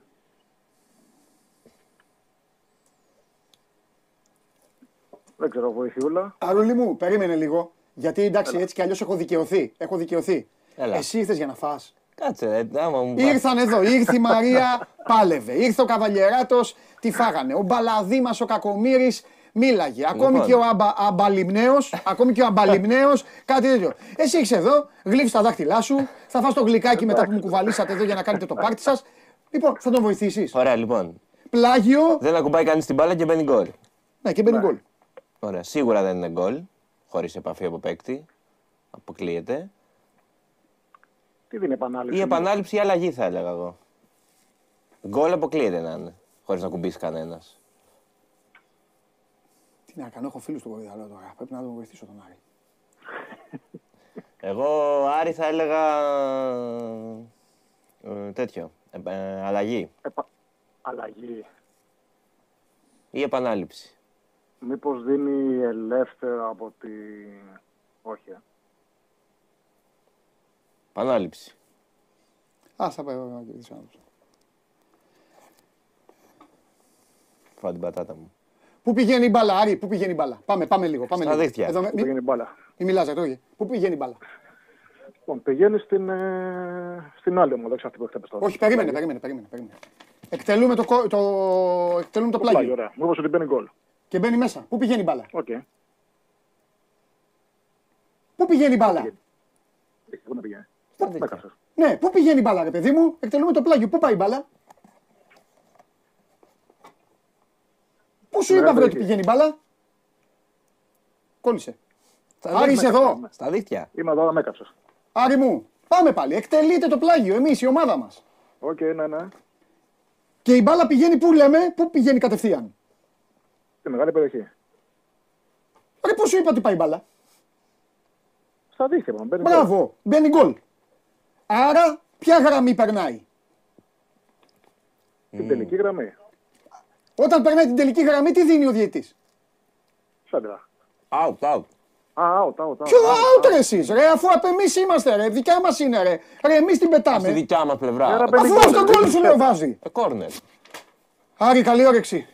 Δεν ξέρω, βοηθιούλα. Αρούλη μου, περίμενε λίγο. Γιατί εντάξει, έτσι κι αλλιώς έχω δικαιωθεί. Έχω δικαιωθεί. Έλα. Εσύ ήρθες για να φας. Κάτσε, άμα μου πάει. Ήρθαν εδώ, ήρθε η Μαρία, πάλευε. Ήρθε ο Καβαλιεράτος, τη φάγανε. Ο Μπαλαδί μας, ο Κακομύρης. Μίλαγε. Ακόμη και ο Αμπαλιμνέος, ακόμη και ο Αμπαλιμνέος, κάτι τέτοιο. Εσύ είσαι εδώ, γλύφεις τα δάχτυλά σου, θα φας το γλυκάκι μετά που μου κουβαλήσατε εδώ για να κάνετε το πάρτι σας. Λοιπόν, θα τον βοηθήσεις. Ωραία, λοιπόν. Πλάγιο. Δεν ακουμπάει κανείς την μπάλα και μπαίνει γκολ. Ναι, και μπαίνει γκολ. Ωραία, σίγουρα δεν είναι γκολ. Χωρίς επαφή από παίκτη. Αποκλείεται. Τι δεν είναι επανάληψη? Η επανάληψη ή αλλαγή θα έλεγα εγώ. Γκολ αποκλείεται να είναι. Χωρίς να κουμπήσει κανένα. Τι να κάνω, έχω φίλους του Κορυδαλό τώρα. Πρέπει να τον βοηθήσω τον Άρη. Εγώ, Άρη, θα έλεγα ε, τέτοιο. Ε, ε, αλλαγή. Επα... Αλλαγή. Ή επανάληψη. Μήπως δίνει ελεύθερα από τη... Όχι. Ε. Επανάληψη. Ας θα πάει εδώ να κερδίσω άνοψη. Φάω την πατάτα μου. Πού πηγαίνει η μπάλα, Άρη, πού πηγαίνει η μπάλα? Πάμε, πάμε λίγο. Πάμε στα λίγο. Δίχτυα. Εδώ, πού μη... πηγαίνει η μπάλα? Μη μιλάζα, τρώγε. Πού πηγαίνει η μπάλα? Λοιπόν, πηγαίνει στην, ε... στην άλλη μου, δεν ξέρω αυτή που έχετε τώρα. Όχι, περίμενε, περίμενε, περίμενε, περίμενε. Εκτελούμε το, το... Εκτελούμε το, το πλάγιο. Ωραία. Μου είπες ότι μπαίνει γκολ. Και μπαίνει μέσα. Πού πηγαίνει η μπάλα? Okay. Πού πηγαίνει η μπάλα? Πού να πηγαίνει? Ναι, πού πηγαίνει η μπάλα, ρε παιδί μου? Εκτελούμε το πλάγιο. Πού πάει η μπάλα? Πού σου είπα βρε ότι πηγαίνει η μπάλα? Κόλλησε. Άρη, είσαι εδώ. Στα δίχτυα. Είμαι εδώ, με έκαψες. Άρη μου, πάμε πάλι. Εκτελείται το πλάγιο, εμείς, η ομάδα μας. Οκ, ναι, ναι. Και η μπάλα πηγαίνει πού λέμε, πού πηγαίνει κατευθείαν? Στη μεγάλη περιοχή. Ρε, πού σου είπα ότι πάει η μπάλα? Στα δίχτυα, μπαίνει. Μπράβο, μπαίνει γκολ. Άρα, ποια γραμμή περνάει? Την τελική γραμμή. Όταν περνάει την τελική γραμμή, τι δίνει ο διαιτητής? Σαντρά. Out, out. Α, out, out. Ποιο out ρε εσείς, ρε, αφού απ' εμείς είμαστε, ρε, δικιά μας είναι, ρε. Ρε, εμείς την πετάμε. Στη δικιά μας πλευρά. Αφού αυτό γκολ σου λέω βάζει. Κόρνερ. Άρη, καλή όρεξη.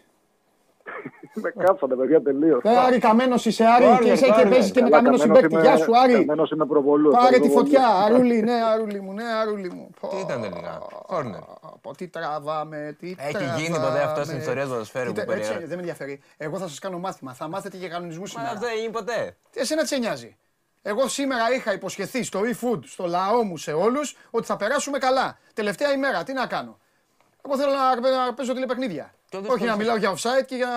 Με κάψατε, παιδιά, τελείως. Άρη, καμένος είσαι, Άρη, και είσαι και παίζεις και με καμένο συμπαίκτη. Γεια σου, Άρη. Καμένος είμαι προβολού. Πάρε τη φωτιά, Αρούλη, ναι, Αρούλη μου, ναι, Αρούλη μου. Τι ήταν τελικά, κόρνερ. Από τι τραβάμε, τι τραβάμε. Έχει γίνει ποτέ αυτό στην ιστορία του ποδοσφαίρου που περιέγραψε? Δεν με ενδιαφέρει. Εγώ θα σας κάνω μάθημα. Θα μάθετε για κανονισμούς σήμερα. Μα δεν γίνει ποτέ. Τι εσένα σε νοιάζει? Εγώ σήμερα είχα υποσχεθεί στο e-food, στο λαό μου, σε όλους, ότι θα περάσουμε καλά. Τελευταία ημέρα, τι να κάνω? Εγώ θέλω να παίζω τηλεπαιχνίδια. Όχι να μιλάω για offside και, για...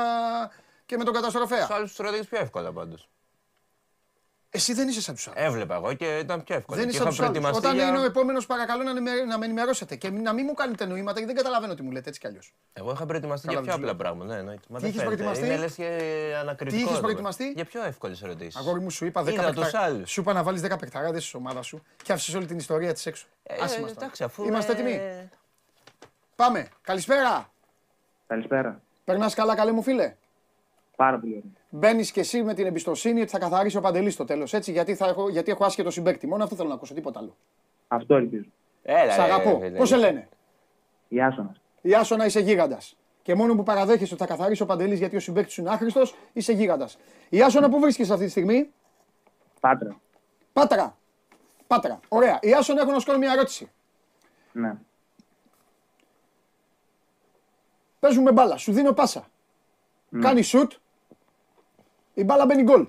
και με τον καταστροφέα. Στους άλλους τους ρωτήσεις πιο εύκολα πάντως. Εσύ δεν είσαι σαν τους άλλους. Έβλεπα εγώ και ήταν πιο εύκολα. Δεν είσαι σαν τους άλλους. Όταν για... είναι ο επόμενος, παρακαλώ να με, να με ενημερώσετε και να μην μου κάνετε νοήματα, γιατί δεν καταλαβαίνω τι μου λέτε έτσι κι αλλιώς. Εγώ είχα προετοιμαστεί καλά, για πιο απλά πράγματα. Ναι, ναι. Μα τι είχες προετοιμαστεί? Είναι, λες, και ανακριτικό, τι είχες προετοιμαστεί? Για πιο εύκολες ερωτήσεις. Αγόρι μου, σου είπα, δέκα σου είπα να βάλεις δέκα παιχταράδες στην ομάδα σου και άφησες όλη την ιστορία της έξω. Είμαστε έτοιμοι. Πάμε. Καλησπέρα. Καλησπέρα. Περνάς καλά, καλέ μου φίλε? Πάρα πολύ ωραία. Μπαίνεις και εσύ με την εμπιστοσύνη ότι θα καθαρίσει ο Παντελής στο τέλος. Έτσι, γιατί, θα έχω, γιατί έχω άσχετο συμπαίκτη. Μόνο αυτό θέλω να ακούσω, τίποτα άλλο. Αυτό ελπίζω. Σ' αγαπώ. Πώς σε λένε? Ιάσονα. Ιάσονα, είσαι γίγαντας. Και μόνο που παραδέχεσαι ότι θα καθαρίσει ο Παντελής γιατί ο συμπαίκτης σου είναι άχρηστος, είσαι γίγαντας. Ιάσονα, πού βρίσκεσαι αυτή τη στιγμή? Πάτρα. Πάτρα. Πάτρα. Ωραία. Ιάσονα, έχω να σου κάνω μια ερώτηση. Ναι. Παίζουμε μπάλα, σου δίνω πάσα. Ναι. Κάνει σουτ. Η μπάλα μπαίνει γκολ.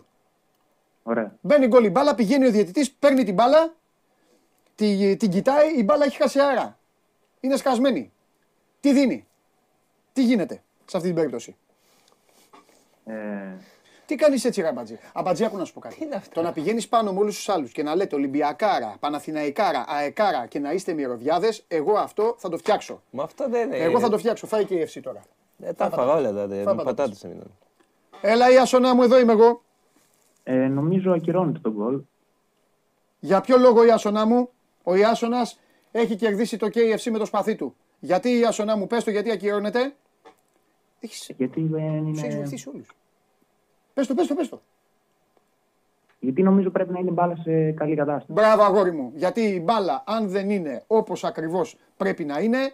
Ωραία. Μπαίνει γκολ η μπάλα, πηγαίνει ο διαιτητής, παίρνει την μπάλα, την, την κοιτάει, η μπάλα έχει χάσει αέρα. Είναι σκασμένη. Τι δίνει? Τι γίνεται σε αυτή την περίπτωση? Ε... Τι κάνεις έτσι, ρε Αμπατζή? Αμπατζή, άκου να σου πω κάτι. Το να πηγαίνεις πάνω με όλους τους άλλους και να λέτε Ολυμπιακάρα, Παναθηναϊκάρα, ΑΕΚάρα και να είστε μυρωδιάδες, εγώ αυτό θα το φτιάξω. Μα αυτό δεν είναι. Εγώ θα το φτιάξω. Φάει και η κέι εφ σι τώρα. Ε, τα φάγα όλα τα πατάτες. Έλα, Ιάσονα μου, εδώ είμαι εγώ. Ε, νομίζω ακυρώνεται τον γκολ. Για ποιο λόγο, Ιάσονα μου? Ο Ιάσονας έχει κερδίσει το κέι εφ σι με το σπαθί του. Γιατί, Ιάσονα μου, πες το γιατί ακυρώνεται? Έχεις... Γιατί δεν είναι... Έχεις βοηθήσει όλους. Πες το, πες το, πες το. Γιατί νομίζω πρέπει να είναι μπάλα σε καλή κατάσταση. Μπράβο, αγόρι μου. Γιατί η μπάλα, αν δεν είναι όπως ακριβώς πρέπει να είναι,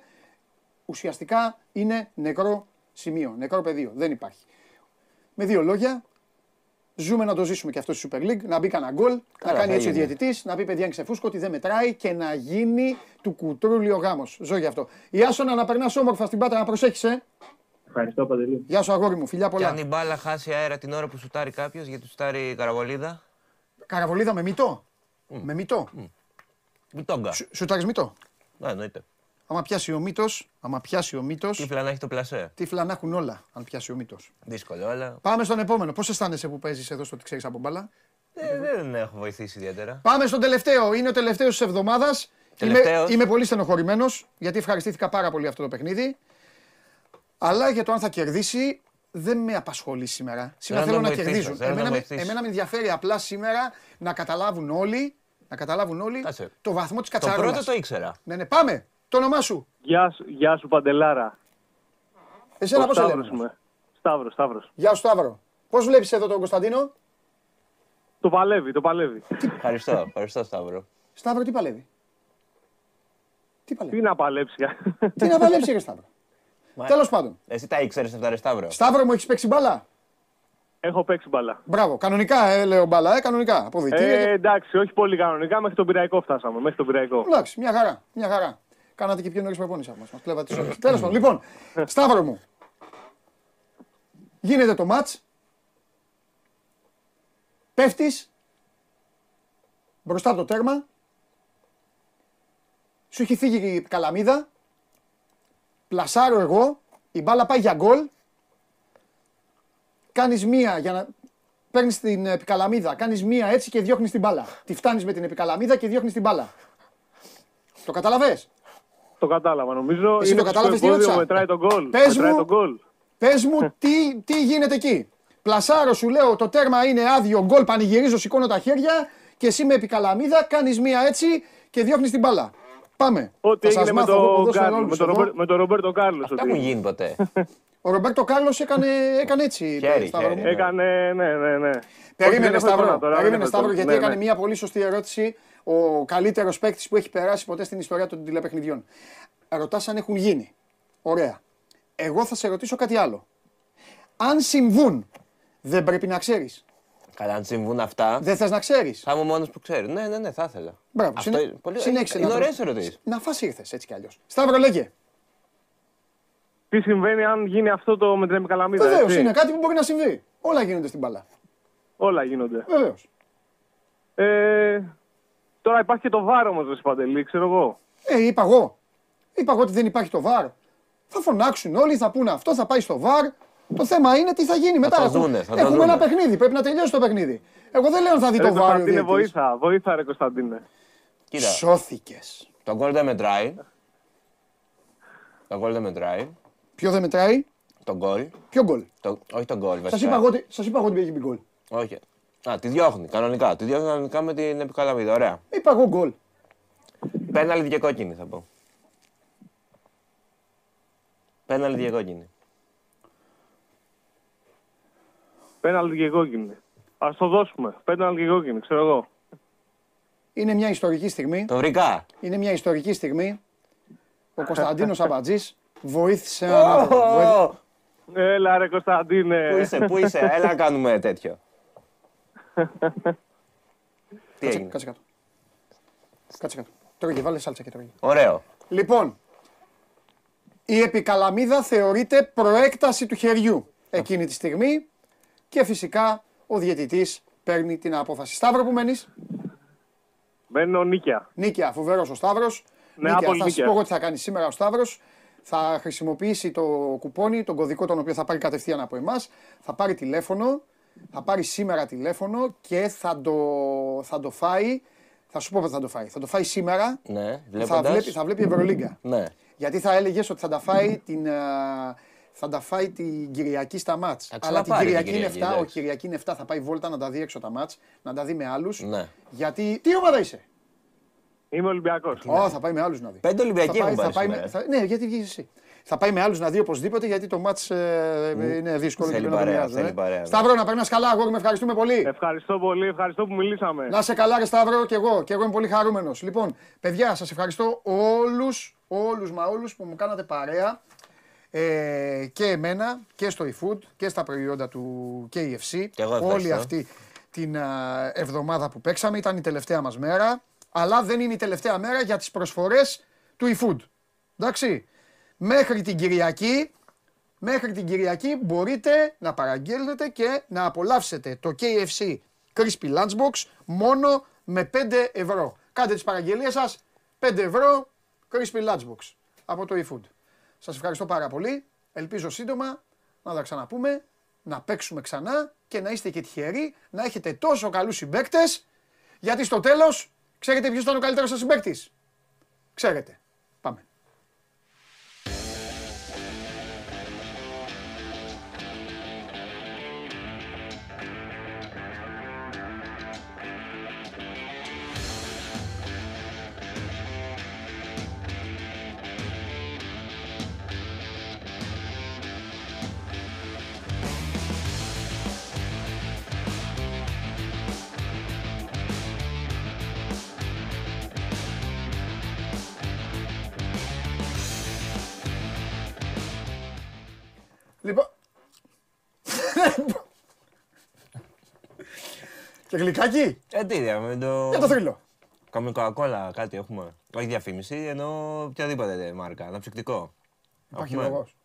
ουσιαστικά είναι νεκρό σημείο, νεκρό πεδίο. Δεν υπάρχει. Με δύο λόγια, ζούμε να το ζήσουμε και αυτό στη Super League, να μπει κανένα γκολ, να κάνει έτσι ο διαιτητής, να πει παιδιά αν ξεφούσκω ότι δεν μετράει και να γίνει του κουτρούλιο γάμος. Ζω γι' αυτό. Ιάσονα, να περνάς όμορφα στην Πάτρα, να προσέχεις, ε. Ευχαριστώ, Παντελή. Γεια σου, αγόρι μου, φιλιά πολλά. Και αν η μπάλα χάσει αέρα την ώρα που σουτάρει κάποιος, γιατί σουτάρει καραβολίδα. Καραβολίδα με μυτό. Mm. Με μυτό. Mm. Μυτόγκα. Σουτάρεις μυτό? Ναι, εννοείται. Άμα πιάσει ο μύτος, άμα πιάσει ο μύτος. Τι φλανά έχει το πλασέ. Τι φλανά έχουν όλα, αν πιάσει ο μύτος. Δύσκολο, αλλά. Πάμε στον επόμενο. Πώς αισθάνεσαι που παίζεις εδώ στο ότι ξέρεις από μπάλα? Ε, δεν έχω βοηθήσει ιδιαίτερα. Πάμε στον τελευταίο. Είναι ο τελευταίος της εβδομάδας. Είμαι, είμαι πολύ στενοχωρημένος, γιατί ευχαριστήθηκα πάρα πολύ αυτό το παιχνίδι. Αλλά για το αν θα κερδίσει δεν με απασχολεί σήμερα. Σήμερα θέλω να κερδίζουν. Εμένα με ενδιαφέρει απλά σήμερα να καταλάβουν όλοι το βαθμό της κατσαρόλας. Το πρώτο το ήξερα. Ναι, ναι, πάμε. Το όνομά σου? Γεια σου, γεια σου Παντελάρα. Εσένα πώς σε λέμε? Σταύρος, Σταύρος. Γεια σου, Σταύρο. Πώς βλέπεις εδώ τον Κωνσταντίνο? Το παλεύει, το παλεύει. Ευχαριστώ, ευχαριστώ Σταύρο. Σταύρο, τι παλεύει? Τι παλεύει? Τι να παλέψει. Τι να παλέψει για Σταύρο. Τέλος πάντων. Εσύ τα ήξερες αυτά, ρε Σταύρο? Σταύρο μου, έχεις παίξει μπάλα? Έχω παίξει μπάλα. Μπράβο, κανονικά ε, λέω μπάλα, ε, κανονικά. Από δυτήρια. Ε, εντάξει, όχι πολύ κανονικά, μέχρι τον Πειραϊκό φτάσαμε. Μέχρι τον Πειραϊκό. Εντάξει, μια χαρά, μια χαρά. Κάνατε και πιο νωρίς προπόνηση από μας. Μας κλέβατε τις ώρες. Τέλος πάντων. Λοιπόν, Σταύρο μου. Γίνεται το μάτς. Πέφτεις. Μπροστά από το τέρμα. Σου έχει φύγει η καλαμίδα. Πλασάρω εγώ. Η μπάλα πάει για γκολ. Κάνεις μία για να... Παίρνεις την επικαλαμίδα. Κάνεις μία έτσι και διώχνεις την μπάλα. Τη φτάνεις με την επικαλαμίδα και διώχνεις την μπάλα. Το καταλαβες? Το κατάλαβα, νομίζω. Εσύ το κατάλαβες τι ρώτησα? Μετράει τον γκολ. Πες μου, πες μου τι, τι γίνεται εκεί. Πλασάρω, σου λέω, το τέρμα είναι άδειο, γκολ, πανηγυρίζω, σηκώνω τα χέρια και εσύ με επικαλαμίδα κάνεις μία έτσι και διώχνεις την μπάλα. Πάμε. Ό,τι έγινε με τον Ρομπέρτο Κάρλος. Αυτά μου γίνει ποτέ. Ο Ρομπέρτο Κάρλος έκανε, έκανε έτσι. Χέρι, έκανε, ναι, ναι, ναι. Περίμενε, Σταύρο, περίμενε, Σταύρο, γιατί έκανε μία πολύ σωστή ερώτηση. Ο καλύτερος παίκτης που έχει περάσει ποτέ στην ιστορία των τηλεπαιχνιδιών. Ρωτάς αν έχουν γίνει. Ωραία. Εγώ θα σε ρωτήσω κάτι άλλο. Αν συμβούν, δεν πρέπει να ξέρεις? Καλά, αν συμβούν αυτά. Δεν θες να ξέρεις? Θα είμαι ο μόνος που ξέρει. Ναι, ναι, ναι, θα ήθελα. Μπράβο. Αυτό... Συνέ... Πολύ... Συνέχισε. Είναι ωραίες ερωτήσεις. Να φας ήρθες έτσι κι αλλιώς. Σταύρο, λέγε. Τι συμβαίνει αν γίνει αυτό το με την επικαλαμίδα? Βεβαίως, είναι κάτι που μπορεί να συμβεί. Όλα γίνονται στην μπάλα. Όλα γίνονται. Βεβαίως. Ε... Τώρα υπάρχει και το βάρ όμως, δες Παντελή, ξέρω εγώ. Ε, είπα εγώ. Είπα εγώ ότι δεν υπάρχει το βάρ. Θα φωνάξουν όλοι, θα πούνε αυτό, θα πάει στο βάρ. Το θέμα είναι τι θα γίνει μετά. Έχουμε ένα παιχνίδι, πρέπει να τελειώσει το παιχνίδι. Εγώ δεν λέω αν θα δει το βάρ. Κωνσταντίνε, βοήθα, βοήθα ρε Κωνσταντίνε. Σώθηκες. Το γκολ δεν μετράει. Το γκολ δεν μετράει. Ποιο δεν μετράει? Το γκολ. Ποιο γκολ? Όχι το γκολ, βασικά. Σας είπα εγώ ότι πήγε γκολ. Όχι. Α, τη διώχνει κανονικά. Τη διώχνει κανονικά με την επικαλαμίδα. Ωραία. Είπα εγώ γκολ. Πέναλτι και κόκκινη θα πω. Πέναλτι και κόκκινη. Πέναλτι και κόκκινη. Ας το δώσουμε. Πέναλτι και κόκκινη, ξέρω εγώ. Είναι μια ιστορική στιγμή. Το βρήκα. Είναι μια ιστορική στιγμή. Ο Κωνσταντίνος Αμπατζής βοήθησε έναν άνθρωπο. Έλα ρε Κωνσταντίνε. Πού είσαι, πού είσαι. Έλα κάνουμε τέτοιο. Τι έγινε. Κάτσε κάτω. Κάτσε κάτω. Τώρα και βάλε σάλτσα και τώρα. Ωραίο. Λοιπόν, η επικαλαμίδα θεωρείται προέκταση του χεριού εκείνη τη στιγμή και φυσικά ο διαιτητής παίρνει την απόφαση. Σταύρο, που μένεις? Μένω Νίκαια. Νίκαια, φοβερός ο Σταύρος. Ναι, Νίκαια, θα σας πω ότι θα κάνει σήμερα ο Σταύρος. Θα χρησιμοποιήσει το κουπόνι, τον κωδικό τον οποίο θα πάρει κατευθείαν από εμάς. Θα πάρει τηλέφωνο, θα πάρει σήμερα τηλέφωνο και θα το, θα το φάει. Θα σου πω πότε θα το φάει. Θα το φάει σήμερα. Ναι, θα βλέπει, θα βλέπει Ευρωλίγκα. Ναι. Γιατί θα έλεγες ότι θα τα φάει την, θα τα φάει την Κυριακή στα μάτς. Αλλά την Κυριακή είναι εφτά, ο Κυριακή είναι εφτά, θα πάει βόλτα να τα δει έξω τα μάτς, να τα δει με άλλους. Ναι. Γιατί τι ομάδα είσαι? Είμαι Ολυμπιακός. Ω, oh, θα πάει με άλλους να δει. Πέντε Ολυμπιακοί θα, θα πάει με, θα, ναι, γιατί βγήκες εσύ. Θα πάει με άλλους να δει οπωσδήποτε, γιατί το μάτς ε, mm. είναι δύσκολο. Θέλει παρέα, θέλει παρέα. Σταύρο, να περνάς καλά, αγόρι, με ευχαριστούμε πολύ. Ευχαριστώ πολύ, ευχαριστώ που μιλήσαμε. Να σε καλά, ρε Σταύρο, και εγώ. Και εγώ είμαι πολύ χαρούμενος. Λοιπόν, παιδιά, σας ευχαριστώ όλους, όλους μα όλους που μου κάνατε παρέα. Ε, και εμένα και στο e-food και στα προϊόντα του κέι εφ σι. Όλη αυτή την α, εβδομάδα που παίξαμε ήταν η τελευταία μας μέρα. Αλλά δεν είναι η τελευταία μέρα για τις προσφορές του e-food. Εντάξει. Μέχρι την Κυριακή, μέχρι την Κυριακή μπορείτε να παραγγέλνετε και να απολαύσετε το κέι εφ σι Crispy Lunchbox μόνο με πέντε ευρώ. Κάντε τις παραγγελίες σας, πέντε ευρώ Crispy Lunchbox από το e-food. Σας ευχαριστώ πάρα πολύ. Ελπίζω σύντομα να τα ξαναπούμε, να παίξουμε ξανά και να είστε και τυχεροί να έχετε τόσο καλούς συμπαίκτες, γιατί στο τέλος ξέρετε ποιος ήταν ο καλύτερος σας συμπαίκτης. Ξέρετε. Πάμε. Και γλυκάκι! Ε, τι είδαμε το... Για το θρύλο! Κάμε κοκακόλα, κάτι έχουμε. Όχι διαφήμιση, ενώ οποιαδήποτε μάρκα. Αναψυκτικό. Υπάρχει λόγος.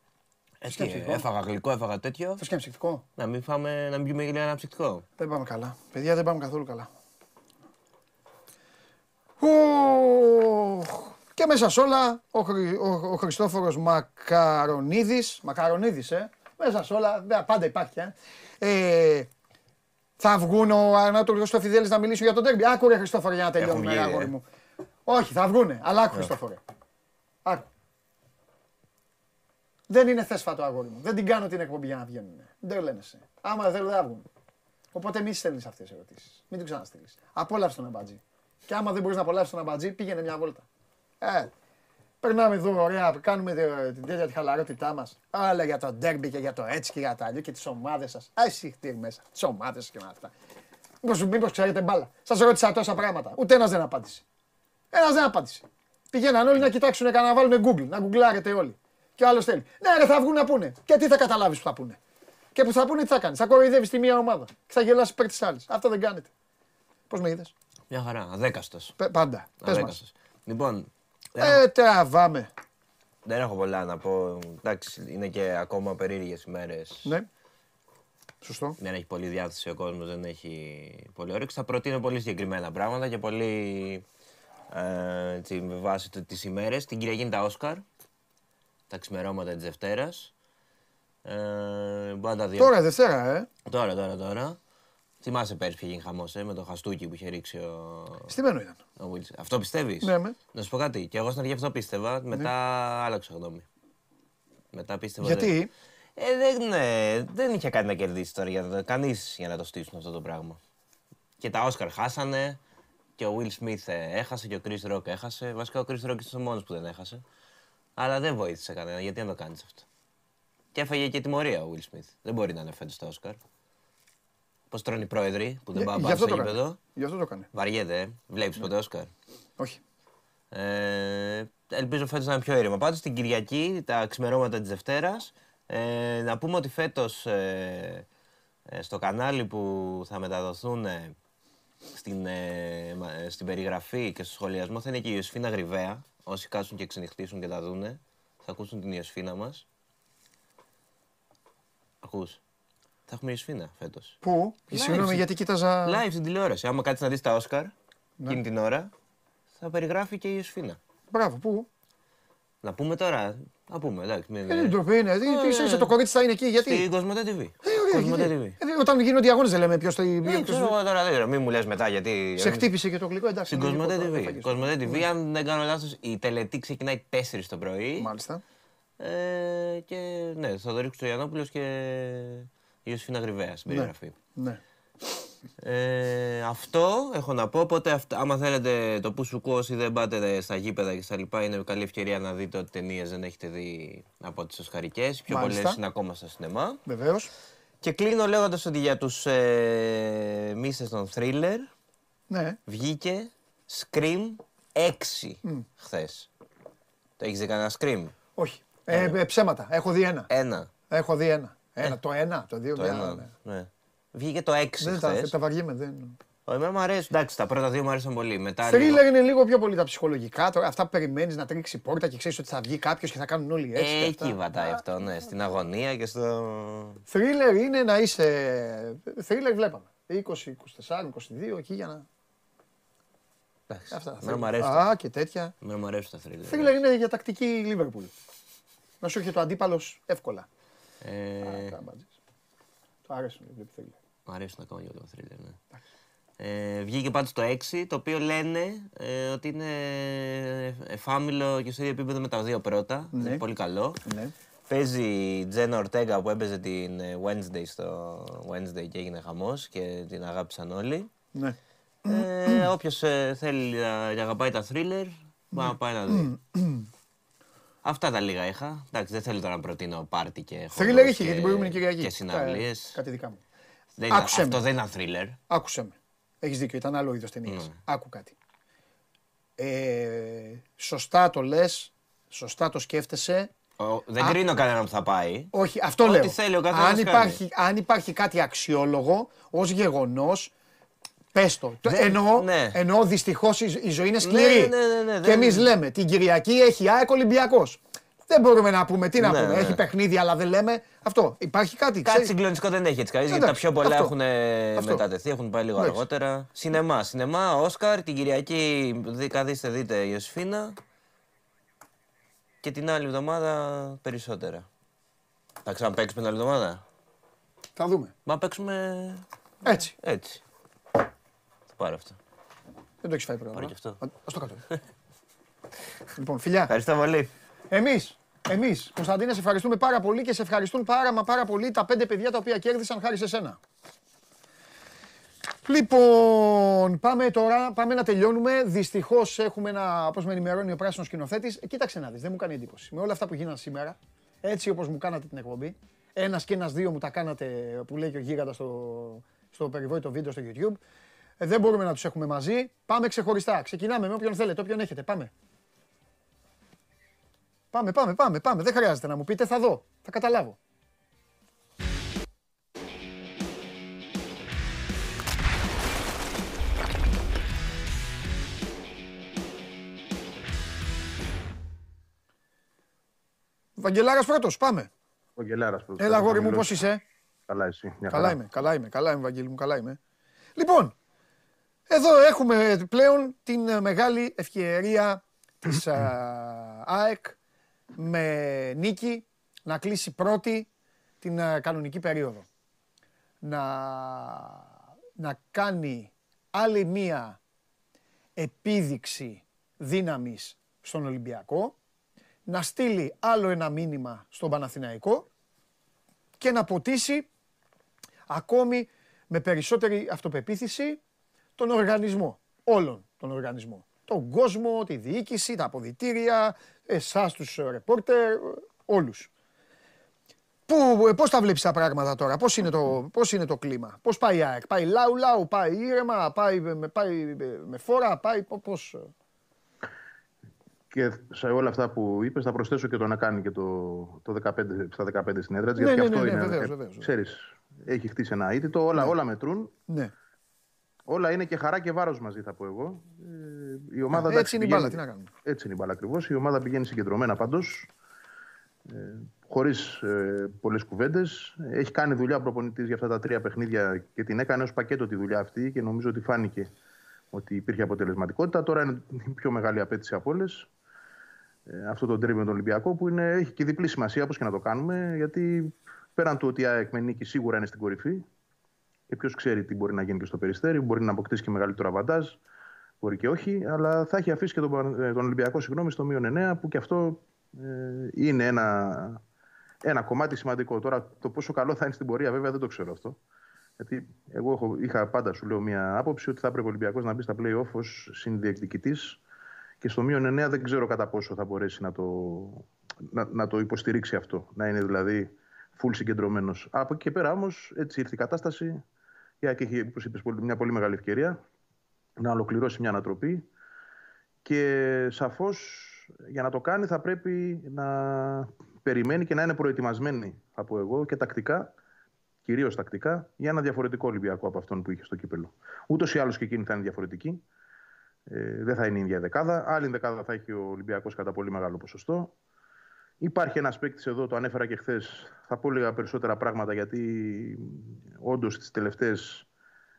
Έτσι, έφαγα γλυκό, έφαγα τέτοιο. Θες και αναψυκτικό? Να μην φάμε, να μην πιούμε γλυκό αναψυκτικό. Δεν πάμε καλά. Παιδιά, δεν πάμε καθόλου καλά. Και μέσα σ' όλα, ο, Χρυ... ο Χριστόφορος Μακαρονίδης. Μακαρονίδης, ε. Μέσα σ' όλα, πάντα υπάρχει, ε. ε Θα βγουν ο Ανατολικός στο Φιδέλης να μιλήσουν για τον τέρμπι. Άκου ρε Χριστόφορε, για να τελειώνουμε, αγόρι μου. Όχι, θα βγουνε, αλλά άκου Χριστόφορε. Άκου. Δεν είναι θέσφατο, αγόρι μου. Δεν την κάνω την εκπομπή για να βγαίνουν. Δεν τρελαίνεσαι. Άμα δεν θέλουν, δεν βγουν. Οπότε μη στέλνεις αυτές τις ερωτήσεις. Μην του ξαναστείλεις. Απόλαυσε τον Αμπατζή. Και άμα δεν μπορείς να απολαύσεις τον Αμπατζή, πήγαινε μια βόλτα. Ε, περνάμε εδώ, ωραία, κάνουμε την τέτοια τη χαλαρότητά μας. Όλα για το ντέρμπι και για το έτσι και για τα αλλιώ και τις ομάδες σας. Εσύ χτύρι μέσα, τις ομάδες και όλα αυτά. Μήπως, μήπως ξέρετε μπάλα. Σας ρώτησα τόσα πράγματα. Ούτε ένας δεν απάντησε. Ένας δεν απάντησε. Πηγαίναν όλοι να κοιτάξουν, να βάλουν Google, να γκουγκλάρετε όλοι. Και ο άλλος θέλει. Ναι, ρε, θα βγουν να πούνε. Και τι θα καταλάβεις που θα πούνε. Και που θα πούνε, τι θα κάνεις. Θα κοροϊδεύεις τη μία ομάδα και θα γελάσεις υπέρ της άλλης. Αυτό δεν κάνετε. Πώς με είδες? Μια χαρά, αδέκαστος. Πάντα. Πες μας. Λοιπόν. Ε, τραβάμε. Δεν έχω πολλά να πω. Εντάξει, είναι και ακόμα περίεργες ημέρες. Ναι. Σωστό. Δεν έχει πολύ διάθεση ο κόσμος, δεν έχει πολύ όρεξη. Θα προτείνω πολύ συγκεκριμένα πράγματα και πολύ ε, με βάση τις ημέρες. Την Κυριακή είναι τα Όσκαρ. Τα ξημερώματα της Δευτέρας. Ε, δια... Τώρα Δευτέρα, ε. Τώρα, τώρα, τώρα. Θυμάσαι πέρυσι που είχε χαμός, με το χαστούκι που είχε ρίξει ο... Στημένο ήταν. Αυτό πιστεύεις? Ναι, ναι. Να σου πω κάτι. Και εγώ στην αρχή αυτό πίστευα, μετά άλλαξα γνώμη. Μετά πίστευα... Γιατί? Δεν είχε κάτι να κερδίσει τώρα, κανείς για να το στήσουν αυτό το πράγμα. Και τα Όσκαρ χάσανε, και ο Will Smith έχασε, και ο Chris Rock έχασε. Βασικά ο Chris Rock ήταν ο μόνος που δεν έχασε. Αλλά δεν βοήθησε κανένα, γιατί να το κάνεις αυτό. Και έφαγε και τιμωρία ο Will Smith. Δεν μπορεί να είναι φέτος τα Όσκαρ. Πώς τρώνε οι πρόεδροι που δεν πάνε στο γήπεδο. Γι' αυτό το έκανε. Βαριέται, βλέπεις ποτέ Όσκαρ. Όχι. Ελπίζω φέτος να είναι πιο ήρεμα. Πάντως την Κυριακή, τα ξημερώματα της Δευτέρας, να πούμε ότι φέτος στο κανάλι που θα μεταδοθούν στην, στην περιγραφή και στο σχολιασμό θα είναι και η Ιωσφίνα Γρυβαία. Όσοι κάτσουν και ξενυχτήσουν και τα δούνε, θα ακούσουν την Ιωσφίνα μας. Ακούς. Θα έχουμε Ιωσφίνα φέτος. Πού? Συγγνώμη, γιατί κοίταζα. Live στην τηλεόραση. Άμα κάτσεις να δεις τα Όσκαρ, εκείνη την ώρα, θα περιγράφει και η Ιωσφίνα. Μπράβο, πού? Να πούμε τώρα. Να πούμε, εντάξει. Δεν το πει, ναι. Το κορίτσι θα είναι εκεί, γιατί. Στην Κοσμοτέ τι βι. Όταν γίνονται οι αγώνες δεν λέμε ποιος το. Μην μου λες μετά γιατί. Σε χτύπησε και το γλυκό, εντάξει. Στην Κοσμοτέ τι βι. Κοσμοτέ τι βι, αν δεν κάνω λάθος, η τελετή ξεκινάει τέσσερις το πρωί. Μάλιστα. Και ναι, Θοδωρής Κουτσογιαννόπουλος και η Ιωσφίνα Γρυβαία στην περιγραφή. Ναι. Ε, αυτό έχω να πω, οπότε άμα θέλετε το που σου κόσι δεν πάτε στα γήπεδα και στα λοιπά, είναι καλή ευκαιρία να δείτε ότι ταινίες δεν έχετε δει από τις οσκαρικές, πιο πολλές είναι ακόμα στα σινεμά. Βεβαίως. Και κλείνω λέγοντας ότι για τους ε, μίσες των θρίλερ, ναι, βγήκε Scream έξι mm. χθες. Το έχεις δει κανένα Scream? Όχι, ε, ε, ψέματα, έχω δει ένα. Ένα. Έχω δει ένα, ένα. Ε. το ένα, το δύο, το ένα, ναι. Ναι. Βγήκε το έξι. Δεν χθες. Τα βαριέμαι, δεν. Εμένα μου αρέσει, εντάξει, τα πρώτα δύο μου αρέσαν πολύ. Μετά. Thriller είναι λίγο πιο πολύ τα ψυχολογικά. Τώρα, αυτά που περιμένεις να τρίξει η πόρτα και ξέρεις ότι θα βγει κάποιος και θα κάνουν όλοι έτσι. Ε, εκεί βατάει α, αυτό, ναι, στην αγωνία και στο. Thriller είναι να είσαι. Thriller βλέπαμε. είκοσι, είκοσι τέσσερα, είκοσι δύο εκεί για να. Εντάξει. Αυτά. Εμένα μου αρέσουν. Α, και τέτοια. Εμένα μου αρέσουν τα thriller. Thriller είναι για τακτική Λίβερπουλ. Να σου έρχεται ο αντίπαλος εύκολα. Το άρεσαν οι thriller. Μ' αρέσουν ακόμα και το thriller, ναι. Ε, βγήκε πάντως το έξι, το οποίο λένε ε, ότι είναι εφάμιλο και στο ίδιο επίπεδο με τα δύο πρώτα. Ναι. Είναι πολύ καλό. Ναι. Παίζει η Τζένα Ορτέγκα που έπαιζε την Wednesday στο Wednesday και έγινε χαμός και την αγάπησαν όλοι. Ναι. Ε, όποιος ε, θέλει να αγαπάει τα thriller, ναι, πάει να δει. Αυτά τα λίγα είχα. Εντάξει, δεν θέλω τώρα να προτείνω πάρτι και thriller είχε για την προηγούμενη Κυριακή. Και συναυλίες. Κάτι δικά μου. Αυτό δεν ήταν thriller. Άκουσε με. Έχεις δίκιο, ήταν άλλο είδος ταινίας. Άκου κάτι. Σωστά το λες, σωστά το σκέφτεσαι. Δεν κρίνω κανέναν που θα πάει. Όχι, αυτό λέω. Αν υπάρχει κάτι αξιόλογο ως γεγονός, πες το. Εννοώ, δυστυχώς η ζωή είναι σκληρή. Και εμείς λέμε, την Κυριακή έχει ΑΕΚ Ολυμπιακός. Δεν μπορούμε να πούμε τι να πούμε. Έχει παιχνίδι, αλλά δεν λέμε αυτό. Υπάρχει κάτι. Κάτι συγκλονιστικό δεν έχει έτσι καλή. Γιατί τα πιο πολλά έχουν μετατεθεί, έχουν πάει λίγο αργότερα. Σινεμά, σινεμά, Όσκαρ, την Κυριακή καθίστε δείτε Ιωσφίνα. Και την άλλη εβδομάδα περισσότερα. Θα ξαναπαίξουμε την άλλη εβδομάδα. Θα δούμε. Μα παίξουμε. Έτσι. Έτσι. Θα πάρω αυτό. Δεν το έχει φάει πρόγραμμα. Α το κάτω. Λοιπόν, φιλιά. Ευχαριστώ πολύ. Εμείς, εμείς, Κωνσταντίνε, σε ευχαριστούμε πάρα πολύ και σε ευχαριστούν πάρα μα πάρα πολύ τα πέντε παιδιά τα οποία κέρδισαν χάρη σε σένα. Λοιπόν, πάμε τώρα, πάμε να τελειώνουμε. Δυστυχώς έχουμε ένα, όπως με ενημερώνει ο πράσινος σκηνοθέτης, κοίταξε να δεις, δεν μου κάνει εντύπωση. Με όλα αυτά που γίνανε σήμερα, έτσι όπως μου κάνατε την εκπομπή, ένας και ένας δύο μου τα κάνατε, που λέει και ο γίγαντας στο, στο περιβόητο βίντεο στο YouTube, ε, δεν μπορούμε να τους έχουμε μαζί. Πάμε ξεχωριστά. Ξεκινάμε με όποιον θέλετε, όποιον έχετε. Πάμε. Πάμε, πάμε, πάμε, πάμε. Δεν χρειάζεται να μου πείτε, θα δω, θα καταλάβω. Βαγγελάρας πρώτος, πάμε. Βαγγελάρας πρώτος. Έλα, αγόρι μου, πώς είσαι? Καλά εσύ, μια χαρά. Καλά είμαι, καλά είμαι, καλά είμαι, Βαγγέλη μου, καλά είμαι. Λοιπόν, εδώ έχουμε πλέον την μεγάλη ευκαιρία της ΑΕΚ με νίκη να κλείσει πρώτη την κανονική περίοδο. Να, να κάνει άλλη μία επίδειξη δύναμης στον Ολυμπιακό, να στείλει άλλο ένα μήνυμα στον Παναθηναϊκό και να ποτίσει ακόμη με περισσότερη αυτοπεποίθηση τον οργανισμό, όλον τον οργανισμό. Τον κόσμο, τη διοίκηση, τα αποδυτήρια, εσάς τους ρεπόρτερ, όλους. Πώς τα βλέπεις τα πράγματα τώρα, πώς είναι το, πώς είναι το κλίμα, πώς πάει η ΑΕΚ, πάει λαου λαου, πάει ήρεμα, πάει, πάει με φόρα, πάει πώς. Και σε όλα αυτά που είπες θα προσθέσω και το να κάνει και το, το δεκαπέντε, στα δεκαπέντε στην έδρα της. Ναι, γιατί ναι, αυτό ναι, ναι, είναι, βεβαίως, βεβαίως. Ξέρεις, έχει χτίσει ένα αίτητο, όλα, ναι. όλα μετρούν. Ναι. Όλα είναι και χαρά και βάρος μαζί, θα πω εγώ. Ε, η ομάδα ναι, έτσι είναι η μπάλα, τι να κάνουμε. Έτσι είναι η μπάλα ακριβώς. Η ομάδα πηγαίνει συγκεντρωμένα πάντως. Ε, χωρίς ε, πολλές κουβέντες. Έχει κάνει δουλειά προπονητής για αυτά τα τρία παιχνίδια και την έκανε ως πακέτο τη δουλειά αυτή και νομίζω ότι φάνηκε ότι υπήρχε αποτελεσματικότητα. Τώρα είναι η πιο μεγάλη απέτηση από όλες. Ε, αυτό το ντέρμπι με τον Ολυμπιακό που είναι, έχει και διπλή σημασία, όπως και να το κάνουμε, γιατί πέραν του ότι η ΑΕΚ με νίκη σίγουρα είναι στην κορυφή και ποιος ξέρει τι μπορεί να γίνει και στο Περιστέρι, μπορεί να αποκτήσει και μεγαλύτερο αβαντάζ, μπορεί και όχι, αλλά θα έχει αφήσει και τον, τον Ολυμπιακό συγγνώμη, στο μείον εννέα που και αυτό. Είναι ένα, ένα κομμάτι σημαντικό. Τώρα το πόσο καλό θα είναι στην πορεία βέβαια δεν το ξέρω αυτό. Γιατί εγώ έχω, είχα πάντα σου λέω μια άποψη ότι θα έπρεπε ο Ολυμπιακός να μπει στα play-off ως συνδιεκδικητής και στο μείον εννέα δεν ξέρω κατά πόσο θα μπορέσει να το, να, να το υποστηρίξει αυτό. Να είναι δηλαδή full συγκεντρωμένος. Από εκεί και πέρα όμως έτσι ήρθε η κατάσταση. Η ΑΕΚ έχει, όπως είπες, μια πολύ μεγάλη ευκαιρία να ολοκληρώσει μια ανατροπή και σαφώς. Για να το κάνει θα πρέπει να περιμένει και να είναι προετοιμασμένη, θα πω εγώ, και τακτικά, κυρίως τακτικά, για ένα διαφορετικό Ολυμπιακό από αυτόν που είχε στο κύπελλο. Ούτως ή άλλως και εκείνη θα είναι διαφορετική. Ε, δεν θα είναι η ίδια δεκάδα. Άλλη δεκάδα θα έχει ο Ολυμπιακός κατά πολύ μεγάλο ποσοστό. Υπάρχει ένας παίκτης εδώ, το ανέφερα και χθες. Θα πω λίγα περισσότερα πράγματα γιατί όντως τις τελευταίες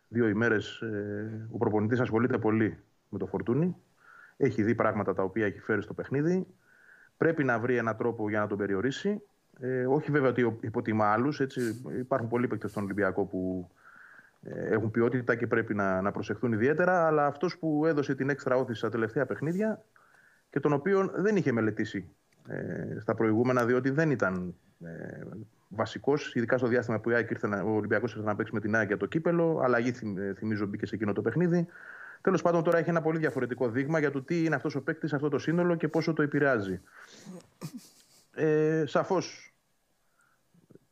δύο ημέρες ε, ο προπονητής ασχολείται πολύ με το Φορτούνη. Έχει δει πράγματα τα οποία έχει φέρει στο παιχνίδι. Πρέπει να βρει έναν τρόπο για να τον περιορίσει. Ε, όχι βέβαια ότι υποτιμά άλλους. Υπάρχουν πολλοί παίκτες στον Ολυμπιακό που ε, έχουν ποιότητα και πρέπει να, να προσεχθούν ιδιαίτερα. Αλλά αυτός που έδωσε την έξτρα όθηση στα τελευταία παιχνίδια και τον οποίο δεν είχε μελετήσει ε, στα προηγούμενα, διότι δεν ήταν ε, βασικός. Ειδικά στο διάστημα που ο Ολυμπιακός ήρθε να παίξει με την ΑΕΚ για το κύπελλο. Αλλαγή θυμίζω μπήκε σε εκείνο το παιχνίδι. Τέλος πάντων, τώρα έχει ένα πολύ διαφορετικό δείγμα για το τι είναι αυτός ο παίκτης, αυτό το σύνολο και πόσο το επηρεάζει. Ε, σαφώς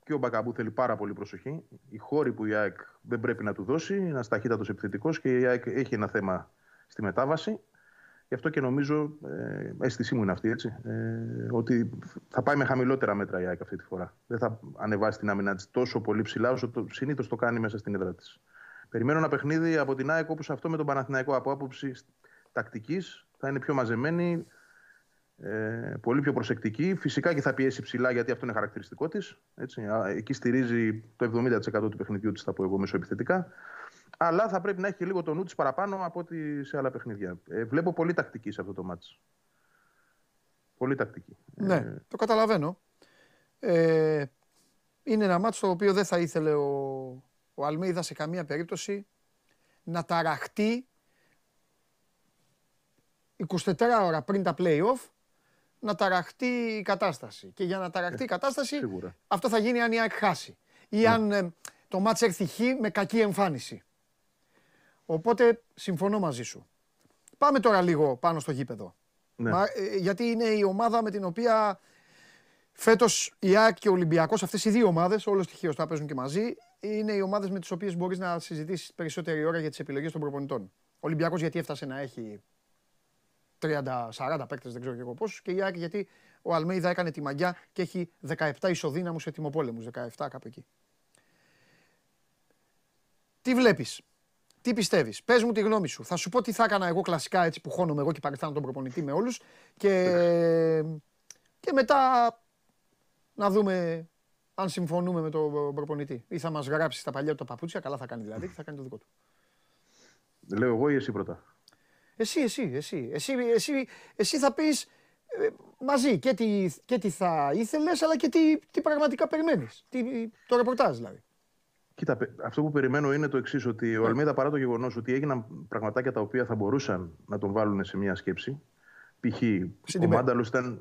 και ο Μπακαμπού θέλει πάρα πολύ προσοχή. Οι χώροι που η ΑΕΚ δεν πρέπει να του δώσει, είναι ένας ταχύτατος επιθετικός και η ΑΕΚ έχει ένα θέμα στη μετάβαση. Γι' αυτό και νομίζω, ε, αίσθησή μου είναι αυτή, έτσι, ε, ότι θα πάει με χαμηλότερα μέτρα η ΑΕΚ αυτή τη φορά. Δεν θα ανεβάσει την άμυνα της τόσο πολύ ψηλά όσο συνήθως το κάνει μέσα στην έδρα της. Περιμένω ένα παιχνίδι από την ΑΕΚ όπως αυτό με τον Παναθηναϊκό από άποψη τακτικής. Θα είναι πιο μαζεμένη, ε, πολύ πιο προσεκτική. Φυσικά και θα πιέσει ψηλά γιατί αυτό είναι χαρακτηριστικό της. Έτσι. Εκεί στηρίζει το εβδομήντα τοις εκατό του παιχνιδιού της, θα πω εγώ, μεσοεπιθετικά. Αλλά θα πρέπει να έχει και λίγο το νου της παραπάνω από ό,τι σε άλλα παιχνίδια. Ε, βλέπω πολύ τακτική σε αυτό το μάτς. Πολύ τακτική. Ναι, ε, το καταλαβαίνω. Ε, είναι ένα μάτς το οποίο δεν θα ήθελε ο... ο Αλμέιδα σε καμία περίπτωση να ταραχτεί είκοσι τέσσερις ώρα πριν τα play-off, να ταραχτεί η κατάσταση. Και για να ταραχτεί η κατάσταση, σίγουρα. Αυτό θα γίνει αν η ΑΕΚ χάσει. Ή mm. αν ε, το μάτς έρθει χ με κακή εμφάνιση. Οπότε, συμφωνώ μαζί σου. Πάμε τώρα λίγο πάνω στο γήπεδο. Ναι. Μα, ε, γιατί είναι η ομάδα με την οποία φέτος η ΑΕΚ και ο Ολυμπιακός, αυτές οι δύο ομάδες, όλο στοιχείο τα παίζουν και μαζί, είναι οι ομάδες με τις οποίες μπορείς να συζητήσεις περισσότερη ώρα για τις επιλογές των προπονητών. Ο Ολυμπιακός γιατί έφτασε να έχει τριάντα σαράντα παίκτες, δεν ξέρω και εγώ πόσους, και η ΑΕΚ γιατί ο Αλμέιδα έκανε τη μαγιά και έχει δεκαεπτά ισοδύναμους ετοιμοπόλεμους, δεκαεπτά κάπου εκεί. Τι βλέπεις, τι πιστεύεις, πες μου τη γνώμη σου. Θα σου πω τι θα έκανα εγώ κλασικά, έτσι που χώνομαι εγώ και παριστάνω τον προπονητή με όλους και, και μετά να δούμε. Αν συμφωνούμε με τον προπονητή ή θα μας γράψει τα παλιά του παπούτσια, καλά θα κάνει δηλαδή, και θα κάνει το δικό του. Λέω εγώ ή εσύ πρώτα. Εσύ, εσύ, εσύ. Εσύ, εσύ, εσύ θα πεις ε, μαζί και τι, και τι θα ήθελες, αλλά και τι, τι πραγματικά περιμένεις. Τι, το ρεπορτάζ δηλαδή. Κοίτα, αυτό που περιμένω είναι το εξής, ότι ο Αλμέιδα παρά το γεγονός ότι έγιναν πραγματάκια τα οποία θα μπορούσαν να τον βάλουν σε μια σκέψη. Π.χ. ο Μάνταλος ήταν.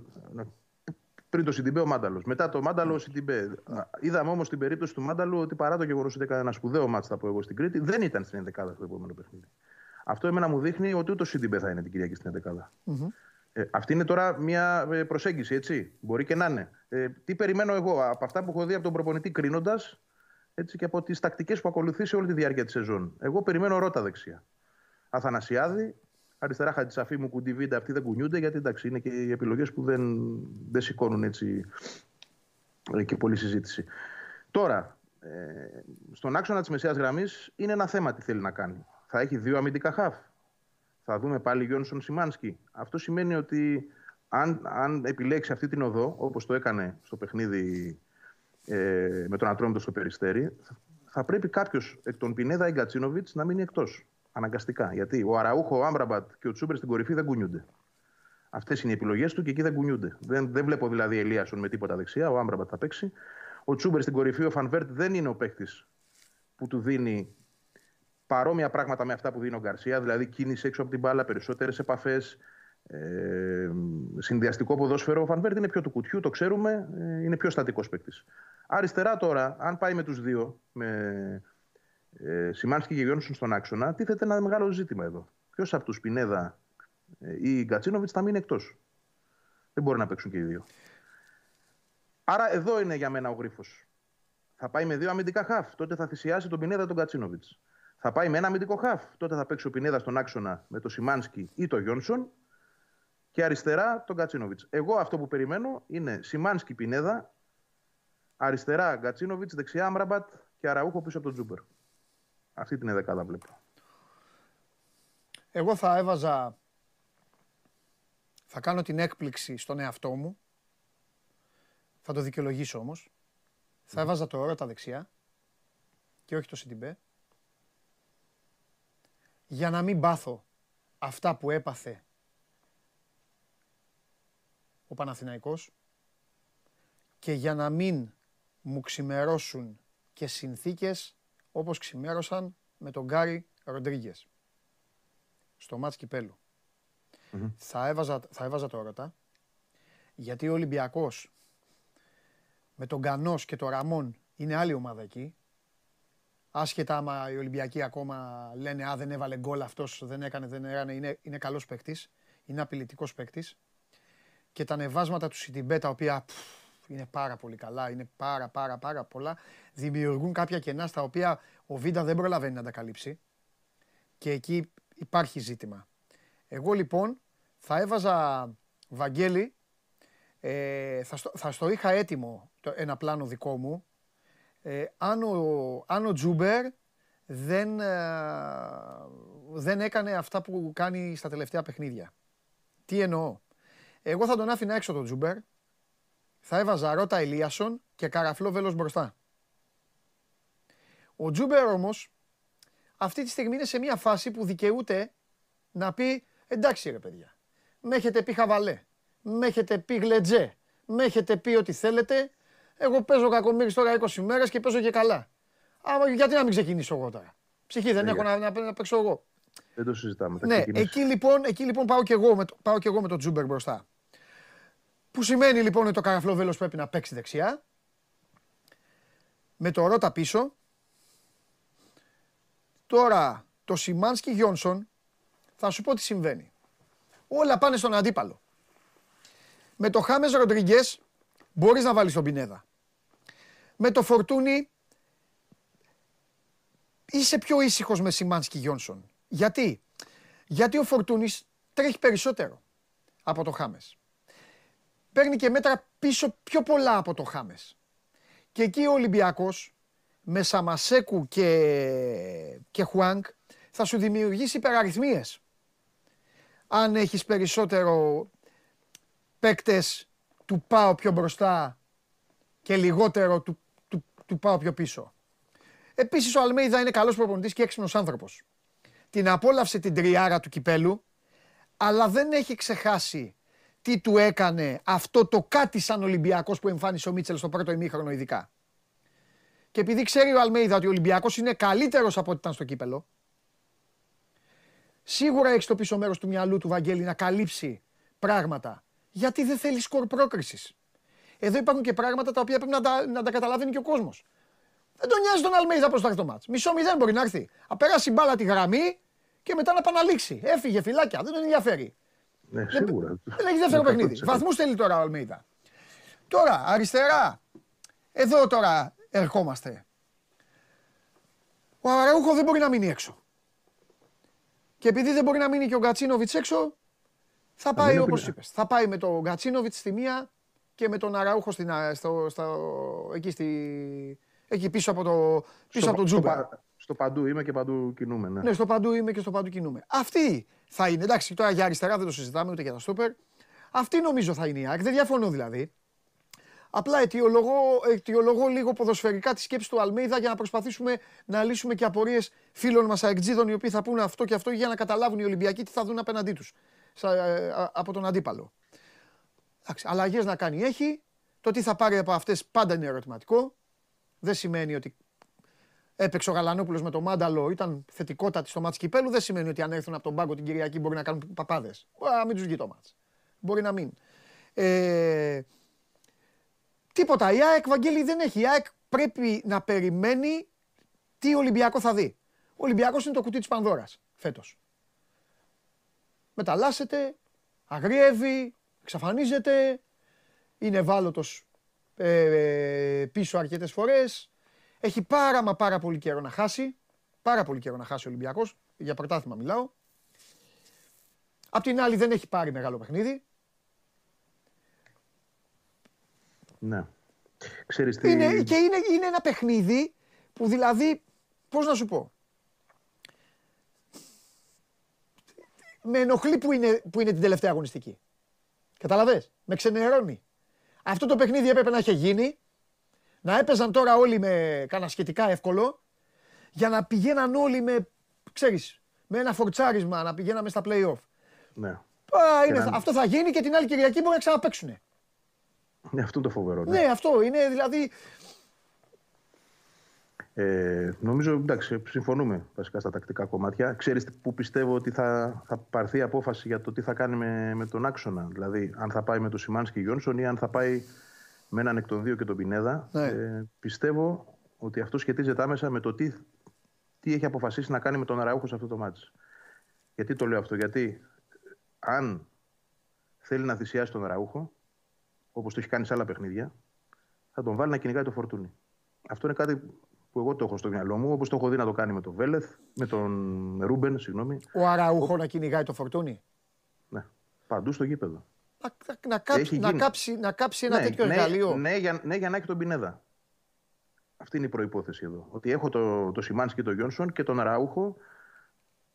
Πριν το Σιντιμπέ ο Μάνταλος. Μετά το Μάνταλο ο Σιντιμπέ. Είδαμε όμως στην περίπτωση του Μάνταλου ότι παρά το γεγονός ότι έκανε ένα σπουδαίο μάτς, θα πω εγώ, στην Κρήτη, δεν ήταν στην ενδεκάδα στο επόμενο παιχνίδι. Αυτό εμένα μου δείχνει ότι ούτε ο Σιντιμπέ θα είναι την Κυριακή στην ενδεκάδα. Mm-hmm. Ε, αυτή είναι τώρα μια προσέγγιση, έτσι. Μπορεί και να είναι. Ε, τι περιμένω εγώ από αυτά που έχω δει από τον προπονητή κρίνοντας, έτσι, και από τις τακτικές που ακολουθεί σε όλη τη διάρκεια της σεζόν. Εγώ περιμένω Ρότα δεξιά. Αθανασιάδη, αριστερά Χατζησαφή μου, Κουντιβίντα, αυτοί δεν κουνιούνται, γιατί εντάξει, είναι και οι επιλογές που δεν, δεν σηκώνουν έτσι και πολλή συζήτηση. Τώρα, ε, στον άξονα της μεσαίας γραμμής είναι ένα θέμα τι θέλει να κάνει. Θα έχει δύο αμυντικά χαφ. Θα δούμε πάλι Γιόνσον Σιμάνσκι. Αυτό σημαίνει ότι αν, αν επιλέξει αυτή την οδό, όπως το έκανε στο παιχνίδι ε, με τον Ατρόμητο στο Περιστέρι, θα πρέπει κάποιος εκ των Πινέδα ή Κατσίνοβιτς να μείνει εκτός. Αναγκαστικά. Γιατί ο Αραούχο, ο Άμραμπατ και ο Τζούμπερ στην κορυφή δεν κουνιούνται. Αυτές είναι οι επιλογές του και εκεί δεν κουνιούνται. Δεν, δεν βλέπω δηλαδή Ελίασον με τίποτα δεξιά. Ο Άμραμπατ θα παίξει. Ο Τζούμπερ στην κορυφή, ο Φανβέρτ δεν είναι ο παίκτης που του δίνει παρόμοια πράγματα με αυτά που δίνει ο Γκαρσία, δηλαδή κίνηση έξω από την μπάλα, περισσότερες επαφές, ε, συνδυαστικό ποδόσφαιρο. Ο Φανβέρτ είναι πιο του κουτιού, το ξέρουμε, ε, είναι πιο στατικός παίκτης. Αριστερά τώρα, αν πάει με τους δύο, με ε, Σιμάνσκι και Γιόνσον στον άξονα, τίθεται ένα μεγάλο ζήτημα εδώ. Ποιος από τους Πινέδα ή Γκατσίνοβιτς θα μείνει εκτός. Δεν μπορεί να παίξουν και οι δύο. Άρα εδώ είναι για μένα ο γρίφος. Θα πάει με δύο αμυντικά χαφ, τότε θα θυσιάσει τον Πινέδα τον Γκατσίνοβιτς. Θα πάει με ένα αμυντικό χαφ. Τότε θα παίξει ο Πινέδα στον άξονα με το Σιμάνσκι ή το Γιόνσον. Και αριστερά τον Κατσίνοβιτς. Εγώ αυτό που περιμένω είναι Σιμάνσκι Πινέδα, αριστερά Κατσίνοβιτς, δεξιά Άμραμπατ και Αραούχο πίσω από τον Τζούμπερ. Αυτή την δεκάδα βλέπω. Εγώ θα έβαζα. Θα κάνω την έκπληξη στον εαυτό μου. Θα το δικαιολογήσω όμως. Mm. Θα έβαζα το Ρότα δεξιά και όχι το Σιντιμπέ. Για να μην πάθω αυτά που έπαθε ο Παναθηναϊκός και για να μην μου ξημερώσουν και συνθήκες όπως ξημέρωσαν με τον Γκάρι Ροντρίγκες στο μάτς κυπέλλου. Mm-hmm. Θα έβαζα, θα έβαζα το Ρότα, γιατί ο Ολυμπιακός με τον Κανός και τον Ραμόν είναι άλλη ομάδα εκεί. Άσχετα άμα οι Ολυμπιακοί ακόμα λένε «Α, δεν έβαλε γκολ αυτός, δεν έκανε, δεν έκανε», είναι, είναι καλός παίκτης, είναι απειλητικός παίκτης. Και τα ανεβάσματα του Σιντιμπέ, τα οποία πφ, είναι πάρα πολύ καλά, είναι πάρα πάρα πάρα πολλά, δημιουργούν κάποια κενά στα οποία ο Βίντα δεν προλαβαίνει να τα καλύψει. Και εκεί υπάρχει ζήτημα. Εγώ λοιπόν θα έβαζα, Βαγγέλη, ε, θα, στο, θα στο είχα έτοιμο το, ένα πλάνο δικό μου, Ε, αν, ο, αν ο Τζούμπερ δεν, ε, δεν έκανε αυτά που κάνει στα τελευταία παιχνίδια. Τι εννοώ. Εγώ θα τον άφηνα έξω τον Τζούμπερ. Θα έβαζα Ρότα Ελίασον και Καραφλό Βέλος μπροστά. Ο Τζούμπερ όμως αυτή τη στιγμή είναι σε μια φάση που δικαιούται να πει «Εντάξει ρε παιδιά, με έχετε πει χαβαλέ, με έχετε πει γλετζέ, με έχετε πει ό,τι θέλετε. Εγώ παίζω κακομοίρης τώρα είκοσι μέρες και παίζω και καλά. Άμα, γιατί να μην ξεκινήσω εγώ τώρα. Ψυχή δεν yeah. έχω να, να, να παίξω εγώ. Δεν το συζητάμε. Ναι, εκεί λοιπόν, εκεί λοιπόν πάω και εγώ με, πάω και εγώ με τον Τζούμπερ μπροστά. Που σημαίνει λοιπόν ότι το Καραφλό Βέλος πρέπει να παίξει δεξιά. Με το Ρότα πίσω. Τώρα το Σιμάνσκι Γιόνσον, θα σου πω τι συμβαίνει. Όλα πάνε στον αντίπαλο. Με το Χάμες Ροντρίγκες μπορείς να βάλεις τον Πινέδα. Με το Φορτούνη είσαι πιο ήσυχος με Σιμάνσκι Γιόνσον. Γιατί? Γιατί ο Φορτούνης τρέχει περισσότερο από το Χάμες. Παίρνει και μέτρα πίσω πιο πολλά από το Χάμες. Και εκεί ο Ολυμπιακός με Σαμασέκου και, και Χουάνκ θα σου δημιουργήσει υπεραριθμίες. Αν έχεις περισσότερο παίκτες του πάω πιο μπροστά και λιγότερο του, του, του πάω πιο πίσω. Επίσης ο Αλμέιδα είναι καλός προπονητής και έξυπνος άνθρωπος. Την απόλαυσε την τριάρα του κυπέλου, αλλά δεν έχει ξεχάσει τι του έκανε αυτό το κάτι σαν Ολυμπιακός που εμφάνισε ο Μίτσελ στο πρώτο ημίχρονο ειδικά. Και επειδή ξέρει ο Αλμέιδα ότι ο Ολυμπιακός είναι καλύτερος από ό,τι ήταν στο κύπελο, σίγουρα έχει στο πίσω μέρος του μυαλού του, Βαγγέλη, να καλύψει πράγματα. Γιατί δεν θέλει σκορ πρόκρισης. Εδώ υπάρχουν και πράγματα τα οποία πρέπει να τα, να τα καταλαβαίνει και ο κόσμος. Δεν τον νοιάζει τον Αλμέιδα πώς θα έρθει το μάτς. Μισό μηδέν μπορεί να έρθει. Απέρασε η μπάλα τη γραμμή και μετά να επαναλήξει. Έφυγε φυλάκια. Δεν τον ενδιαφέρει. Ναι, σίγουρα. Δεν έχει δεύτερο παιχνίδι. Βαθμούς θέλει τώρα ο Αλμέιδα. Τώρα, αριστερά. Εδώ τώρα ερχόμαστε. Ο Αραούχο δεν μπορεί να μείνει έξω. Και επειδή δεν μπορεί να μείνει και ο Κατσίνοβιτς έξω, θα πάει όπως είπες. Θα πάει με τον Κατσίνοβιτς στη μία και με τον Αραούχο στην, στο, στο, εκεί, στη, εκεί πίσω από το, πίσω από το Τζούμπερ. Στο παντού είμαι και παντού κινούμε. Ναι. ναι, στο παντού είμαι και στο παντού κινούμε. Αυτή θα είναι. Εντάξει, τώρα για αριστερά δεν το συζητάμε ούτε για τα στόπερ. Αυτή νομίζω θα είναι η ΑΕΚ. Δεν διαφωνώ δηλαδή. Απλά αιτιολογώ, αιτιολογώ λίγο ποδοσφαιρικά τη σκέψη του Αλμέιδα για να προσπαθήσουμε να λύσουμε και απορίες φίλων μας αεκτζίδων οι οποίοι θα πούνε αυτό και αυτό για να καταλάβουν οι Ολυμπιακοί τι θα δουν απέναντί τους από τον αντίπαλο. Εντάξει, αλλαγές να κάνει έχει. Το τι θα πάρει από αυτές πάντα είναι ερωτηματικό. Δεν σημαίνει ότι έπαιξε ο Γαλανόπουλος με τον Μάνταλο, ήταν θετικότατη στο μάτς κυπέλου. Δεν σημαίνει ότι αν έρθουν από τον πάγκο την Κυριακή μπορεί να κάνουν παπάδες. Μπορεί να μην τους βγει το μάτς. Μπορεί να μην. Ε... Τίποτα. Η ΑΕΚ, Βαγγέλη, δεν έχει. Η ΑΕΚ πρέπει να περιμένει τι Ολυμπιακό θα δει. Ο Ολυμπιακός είναι το κουτί της Πανδώρας φέτος. Μεταλλάσσεται, αγριεύει, εξαφανίζεται, είναι ευάλωτος ε, πίσω αρκετές φορές. Έχει πάρα μα πάρα πολύ καιρό να χάσει. Πάρα πολύ καιρό να χάσει ο Ολυμπιακός. Για πρωτάθλημα μιλάω. Απ' την άλλη δεν έχει πάρει μεγάλο παιχνίδι. Ναι. Ξέρεις τι... είναι, και είναι, είναι ένα παιχνίδι που δηλαδή, πώς να σου πω, με ενοχλεί που είναι, που είναι την τελευταία αγωνιστική. Καταλαβες, με ξενερώνει. Αυτό το παιχνίδι έπρεπε να είχε γίνει, να έπαιζαν τώρα όλοι με κανένα σχετικά εύκολο, για να πηγαίναν όλοι με, ξέρεις, με ένα φορτσάρισμα, να πηγαίναμε στα play-off. Ναι. Α, είναι, να... Αυτό θα γίνει και την άλλη Κυριακή μπορεί να ξαναπαίξουνε. Ναι, αυτό είναι το φοβερό. Ναι, ναι αυτό είναι, δηλαδή... Ε, νομίζω, εντάξει, συμφωνούμε βασικά στα τακτικά κομμάτια. Ξέρεις που πιστεύω ότι θα, θα πάρθει απόφαση για το τι θα κάνει με, με τον άξονα. Δηλαδή, αν θα πάει με τον Σιμάνσκι και Γιόνσον ή αν θα πάει με έναν εκ των δύο και τον Πινέδα. Ναι. Ε, πιστεύω ότι αυτό σχετίζεται άμεσα με το τι, τι έχει αποφασίσει να κάνει με τον Αραούχο σε αυτό το μάτς. Γιατί το λέω αυτό, γιατί αν θέλει να θυσιάσει τον Αραούχο, όπως το έχει κάνει σε άλλα παιχνίδια, θα τον βάλει να κυνηγάει το Φορτούνη. Αυτό είναι κάτι που εγώ το έχω στο μυαλό μου, όπως το έχω δει να το κάνει με τον Βέλεθ, με τον Ρούμπεν, συγγνώμη. Ο Αραούχο ο... να κυνηγάει το Φορτούνη. Ναι, παντού στο γήπεδο. Να, να, κάψει, να, κάψει, να κάψει ένα ναι, τέτοιο ναι, εργαλείο. Ναι, για, ναι, για να έχει τον Πινέδα. Αυτή είναι η προϋπόθεση εδώ. Ότι έχω το, το Σιμάνσκι και τον Γιόνσον και τον Αραούχο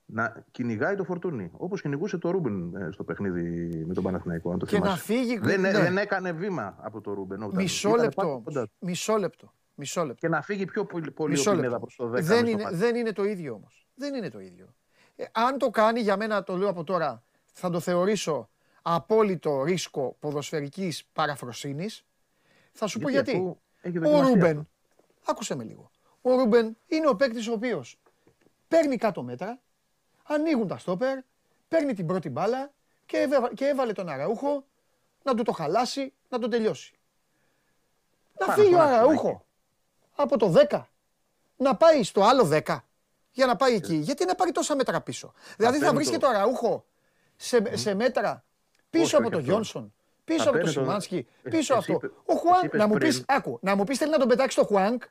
να κυνηγάει το Φορτούνι, όπως κυνηγούσε το Ρούμπεν στο παιχνίδι με τον Παναθηναϊκό. Αν το και να φύγει... δεν, ναι. δεν έκανε βήμα από το Ρούμπεν. Μισό λεπτό, μισό λεπτό. Μισό λεπτό. Και να φύγει πιο πολύ ο Πινέδα προς το δέκα. Δεν είναι, το δεν είναι το ίδιο όμως. Δεν είναι το ίδιο. Ε, αν το κάνει για μένα, το λέω από τώρα, θα το θεωρήσω απόλυτο ρίσκο ποδοσφαιρικής παραφροσύνης. Θα σου γιατί πω γιατί. Ο Ρούμπεν, αυτό. Άκουσε με λίγο. Ο Ρούμπεν είναι ο παίκτης ο οποίος παίρνει κάτω μέτρα. Ανοίγουν τα στόπερ, παίρνει την πρώτη μπάλα και, και έβαλε τον Αραούχο να του το χαλάσει, να τον τελειώσει. Να φύγει ο Αραούχο από το δέκα, να πάει στο άλλο δέκα για να πάει εκεί. Γιατί να πάρει τόσα μέτρα πίσω. Δηλαδή θα βρεις και το Αραούχο σε, σε μέτρα πίσω από τον Γιόνσον, πίσω από τον Σιμάνσκι, πίσω αυτό. Ο Χουάνκ, να μου πεις, άκου, να μου πεις θέλει να τον πετάξει στο Χουάνκ.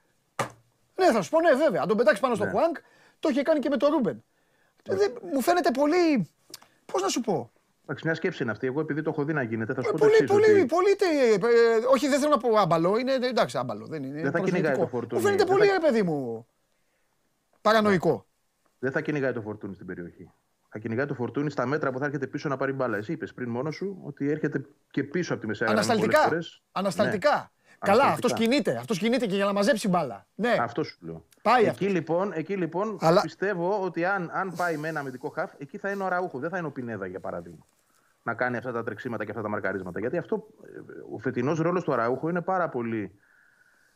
Ναι, θα σου πω ναι βέβαια, να τον πετάξει πάνω στο Χουάνκ, το είχε κάνει και με τον Ρούμπεν. Δε, μου φαίνεται πολύ. Πώς να σου πω. Εντάξει, μια σκέψη είναι αυτή. Εγώ επειδή το έχω δει να γίνεται, θα σου πω. Πολύ, πολύ, πολύ. Όχι, δεν θέλω να πω άμπαλο. Είναι, εντάξει, άμπαλο. Δεν, είναι δεν θα κυνηγάει το Φορτούνι. Μου φαίνεται δεν πολύ, θα... ρε παιδί μου. Παρανοϊκό. Δεν θα κυνηγάει το Φορτούνι στην περιοχή. Θα κυνηγάει το Φορτούνι στα μέτρα που θα έρχεται πίσω να πάρει μπάλα. Εσύ είπες πριν μόνο σου ότι έρχεται και πίσω από τη μεσαία γραμμή. Ανασταλτικά. Ανασταλτικά. Καλά, αυτό κινείται. Αυτό κινείται και για να μαζέψει μπάλα. Ναι. Αυτό σου λέω. Πάει εκεί, αυτός. Λοιπόν, εκεί λοιπόν αλλά... πιστεύω ότι αν, αν πάει με ένα αμυντικό χαφ, εκεί θα είναι ο Αραούχο. Δεν θα είναι ο Πινέδα για παράδειγμα. Να κάνει αυτά τα τρεξίματα και αυτά τα μαρκαρίσματα. Γιατί αυτό, ο φετινός ρόλος του Αραούχο είναι πάρα πολύ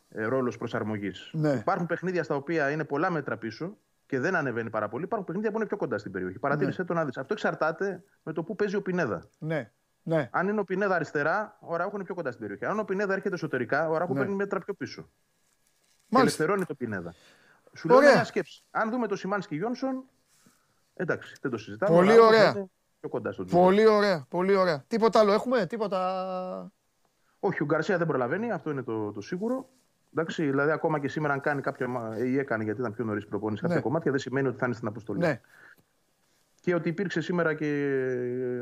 ε, ρόλος προσαρμογής. Ναι. Υπάρχουν παιχνίδια στα οποία είναι πολλά μέτρα πίσω και δεν ανεβαίνει πάρα πολύ. Υπάρχουν παιχνίδια που είναι πιο κοντά στην περιοχή. Παρατήρησε ναι. το να δεις. Αυτό εξαρτάται με το που παίζει ο Πινέδα. Ναι. Ναι. Αν είναι ο Πινέδα αριστερά, ο Αραούχο είναι πιο κοντά στην περιοχή. Αν ο Πινέδα έρχεται εσωτερικά, ο Αραούχο ναι. παίρνει μέτρα πιο πίσω. Μάλιστα. Ελευθερώνει το Πινέδα. Σου λέω μια σκέψη. Αν δούμε το Σιμάνσκι Γιόνσον, εντάξει, δεν το συζητάμε. Πολύ ωραία. πιο κοντά στον Τζούμπερ. Πολύ ωραία, πολύ ωραία. Τίποτα άλλο έχουμε, τίποτα. Όχι, ο Γκαρσία δεν προλαβαίνει, αυτό είναι το, το σίγουρο. Εντάξει, δηλαδή, ακόμα και σήμερα, αν κάνει κάποια. Ή έκανε, γιατί ήταν πιο νωρίς προπόνηση, κάποια ναι. κομμάτια, δεν σημαίνει ότι θα είναι στην αποστολή. Ναι. Και ότι υπήρξε σήμερα και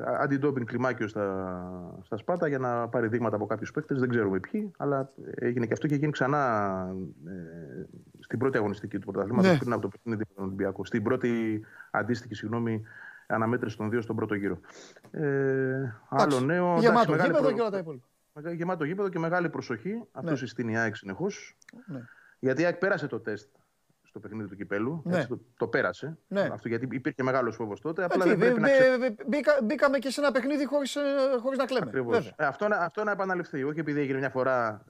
αντιντόπινγκ κλιμάκιο στα, στα Σπάτα για να πάρει δείγματα από κάποιους παίκτες. Δεν ξέρουμε ποιοι, αλλά έγινε και αυτό και γίνει ξανά ε, στην πρώτη αγωνιστική του πρωταθλήματος ναι. πριν από το παιχνίδι με τον Ολυμπιακό. Στην πρώτη αντίστοιχη, συγγνώμη, αναμέτρηση των δύο στον πρώτο γύρο. Ε, άλλο νέο. Γεμάτο γήπεδο και όλα τα υπόλοιπα. Γεμάτο γήπεδο και μεγάλη προσοχή. Αυτό ναι. συστήνει η ΑΕΚ συνεχώς. Ναι. Γιατί η ΑΕΚ πέρασε το τεστ. Το παιχνίδι του κυπέλου. Ναι. Έτσι, το, το πέρασε. Ναι. Αυτό γιατί υπήρχε μεγάλος φόβος τότε. Απλά έτσι, δεν πρέπει μπ, να ξε... μπήκα, μπήκαμε και σε ένα παιχνίδι χωρίς, χωρίς να κλαίμε. Ε, αυτό, αυτό να επαναληφθεί. Όχι επειδή έγινε μια φορά,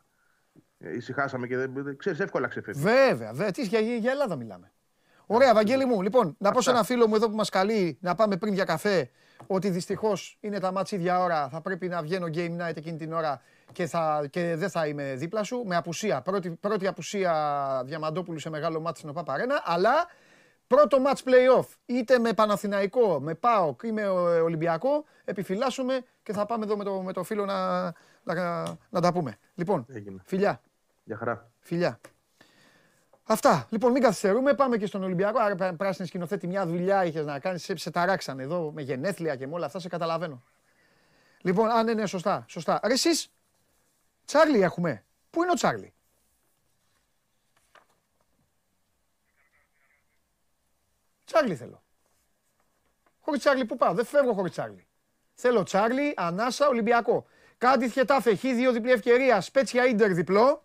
ησυχάσαμε και δεν, δεν ξέρεις, εύκολα ξεφεύγει. Βέβαια. Δε, τι, για, για Ελλάδα μιλάμε. Ωραία, Βαγγέλη μου. Λοιπόν, αυτά. Να πω σε ένα φίλο μου εδώ που μας καλεί να πάμε πριν για καφέ ότι δυστυχώς είναι τα μάτς ίδια ώρα. Θα πρέπει να βγαίνω game night εκείνη την ώρα και, θα, και δεν θα είμαι δίπλα σου. Με απουσία. Πρώτη, πρώτη απουσία Διαμαντόπουλου σε μεγάλο μάτς στην ΟΠΑΠ Αρένα. Αλλά πρώτο μάτς play-off. Είτε με Παναθηναϊκό, με ΠΑΟΚ ή με Ολυμπιακό. Επιφυλάσσομαι και θα πάμε εδώ με το, με το φίλο να, να, να τα πούμε. Λοιπόν, έγινε. Φιλιά. Για χαρά. Φιλιά. Αυτά. Λοιπόν, μην καθυστερούμε. Πάμε και στον Ολυμπιακό. Άρα, πράσινη σκηνοθέτη, μια δουλειά είχες να κάνεις. Σε ταράξανε εδώ με γενέθλια και με όλα αυτά. Σε καταλαβαίνω. Λοιπόν, α, ναι, ναι, σωστά. σωστά. Ρε, εσείς, Τσάρλι έχουμε. Πού είναι ο Τσάρλι? Τσάρλι θέλω. Χωρίς Τσάρλι που πάω. Δεν φεύγω χωρίς Τσάρλι. Θέλω Τσάρλι, ανάσα, Ολυμπιακό. Κάτι θετάφε. Χ, δύο διπλή ευκαιρία. Σπέτσια Ίντερ διπλό.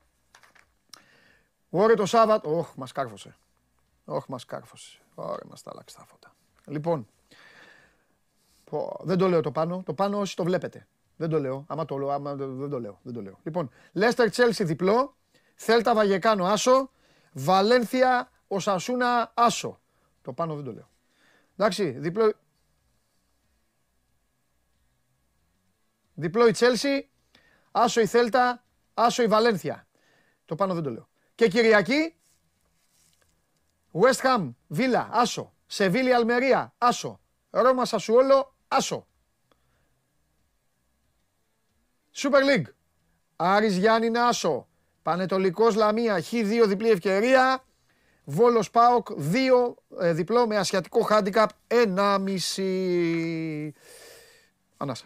Ωραία το Σάββατο. Όχ, μας κάρφωσε. Όχ, μας κάρφωσε. Ωραία, μας τα άλλαξε τα φώτα. Λοιπόν, πω, δεν το λέω το πάνω. Το πάνω όσοι το βλέπετε. Δεν το λέω. Άμα το λέω, άμα, δεν το λέω. Δεν το λέω. Λοιπόν, Leicester Chelsea διπλό. Θέλτα Βαγεκάνο άσο. Βαλένθια Οσασούνα άσο. Το πάνω δεν το λέω. Εντάξει, διπλό. Διπλό η Chelsea. Άσο η Θέλτα. Άσο η Βαλένθια. Το πάνω δεν το λέω. Και Κυριακή, West Ham, Villa, άσο. Σεβίλη, Αλμερία, άσο. Ρώμα, Σασουόλο, άσο. Super League, Άρης Γιάννηνα, άσο. Πανετολικός Λαμία, χ δύο διπλή ευκαιρία. Βόλος ΠΑΟΚ, δύο διπλό με ασιατικό handicap, ενάμιση. Ανάσα.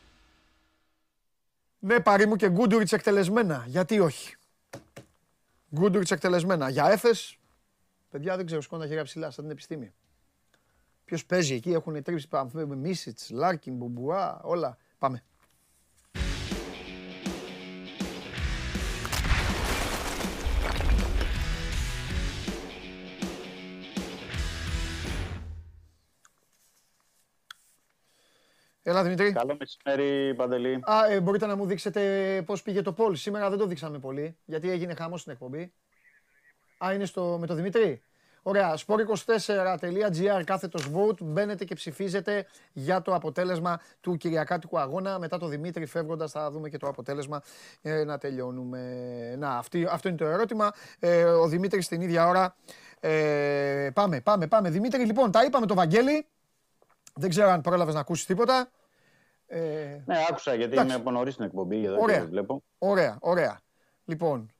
Ναι, παρή μου και Γκούντουριτς εκτελεσμένα. Γιατί όχι. Γκούντουριτς εκτελεσμένα. Για Έφες, παιδιά δεν ξέρω, σκόντα χέρια ψηλά στην επιστήμη. Ποιος παίζει εκεί, έχουν τρίψει Μίσιτς, Λάρκιν, Μπουμπουά, όλα. Πάμε. Έλα, Δημήτρη. Καλό μεσημέρι, Παντελή. Α, ε, μπορείτε να μου δείξετε πώς πήγε το poll? Σήμερα δεν το δείξαμε πολύ, γιατί έγινε χαμός στην εκπομπή. Α, είναι στο, με το Δημήτρη. Ωραία, σπορ είκοσι τέσσερα τελεία τζι άρ κάθετος vote. Μπαίνετε και ψηφίζετε για το αποτέλεσμα του κυριακάτικου αγώνα. Μετά το Δημήτρη φεύγοντας θα δούμε και το αποτέλεσμα ε, να τελειώνουμε. Να, αυτή, αυτό είναι το ερώτημα. Ε, ο Δημήτρης στην ίδια ώρα. Ε, πάμε, πάμε, πάμε. Δημήτρη, λοιπόν, τα είπαμε το Βαγγέλη. Δεν ξέρω αν πρόλαβες να ακούσεις τίποτα. Ε... Ναι, άκουσα γιατί είμαι από νωρίς στην εκπομπή. Ωραία, βλέπω. ωραία, ωραία. Λοιπόν,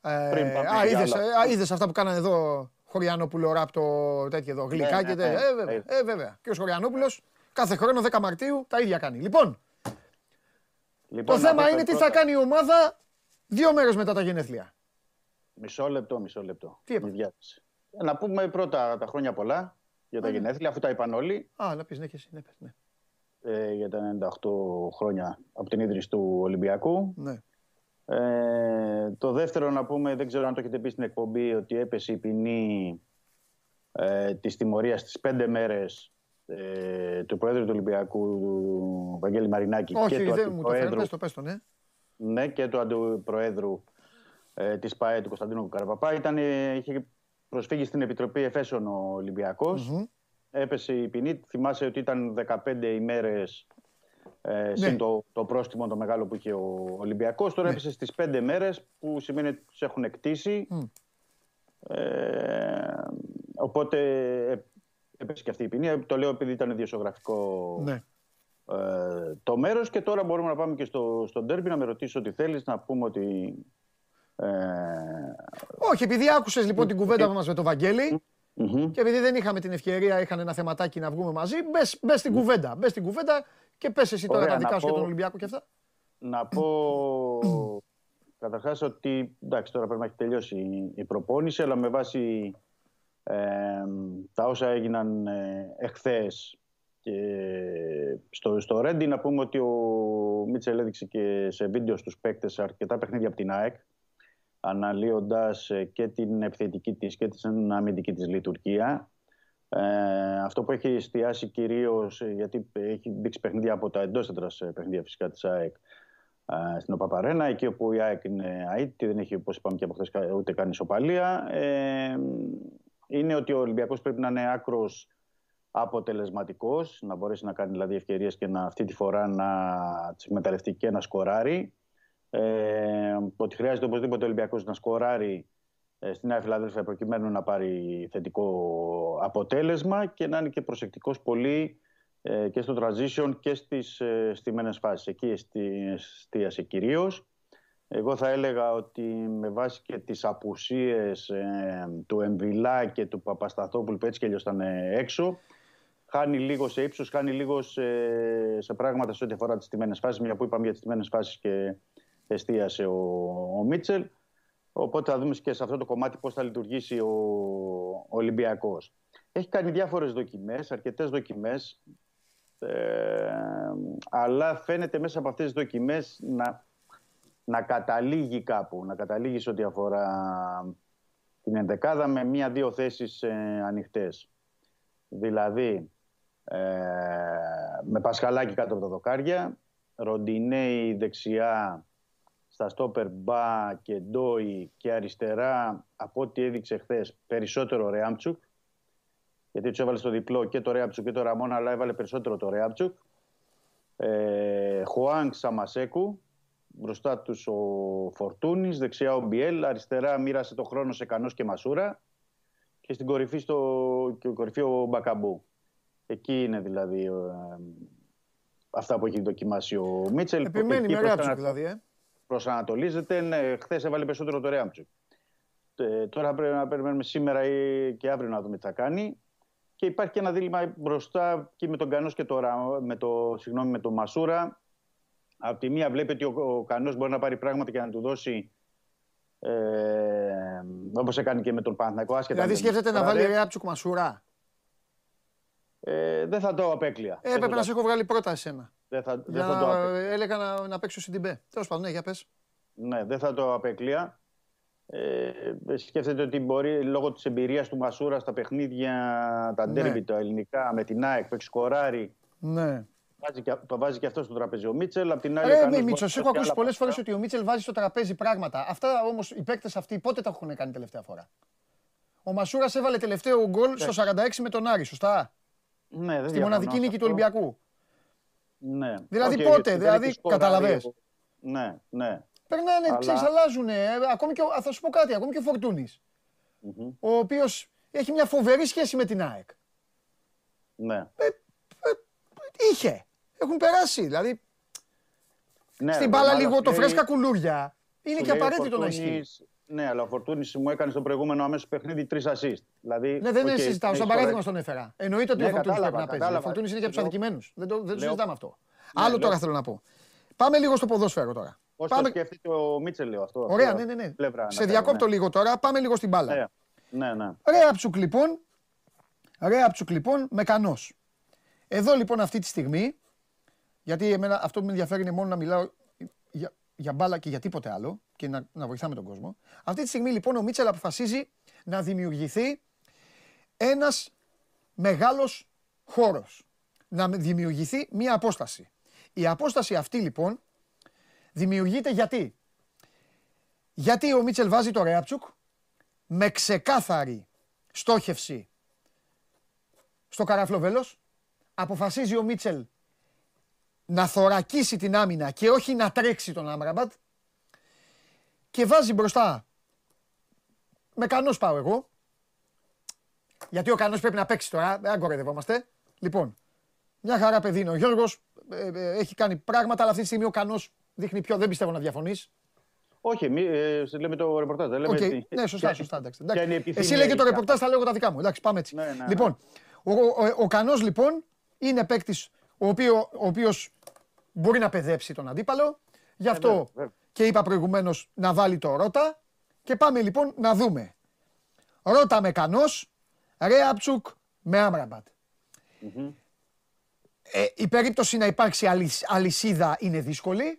ε... α, είδες, α, είδες αυτά που κάνανε εδώ Χωριανόπουλο ράπ το τέτοιο εδώ, γλυκά ναι, και ναι, ναι, ε, βέβαια. Ε, βέβαια. Και ο Χωριανόπουλος κάθε χρόνο δέκα Μαρτίου τα ίδια κάνει. Λοιπόν, λοιπόν το θέμα είναι πρώτα... τι θα κάνει η ομάδα δύο μέρες μετά τα γενέθλια. Μισό λεπτό, μισό λεπτό. Τι έπρεπε. Να πούμε πρώτα τα χρόνια πολλά. Για τα γενέθλια, αφού τα είπαν όλοι. Α, να πεις, ναι, και εσύ, ναι, πες, ναι. Ε, για τα ενενήντα οκτώ χρόνια από την ίδρυση του Ολυμπιακού. Ναι. Ε, το δεύτερο να πούμε, δεν ξέρω αν το έχετε πει στην εκπομπή, ότι έπεσε η ποινή ε, της τιμωρίας στις πέντε μέρες ε, του Προέδρου του Ολυμπιακού, του Βαγγέλη Μαρινάκη. Όχι, και δεν μου το φέρνει, πες το, πες το, ναι. Ναι, και του Αντιπροέδρου ε, της ΠΑΕ, του Κωνσταντίνου Καραπαπά. Ήταν, ε, είχε προσφύγει στην Επιτροπή Εφέσεων ο Ολυμπιακός. Mm-hmm. Έπεσε η ποινή. Θυμάσαι ότι ήταν δεκαπέντε ημέρες ε, ναι. συν το, το πρόστιμο το μεγάλο που είχε ο Ολυμπιακός. Τώρα ναι. έπεσε στις πέντε μέρες, που σημαίνει ότι τους έχουν εκτίσει. Mm. Ε, οπότε έπεσε και αυτή η ποινή. Το λέω επειδή ήταν ιδιοσιογραφικό ναι. ε, το μέρος. Και τώρα μπορούμε να πάμε και στο, στο ντέρμπι, να με ρωτήσεις ό,τι θέλεις, να πούμε ότι... Ε, όχι, επειδή άκουσες λοιπόν την κουβέντα μας με τον Βαγγέλη... Mm-hmm. Και επειδή δεν είχαμε την ευκαιρία, είχαν ένα θεματάκι να βγούμε μαζί, μπες, μπες στην κουβέντα. Μπες στην κουβέντα και πες εσύ τώρα τα δικά σου για τον Ολυμπιακό και αυτά. Να πω καταρχάς ότι εντάξει, τώρα πρέπει να έχει τελειώσει η προπόνηση, αλλά με βάση ε, τα όσα έγιναν εχθές και στο, στο Ρέντι, να πούμε ότι ο Μίτσελ έδειξε και σε βίντεο στους παίκτες αρκετά παιχνίδια από την ΑΕΚ, αναλύοντας και την επιθετική της και την αμυντική της λειτουργία. Ε, αυτό που έχει εστιάσει κυρίως, γιατί έχει δείξει παιχνίδια από τα εντός έδρας παιχνίδια φυσικά της ΑΕΚ ε, στην ΟΠΑΠΑΡΕΝΑ, εκεί όπου η ΑΕΚ είναι αίτητη, δεν έχει, όπως είπαμε και από χθες, ούτε καν ισοπαλία, ε, είναι ότι ο Ολυμπιακός πρέπει να είναι άκρος αποτελεσματικός, να μπορέσει να κάνει δηλαδή ευκαιρίες και να, αυτή τη φορά να τις εκμεταλλευτεί και να σκοράρει. Ε, ότι χρειάζεται οπωσδήποτε ο Ολυμπιακός να σκοράρει ε, στην Νέα Φιλαδέλφεια προκειμένου να πάρει θετικό αποτέλεσμα και να είναι και προσεκτικός πολύ ε, και στο transition και στις ε, στιμένες φάσεις. Εκεί εστίασε κυρίως. Εγώ θα έλεγα ότι με βάση και τις απουσίες ε, του Εμβιλά και του Παπασταθόπουλου, που έτσι και ήταν έξω, χάνει λίγο σε ύψος, χάνει λίγο σε, σε πράγματα σε ό,τι αφορά τις στιμένες φάσεις, μια που είπαμε για τις στιμένες φάσεις και εστίασε ο, ο Μίτσελ. Οπότε θα δούμε και σε αυτό το κομμάτι πώς θα λειτουργήσει ο, ο Ολυμπιακός. Έχει κάνει διάφορες δοκιμές, αρκετές δοκιμές, ε, αλλά φαίνεται μέσα από αυτές τις δοκιμές να, να καταλήγει κάπου, να καταλήγει σε ό,τι αφορά την ενδεκάδα με μία-δύο θέσεις ε, ανοιχτές. Δηλαδή ε, με Πασχαλάκη κάτω από τα δοκάρια, Ροντινέη δεξιά στα στόπερ, Μπα και Ντόι, και αριστερά, από ό,τι έδειξε χθες, περισσότερο Ρεάμτσουκ, γιατί του έβαλε στο διπλό και το Ρεάμτσουκ και το Ραμόν, αλλά έβαλε περισσότερο το Ρεάμτσουκ. Ε, Χουάνγκ Σαμασέκου, μπροστά τους ο Φορτούνης, δεξιά ο Μπιέλ, αριστερά μοίρασε το χρόνο σε Κανός και Μασούρα και στην κορυφή, στο, και κορυφή ο Μπακαμπού. Εκεί είναι δηλαδή ε, αυτά που έχει δοκιμάσει ο Μίτσελ. Επιμένει με Ρεάμτσουκ δηλαδή, ε. Προσανατολίζεται, ναι, χθες έβαλε περισσότερο το Ρεάμτσουκ. Ε, τώρα πρέπει να περιμένουμε σήμερα ή και αύριο να δούμε τι θα κάνει. Και υπάρχει και ένα δίλημμα μπροστά και με τον Κανός και το, με το, συγγνώμη, με τον Μασούρα. Απ' τη μία βλέπει ότι ο, ο Κανός μπορεί να πάρει πράγματα και να του δώσει, ε, όπως έκανε και με τον Παναθηναϊκό. Δηλαδή σκέφτεται να βάλει Ρεάμτσουκ Μασούρα. Ε, δεν θα το απέκλεια. Ε, έπρεπε να σε έχω βγάλει πρώτα εσένα. Δεν θα, δεν θα το απέκλεια. Έλεγα να, να παίξω Σιντιμπέ. Τέλος πάντων, ναι, για πες. Ναι, δεν θα το απέκλεια. Ε, σκέφτεται ότι μπορεί λόγω της εμπειρίας του Μασούρα στα παιχνίδια, τα ντέρμπι, ναι, τα ελληνικά, με την ΑΕΚ που εξκοράρει. Ναι. Βάζει και, το βάζει και αυτό στο τραπέζι ο Μίτσελ. Απ' την άλλη, ε, ναι, Μίτσο, έχω ακούσει πολλές φορές ότι ο Μίτσελ βάζει στο τραπέζι πράγματα. Αυτά όμως οι παίκτες αυτοί πότε τα έχουν κάνει τελευταία φορά? Ο Μασούρας έβαλε τελευταίο γκολ ναι. στο σαράντα έξι με τον Άρη, σωστά? Ναι, στη μοναδική νίκη του Ολυμπιακού. Ναι. Δηλαδή okay, πότε, δηλαδή καταλαβαίνεις. Ναι, ναι. Περνάνε, αλλά... ξέρεις, αλλάζουν. Ακόμη και, θα σου πω κάτι, ακόμη και ο Φορτούνης. Mm-hmm. Ο οποίος έχει μια φοβερή σχέση με την ΑΕΚ. Ναι. Ε, ε, είχε. Έχουν περάσει. Δηλαδή. Ναι, στην μπάλα λίγο το φρέσκα κουλούρια. Είναι και απαραίτητο να ισχύει. Ναι, αλλά ο Φορτούνης μου έκανε στο προηγούμενο αμέσως παιχνίδι τρεις ασίστ. Δηλαδή, ναι, δεν okay, συζητάω. Σαν παράδειγμα στον έφερα. Εννοείται ότι ναι, ο Φορτούνης πρέπει να παίζει. Ο Φορτούνης είναι και από τους αδικημένους. Δεν το, δεν το συζητάμε αυτό. Ναι, άλλο λέω. Τώρα θέλω να πω. Πάμε λίγο στο ποδόσφαιρο τώρα. Πώς Πάμε... το σκέφτεται ο Μίτσελ, λέω αυτό. Ωραία, αυτό, ναι, ναι. ναι. Πλευρά, σε διακόπτω ναι. λίγο τώρα. Πάμε λίγο στην μπάλα. Ναι, ναι. ναι. Ρεάμτσουκ λοιπόν. Ρεάμτσουκ λοιπόν με Κανός. Εδώ λοιπόν αυτή τη στιγμή. Γιατί εμένα αυτό που με ενδιαφέρει είναι μόνο να μιλάω για μπάλα και για τίποτε άλλο και να, να βοηθάμε τον κόσμο. Αυτή τη στιγμή λοιπόν ο Μίτσελ αποφασίζει να δημιουργηθεί ένας μεγάλος χώρος. Να δημιουργηθεί μία απόσταση. Η απόσταση αυτή λοιπόν δημιουργείται γιατί. Γιατί ο Μίτσελ βάζει το Ρέαπτσουκ με ξεκάθαρη στόχευση στο καραφλό βέλος. Αποφασίζει ο Μίτσελ να θωρακίσει την άμυνα και όχι να τρέξει τον Άμραμπατ. Και βάζει μπροστά. Με Κανός πάω εγώ. Γιατί ο Κανός πρέπει να παίξει τώρα. Δεν κορεδευόμαστε. Λοιπόν, μια χαρά παιδί είναι ο Γιώργος. Ε, ε, έχει κάνει πράγματα, αλλά αυτή τη στιγμή ο Κανός δείχνει πιο. Δεν πιστεύω να διαφωνείς. Όχι, μη, ε, λέμε το ρεπορτάζ. Δεν λέμε okay. τι... Ναι, σωστά, σωστά. Εντάξει. Εντάξει. Εσύ λέγε το ρεπορτάζ, θα λέγω τα δικά μου. Εντάξει, πάμε έτσι. Ναι, ναι, λοιπόν, ναι. Ο, ο, ο Κανός λοιπόν είναι παίκτης ο, οποίο, ο οποίος μπορεί να παιδέψει τον αντίπαλο. Γι' αυτό ναι, ναι, ναι. και είπα προηγουμένως να βάλει το Ρότα. Και πάμε λοιπόν να δούμε. Ρότα με Κανός, Ρέαπτσουκ με Άμραμπατ. Mm-hmm. Ε, η περίπτωση να υπάρξει αλυσίδα είναι δύσκολη.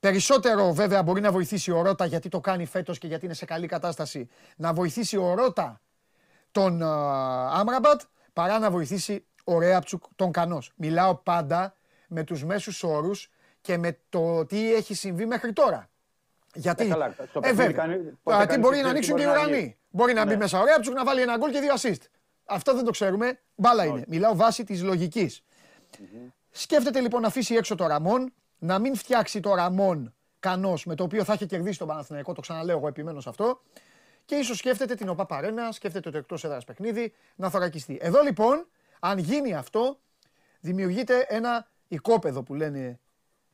Περισσότερο βέβαια μπορεί να βοηθήσει ο Ρότα, γιατί το κάνει φέτος και γιατί είναι σε καλή κατάσταση, να βοηθήσει ο Ρότα τον uh, Άμραμπατ παρά να βοηθήσει ο Ρέαπτσουκ τον Κανός. Μιλάω πάντα με τους μέσους όρους και με το τι έχει συμβεί μέχρι τώρα. Γιατί μπορεί να ανοίξουν και οι ουρανοί. Μπορεί να μπει μέσα ο Ρέαπτσουκ, να βάλει ένα γκολ και δύο assist. Αυτό δεν το ξέρουμε. Μπάλα είναι. Μιλάω βάσει της λογικής. Σκέφτεται λοιπόν να αφήσει έξω το Ραμόν, να μην φτιάξει το Ραμόν Κανός με το οποίο θα έχει κερδίσει τον Παναθηναϊκό. Το ξαναλέω, εγώ επιμένω σε αυτό. Και ίσως σκέφτεται την οπαπαρένα, σκέφτεται το εκτός έδρας παιχνίδι, να θωρακιστεί. Εδώ λοιπόν, αν γίνει αυτό, δημιουργείται ένα οικόπεδο που λένε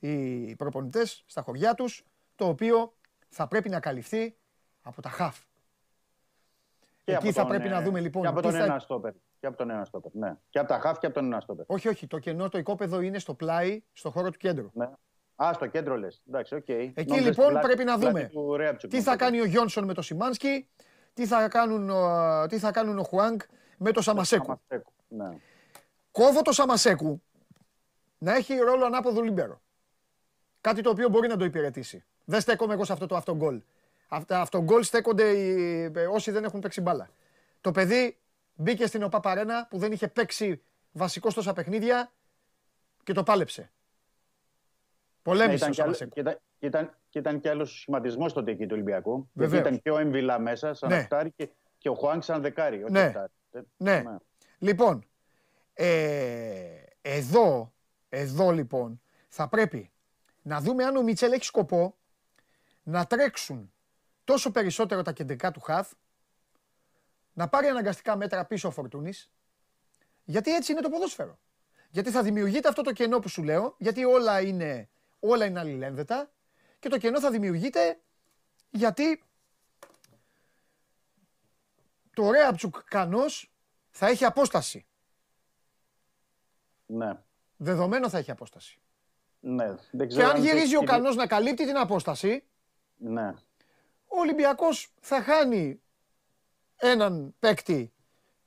οι προπονητές στα χωριά τους, το οποίο θα πρέπει να καλυφθεί από τα χαφ. Και εκεί θα τον, πρέπει ε, να δούμε λοιπόν. Και από τον θα... ένα στόπερ. Και από τον ένα στόπερ. Ναι. Και από τα χαφ και από τον ένα στόπερ. Όχι, όχι. Το κενό, το οικόπεδο είναι στο πλάι, στο χώρο του κέντρου. Ναι. Α, στο κέντρο λες. Εντάξει, οκ. Okay. Εκεί Νόμες λοιπόν πλάτη, πρέπει να δούμε Ρέαπτσουκ, τι θα κάνει ο Γιόνσον με το Σιμάνσκι, τι θα κάνουν, ο, τι θα κάνουν ο Χουάνγκ με το Σαμασέκου. Το Σαμασέκου. Ναι. Κόβω το Σαμασέκου να έχει ρόλο ανάποδο λιμπέρο. Κάτι το οποίο μπορεί να το υπηρετήσει. Δεν στέκομαι εγώ σε αυτό το αυτογκόλ. Αυτά αυτογκόλ στέκονται οι, όσοι δεν έχουν παίξει μπάλα. Το παιδί μπήκε στην οπαπαρένα που δεν είχε παίξει βασικό τόσα παιχνίδια και το πάλεψε. Πολέμησε ναι, ο Σαμασέκου. Και ήταν, ήταν και άλλος σχηματισμός τότε εκεί του Ολυμπιακού. Βεβαίως. Ήταν πιο έμβυλα μέσα σαν ναι. Αυτάρι και, και ο Χουάνγκ σαν δεκάρι. Όχι ναι. Ναι. ναι. Λοιπόν, ε, εδώ, εδώ λοιπόν θα πρέπει να δούμε αν ο Μίτσελ έχει σκοπό να τρέξουν τόσο περισσότερο τα κεντρικά του χαφ, να πάρει αναγκαστικά μέτρα πίσω ο Φορτούνης, γιατί έτσι είναι το ποδόσφαιρο. Γιατί θα δημιουργείται αυτό το κενό που σου λέω, γιατί όλα είναι, όλα είναι αλληλένδετα και το κενό θα δημιουργείται γιατί το Ρέαπτσουκ Κανός θα έχει απόσταση. Ναι. Δεδομένο θα έχει απόσταση. Ναι, δεν ξέρω και αν γυρίζει αν... ο Κανός να καλύπτει την απόσταση, ναι. Ο Ολυμπιακός θα χάνει έναν παίκτη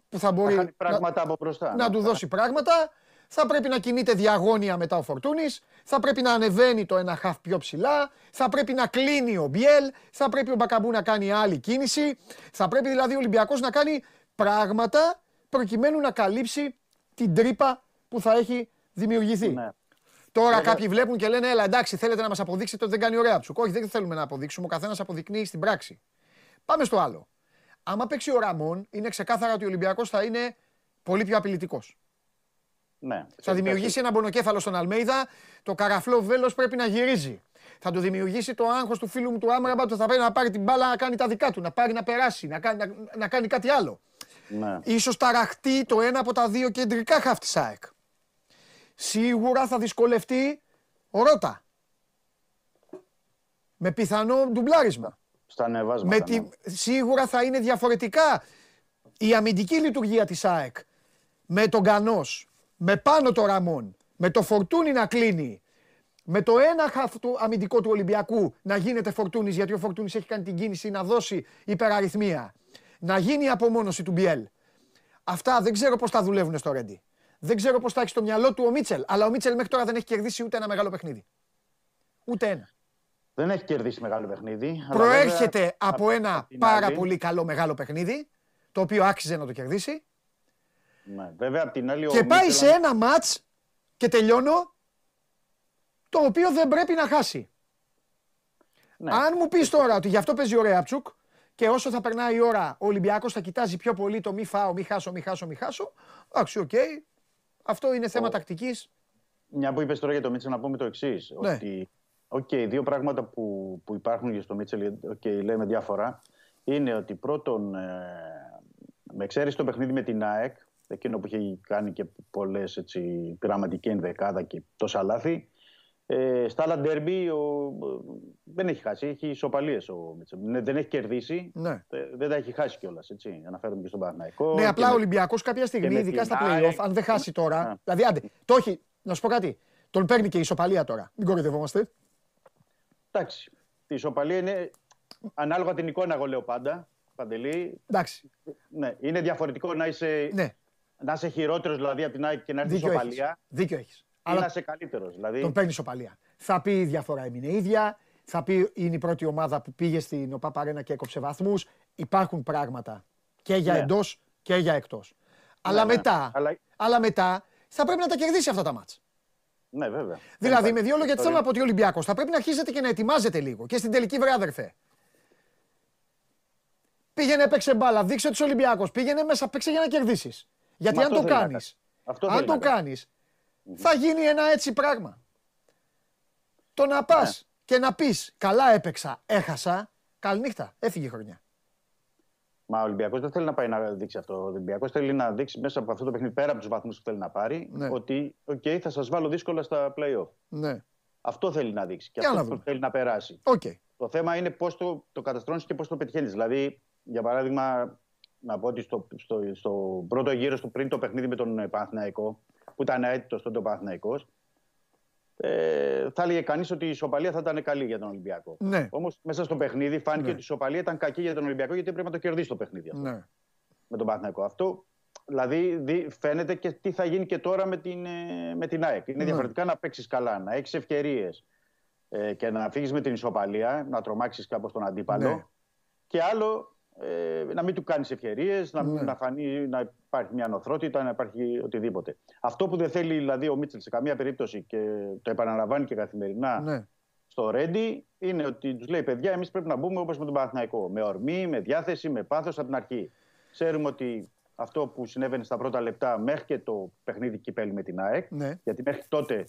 που θα μπορεί θα πράγματα να, από μπροστά, να ναι. του δώσει πράγματα. Θα πρέπει να κινείται διαγώνια μετά ο Φορτούνης. Θα πρέπει να ανεβαίνει το ένα χαφ πιο ψηλά. Θα πρέπει να κλείνει ο Μπιέλ. Θα πρέπει ο Μπακαμπού να κάνει άλλη κίνηση. Θα πρέπει δηλαδή ο Ολυμπιακός να κάνει πράγματα προκειμένου να καλύψει την τρύπα που θα έχει δημιουργηθεί. Ναι. Τώρα κάποιοι βλέπουν και λένε, έλα εντάξει, θέλετε να μας αποδείξετε ότι δεν κάνει ο Ρέαπτσουκ. Όχι, δεν θέλουμε να αποδείξουμε. Ο καθένας αποδεικνύει στην πράξη. Πάμε στο άλλο. Άμα παίξει ο Ραμόν, είναι ξεκάθαρα ότι ο Ολυμπιακός θα είναι πολύ πιο απειλητικός. Ναι. Θα δημιουργήσει ένα μπονοκέφαλο στον Αλμέιδα, το καραφλό βέλος πρέπει να γυρίζει. Θα του δημιουργήσει το άγχος του φίλου μου του Άμραμπατ, θα πάει να πάρει την μπάλα να κάνει τα δικά του, να πάρει να περάσει, να κάνει, να, να κάνει κάτι άλλο. Ναι. Ίσως ταραχτεί το ένα από τα δύο κεντρικά χαφ της ΑΕΚ. Σίγουρα θα δυσκολευτεί ο Ρότα. Με πιθανό ντουμπλάρισμα. Στα ανεβάσματα. Με τη... Σίγουρα θα είναι διαφορετικά η αμυντική λειτουργία της ΑΕΚ. Με τον Κανός, με πάνω το Ραμόν, με το Φορτούνι να κλείνει, με το ένα χαφ του αμυντικό του Ολυμπιακού να γίνεται Φορτούνης, γιατί ο Φορτούνης έχει κάνει την κίνηση να δώσει υπεραριθμία. Να γίνει η απομόνωση του Μπιέλ. Αυτά δεν ξέρω πώς τα δουλεύουν στο Ρέντι. Δεν ξέρω πώς θα έχει στο μυαλό του ο Μίτσελ, αλλά ο Μίτσελ μέχρι τώρα δεν έχει κερδίσει ούτε ένα μεγάλο παιχνίδι. Ούτε ένα. Δεν έχει κερδίσει μεγάλο παιχνίδι. Προέρχεται αλλά από ένα πάρα πολύ καλό μεγάλο παιχνίδι, το οποίο άξιζε να το κερδίσει. Ναι, βέβαια, απ' την άλλη, και πάει Μίτσελ... σε ένα μάτς, και τελειώνω, το οποίο δεν πρέπει να χάσει. Ναι. Αν μου πεις τώρα ότι γι' αυτό παίζει ο Ρέατσουκ και όσο θα περνάει η ώρα ο Ολυμπιακός θα κοιτάζει πιο πολύ το μη φάω, μη χάσω, μη χάσω, μη χάσω, εντάξει, οκ. Okay. Αυτό είναι θέμα ο... τακτικής. Μια που είπες τώρα για το Μίτσελ, να πούμε το εξής. Ναι. Ότι, οκ, okay, δύο πράγματα που, που υπάρχουν και στο Μίτσελ, okay, λέμε διάφορα, είναι ότι πρώτον, ε, με εξαίρεση το παιχνίδι με την ΑΕΚ, εκείνο που είχε κάνει και πολλές, έτσι, πειραματική ενδεκάδα και τόσα λάθη, ε, στα άλλα ντέρμπι ο... δεν έχει χάσει, έχει ισοπαλίες ο Μίτσελ. Δεν έχει κερδίσει, ναι. Δεν τα έχει χάσει κιόλας, έτσι. Αναφέρομαι και στον Παναθηναϊκό. Ναι, απλά ο Ολυμπιακός κάποια στιγμή, ειδικά στα play-off, αν δεν χάσει τώρα. Ναι. Δηλαδή, άντε, το έχει, να σου πω κάτι, τον παίρνει και η ισοπαλία τώρα. Μην κοροϊδευόμαστε. Εντάξει. Η ισοπαλία είναι ανάλογα την εικόνα, εγώ λέω πάντα. Παντελή. Εντάξει. Ναι, είναι διαφορετικό να είσαι. Ναι. Να είσαι χειρότερος δηλαδή από την ΑΕΚ και να έρθει ισοπαλία. Δίκιο έχεις. Αλλά να είσαι καλύτερος. Δηλαδή... Τον παίρνει ισοπαλία. Θα πει η διαφορά είναι ίδια. Θα πει είναι η πρώτη ομάδα που πήγε στην ΟΠΑΠ Αρένα και έκοψε βαθμούς. Υπάρχουν πράγματα και για ναι. εντός και για εκτός. Ναι, αλλά, ναι. Μετά, αλλά... αλλά μετά θα πρέπει να τα κερδίσει αυτά τα μάτς. Ναι, βέβαια. Δηλαδή με δύο λόγια, τι θέλω να πω ότι ο Ολυμπιακός θα πρέπει να αρχίσετε και να ετοιμάζετε λίγο. Και στην τελική, βρε αδερφέ. Πήγαινε, παίξε μπάλα, δείξε τους Ολυμπιακούς. Πήγαινε μέσα, παίξε για να κερδίσεις. Γιατί αν το κάνεις, αν το κάνεις, θα γίνει ένα έτσι πράγμα. Το να πας και να πεις, καλά έπαιξα, έχασα, καληνύχτα, έφυγε η χρονιά. Μα ο Ολυμπιακός δεν θέλει να πάει να δείξει αυτό. Ο Ολυμπιακός θέλει να δείξει μέσα από αυτό το παιχνίδι, πέρα από τους βαθμούς που θέλει να πάρει, ότι οκ, θα σας βάλω δύσκολα στα play-off. Αυτό θέλει να δείξει και αυτό θέλει να περάσει. Το θέμα είναι πώς το καταστρώνεις και πώς το πετυχαίνεις. Δηλαδή, για παράδειγμα... Να πω ότι στο, στο, στο πρώτο γύρο, στο πριν το παιχνίδι με τον Παναθηναϊκό, που ήταν αίτητος τότε ο Παναθηναϊκός, ε, θα έλεγε κανείς ότι η ισοπαλία θα ήταν καλή για τον Ολυμπιακό. Ναι. Όμως μέσα στο παιχνίδι φάνηκε ναι. ότι η ισοπαλία ήταν κακή για τον Ολυμπιακό, γιατί πρέπει να το κερδίσει το παιχνίδι αυτό. Ναι. Με τον Παναθηναϊκό. Αυτό δηλαδή δι, φαίνεται και τι θα γίνει και τώρα με την, με την ΑΕΚ. Είναι ναι. διαφορετικά να παίξεις καλά, να έχεις ευκαιρίες ε, και να φύγεις με την ισοπαλία, να τρομάξεις κάπως τον αντίπαλο. Ναι. Και άλλο. Ε, να μην του κάνεις ευκαιρίες, να, ναι. να φανεί, να υπάρχει μια νοθρότητα, να υπάρχει οτιδήποτε. Αυτό που δεν θέλει δηλαδή ο Μίτσελ σε καμία περίπτωση και το επαναλαμβάνει και καθημερινά ναι. στο Ρέντι, είναι ότι τους λέει: παιδιά, εμείς πρέπει να μπούμε όπως με τον Παναθηναϊκό. Με ορμή, με διάθεση, με πάθος από την αρχή. Ξέρουμε ότι αυτό που συνέβαινε στα πρώτα λεπτά μέχρι και το παιχνίδι κυπέλλου με την ΑΕΚ, ναι. γιατί μέχρι τότε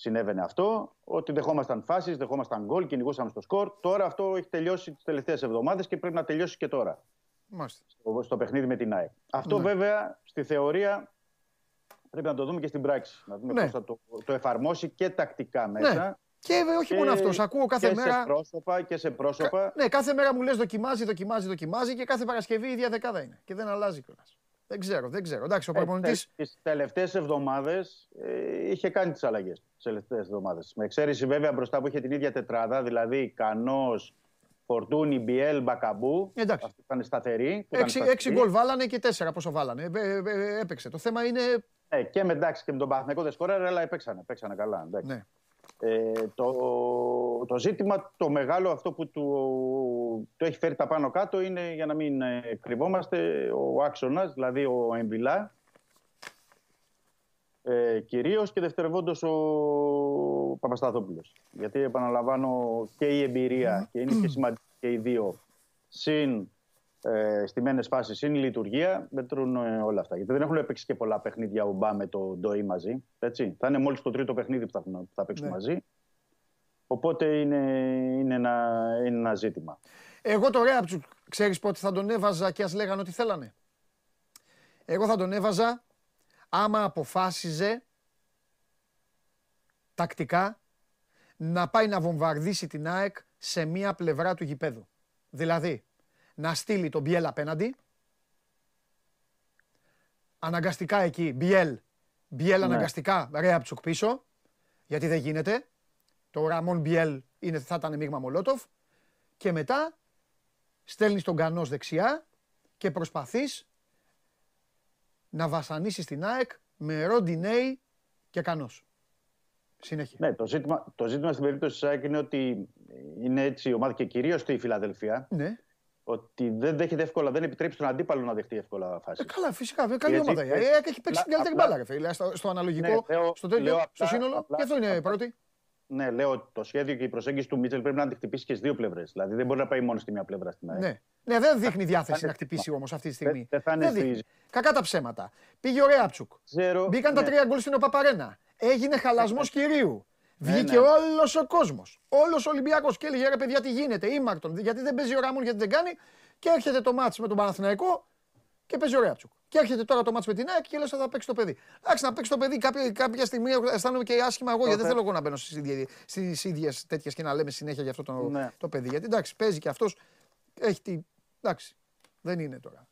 συνέβαινε αυτό, ότι δεχόμασταν φάσεις, δεχόμασταν γκολ, κυνηγούσαμε στο σκορ. Τώρα αυτό έχει τελειώσει τις τελευταίες εβδομάδες και πρέπει να τελειώσει και τώρα. Στο, στο παιχνίδι με την ΑΕΚ. Αυτό ναι. βέβαια στη θεωρία πρέπει να το δούμε και στην πράξη. Να δούμε ναι. πώς θα το, το εφαρμόσει και τακτικά μέσα. Ναι. Και όχι μόνο αυτό. Ακούω κάθε και μέρα. Σε πρόσωπα, και σε πρόσωπα. Κα, ναι, κάθε μέρα μου λες δοκιμάζει, δοκιμάζει, δοκιμάζει και κάθε Παρασκευή η ίδια δεκάδα είναι. Και δεν αλλάζει κιόλας. Δεν ξέρω, δεν ξέρω. Εντάξει, ο προπονητής... Τις τελευταίες εβδομάδες ε, είχε κάνει τις αλλαγές. Τις τελευταίες εβδομάδες. Με εξαίρεση βέβαια μπροστά που είχε την ίδια τετράδα, δηλαδή Κανός, Φορτούνη, Μπιέλ, Μπακαμπού. Εντάξει. Αυτοί ήταν σταθεροί. Έξι γκολ βάλανε και τέσσερα πόσο βάλανε. Ε, ε, ε, έπαιξε. Το θέμα είναι. Ε, και με εντάξει και με τον Παναθηναϊκό δεν σκόραρε, αλλά έπαιξανε, έπαιξανε καλά. Ναι. Ε, το, το ζήτημα το μεγάλο αυτό που του, το έχει φέρει τα πάνω κάτω είναι, για να μην ε, κρυβόμαστε, ο άξονας, δηλαδή ο Εμβιλά ε, κυρίως και δευτερευόντως ο Παπασταθόπουλος, γιατί επαναλαμβάνω και η εμπειρία και είναι και σημαντική και οι δύο συν ε, στιμένες φάσεις, συν λειτουργία μετρούν ε, όλα αυτά, γιατί δεν έχουν παίξει και πολλά παιχνίδια ο Μπά με το Ντοή μαζί, έτσι. Θα είναι μόλις το τρίτο παιχνίδι που θα, που θα παίξουν ναι. μαζί. Οπότε είναι, είναι, ένα, είναι ένα ζήτημα. Εγώ το Ρέατσουκ, ξέρεις πότε θα τον έβαζα και ας λέγανε ότι θέλανε. Εγώ θα τον έβαζα άμα αποφάσιζε τακτικά να πάει να βομβαρδίσει την ΑΕΚ σε μία πλευρά του γηπέδου. Δηλαδή, να στείλει τον Μπιέλ απέναντι, αναγκαστικά εκεί, Μπιέλ, Μπιέλ ναι. αναγκαστικά, Ρέατσουκ πίσω, γιατί δεν γίνεται. Το Ραμόν Μπιέλ είναι, θα ήταν μείγμα Μολότοφ. Και μετά στέλνεις τον Κανός δεξιά και προσπαθείς να βασανίσεις την ΑΕΚ με Ροντινέι και Κανός. Συνέχεια. Ναι, το ζήτημα, το ζήτημα στην περίπτωση της ΑΕΚ είναι ότι είναι έτσι η ομάδα και κυρίως στη Φιλαδελφία. Ναι. ότι δεν δέχεται εύκολα, δεν επιτρέπει στον αντίπαλο να δεχτεί εύκολα φάση. Καλά, φυσικά, καλή ομάδα. Έχει παίξει την καλύτερη μπάλα, ρε φίλε. Στο αναλογικό, στο τέλειο, στο σύνολο, και αυτό είναι πρώτη. Ναι, λέω ότι το σχέδιο και η προσέγγιση του Μίτσελ πρέπει να την χτυπήσει και στις δύο πλευρές. Δηλαδή δεν μπορεί να πάει μόνο στη μία πλευρά στην ΑΕΚ. Ναι. ναι, δεν δείχνει διάθεση να χτυπήσει όμως αυτή τη στιγμή. Δε, δε δεν δείχνει. Κακά τα ψέματα. Πήγε ο Ρέατσουκ. Μπήκαν ναι. τα τρία γκολ στην Παπαρένα. Έγινε χαλασμός ναι. κυρίου. Ναι, Βγήκε ναι. όλος ο κόσμος. Όλος ο Ολυμπιακός και έλεγε ρε παιδιά τι γίνεται. Ήμαρτον. Γιατί δεν παίζει ο Ράμον, γιατί δεν κάνει. Και έρχεται το μάτς με τον Παναθηναϊκό και παίζει ο Ρέατσουκ. Και έρχεται τώρα το μάτς με την ΑΕΚ και λες θα παίξει το παιδί. Εντάξει, να παίξει το παιδί. Κάποια, κάποια στιγμή αισθάνομαι και άσχημα εγώ, γιατί δεν θέλω εγώ να μπαίνω στις ίδιες τέτοιες και να λέμε συνέχεια για αυτό το, ναι. το παιδί. Γιατί εντάξει, παίζει και αυτός. Έχει τη. Εντάξει, δεν είναι τώρα.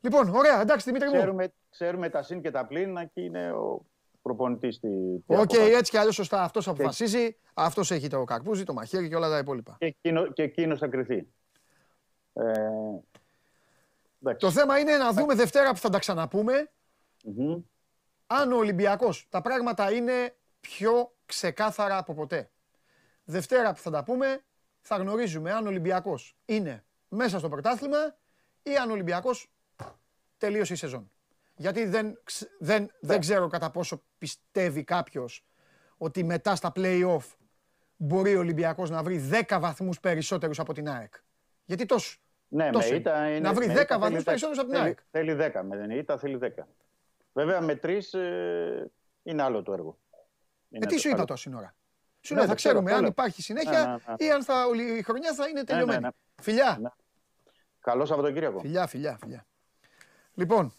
Λοιπόν, ωραία, εντάξει, Δημήτρη μου. Ξέρουμε, ξέρουμε τα συν και τα πλήν και είναι ο προπονητής του. Οκ, έτσι κι αλλιώς σωστά. Αυτός αποφασίζει, και... αυτός έχει το καρπούζι, το μαχαίρι και όλα τα υπόλοιπα. Και εκείνος θα κριθεί. Ε... Το θέμα είναι να δούμε Δευτέρα που θα τα ξαναπούμε. Mm-hmm. Αν ο Ολυμπιακός, τα πράγματα είναι πιο ξεκάθαρα από ποτέ. Δευτέρα που θα τα πούμε, θα γνωρίζουμε αν ο Ολυμπιακός είναι μέσα στο πρωτάθλημα ή αν ο Ολυμπιακός τελείωσε η σεζόν. Γιατί δεν, δεν, yeah. δεν ξέρω κατά πόσο πιστεύει κάποιος ότι μετά στα play-off μπορεί ο Ολυμπιακός να βρει δέκα βαθμούς περισσότερους από την ΑΕΚ. Γιατί τόσο. Ναι, με ήττα είναι, να βρει με δέκα βαθμούς περισσότερους από την ΑΕΚ. Θέλει δέκα, με την ήττα θέλει δέκα. Βέβαια με τρεις ε, είναι άλλο το έργο. Ε, τι σου είπα τόση ώρα. Σου λέω θα ξέρουμε αν υπάρχει συνέχεια ή αν θα, η χρονιά θα είναι τελειωμένη. Φιλιά. Καλό Σαββατοκύριακο. Φιλιά, φιλιά, φιλιά. Λοιπόν,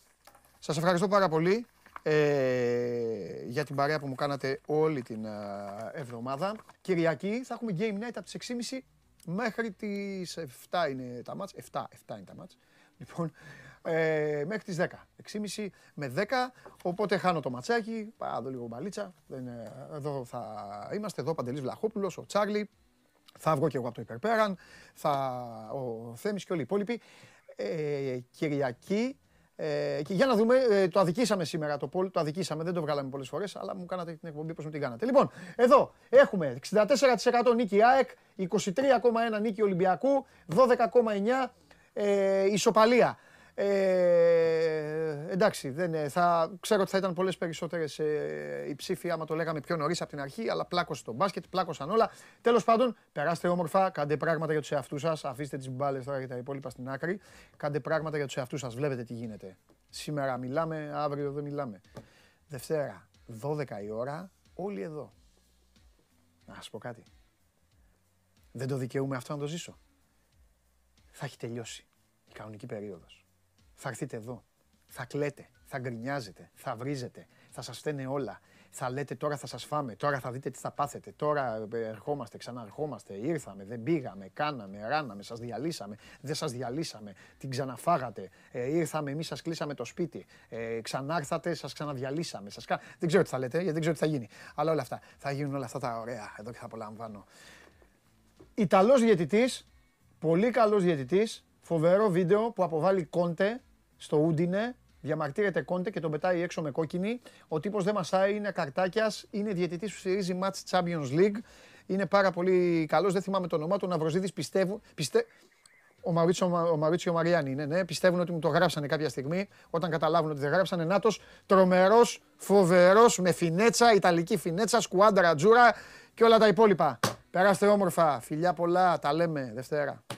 σας ευχαριστώ πάρα πολύ ε, για την παρέα που μου κάνατε όλη την εβδομάδα. Κυριακή θα έχουμε Game Night από τις έξι και μισή. Μέχρι τις εφτά είναι τα μάτς, εφτά, εφτά είναι τα μάτς, λοιπόν, ε, μέχρι τις δέκα, έξι και μισή με δέκα, οπότε χάνω το ματσάκι, πάω λίγο μπαλίτσα, δεν, εδώ θα είμαστε, εδώ Παντελής Βλαχόπουλος, ο Τσάρλι, θα βγω και εγώ από το υπερπέραν, θα, ο Θέμης και όλοι οι υπόλοιποι, ε, Κυριακή, Ε, και για να δούμε, ε, το αδικήσαμε σήμερα το poll, το αδικήσαμε, δεν το βγάλαμε πολλές φορές, αλλά μου κάνατε την εκπομπή πώς μου την κάνατε. Λοιπόν, εδώ έχουμε εξήντα τέσσερα τοις εκατό νίκη ΑΕΚ, είκοσι τρία κόμμα ένα τοις εκατό νίκη Ολυμπιακού, δώδεκα κόμμα εννιά τοις εκατό ε, ισοπαλία. Ε, εντάξει, δεν, θα, ξέρω ότι θα ήταν πολλές περισσότερες ε, οι ψήφοι άμα το λέγαμε πιο νωρίς από την αρχή, αλλά πλάκωσε το μπάσκετ, πλάκωσαν όλα. Τέλος πάντων, περάστε όμορφα, κάντε πράγματα για τους εαυτούς σας, αφήστε τις μπάλες τώρα για τα υπόλοιπα στην άκρη, κάντε πράγματα για τους εαυτούς σας, βλέπετε τι γίνεται. Σήμερα μιλάμε, αύριο δεν μιλάμε. Δευτέρα, δώδεκα η ώρα, όλοι εδώ. Να σας πω κάτι. Δεν το δικαιούμαι αυτό να το ζήσω. Θα έχει τελειώσει η κανονική περίοδος. Θα έρθετε εδώ, θα κλαίτε, θα γκρινιάζετε, θα βρίζετε, θα σας φταίνε όλα. Θα λέτε τώρα θα σας φάμε, τώρα θα δείτε τι θα πάθετε, τώρα ερχόμαστε, ξαναρχόμαστε, ήρθαμε, δεν πήγαμε, κάναμε, ράναμε, σας διαλύσαμε, δεν σας διαλύσαμε, την ξαναφάγατε, ε, ήρθαμε, εμείς σας κλείσαμε το σπίτι, ε, ξανάρθατε, σας ξαναδιαλύσαμε, σας κα... δεν ξέρω τι θα λέτε, γιατί δεν ξέρω τι θα γίνει. Αλλά όλα αυτά, θα γίνουν όλα αυτά τα ωραία, εδώ και θα απολαμβάνω. Ιταλός διαιτητής, πολύ καλός διαιτητής, φοβερό βίντεο που αποβάλλει Κόντε στο Ούντινε, διαμαρτύρεται Κόντε και τον πετάει έξω με κόκκινη. Ο τύπος δεν μασάει, είναι καρτάκιας, είναι διαιτητής που στηρίζει Match Champions League. Είναι πάρα πολύ καλός, δεν θυμάμαι το όνομά του, Ναυροζίδης πιστεύω... Πιστε... Ο Μαουρίτσιο Μαριάννη είναι, ναι, πιστεύουν ότι μου το γράψανε κάποια στιγμή, όταν καταλάβουν ότι δεν γράψανε. Νάτος, τρομερός, φοβερός, με φινέτσα, ιταλική φινέτσα, σκουάντρα, τζούρα και όλα τα υπόλοιπα. Περάστε όμορφα, φιλιά πολλά, τα λέμε Δευτέρα.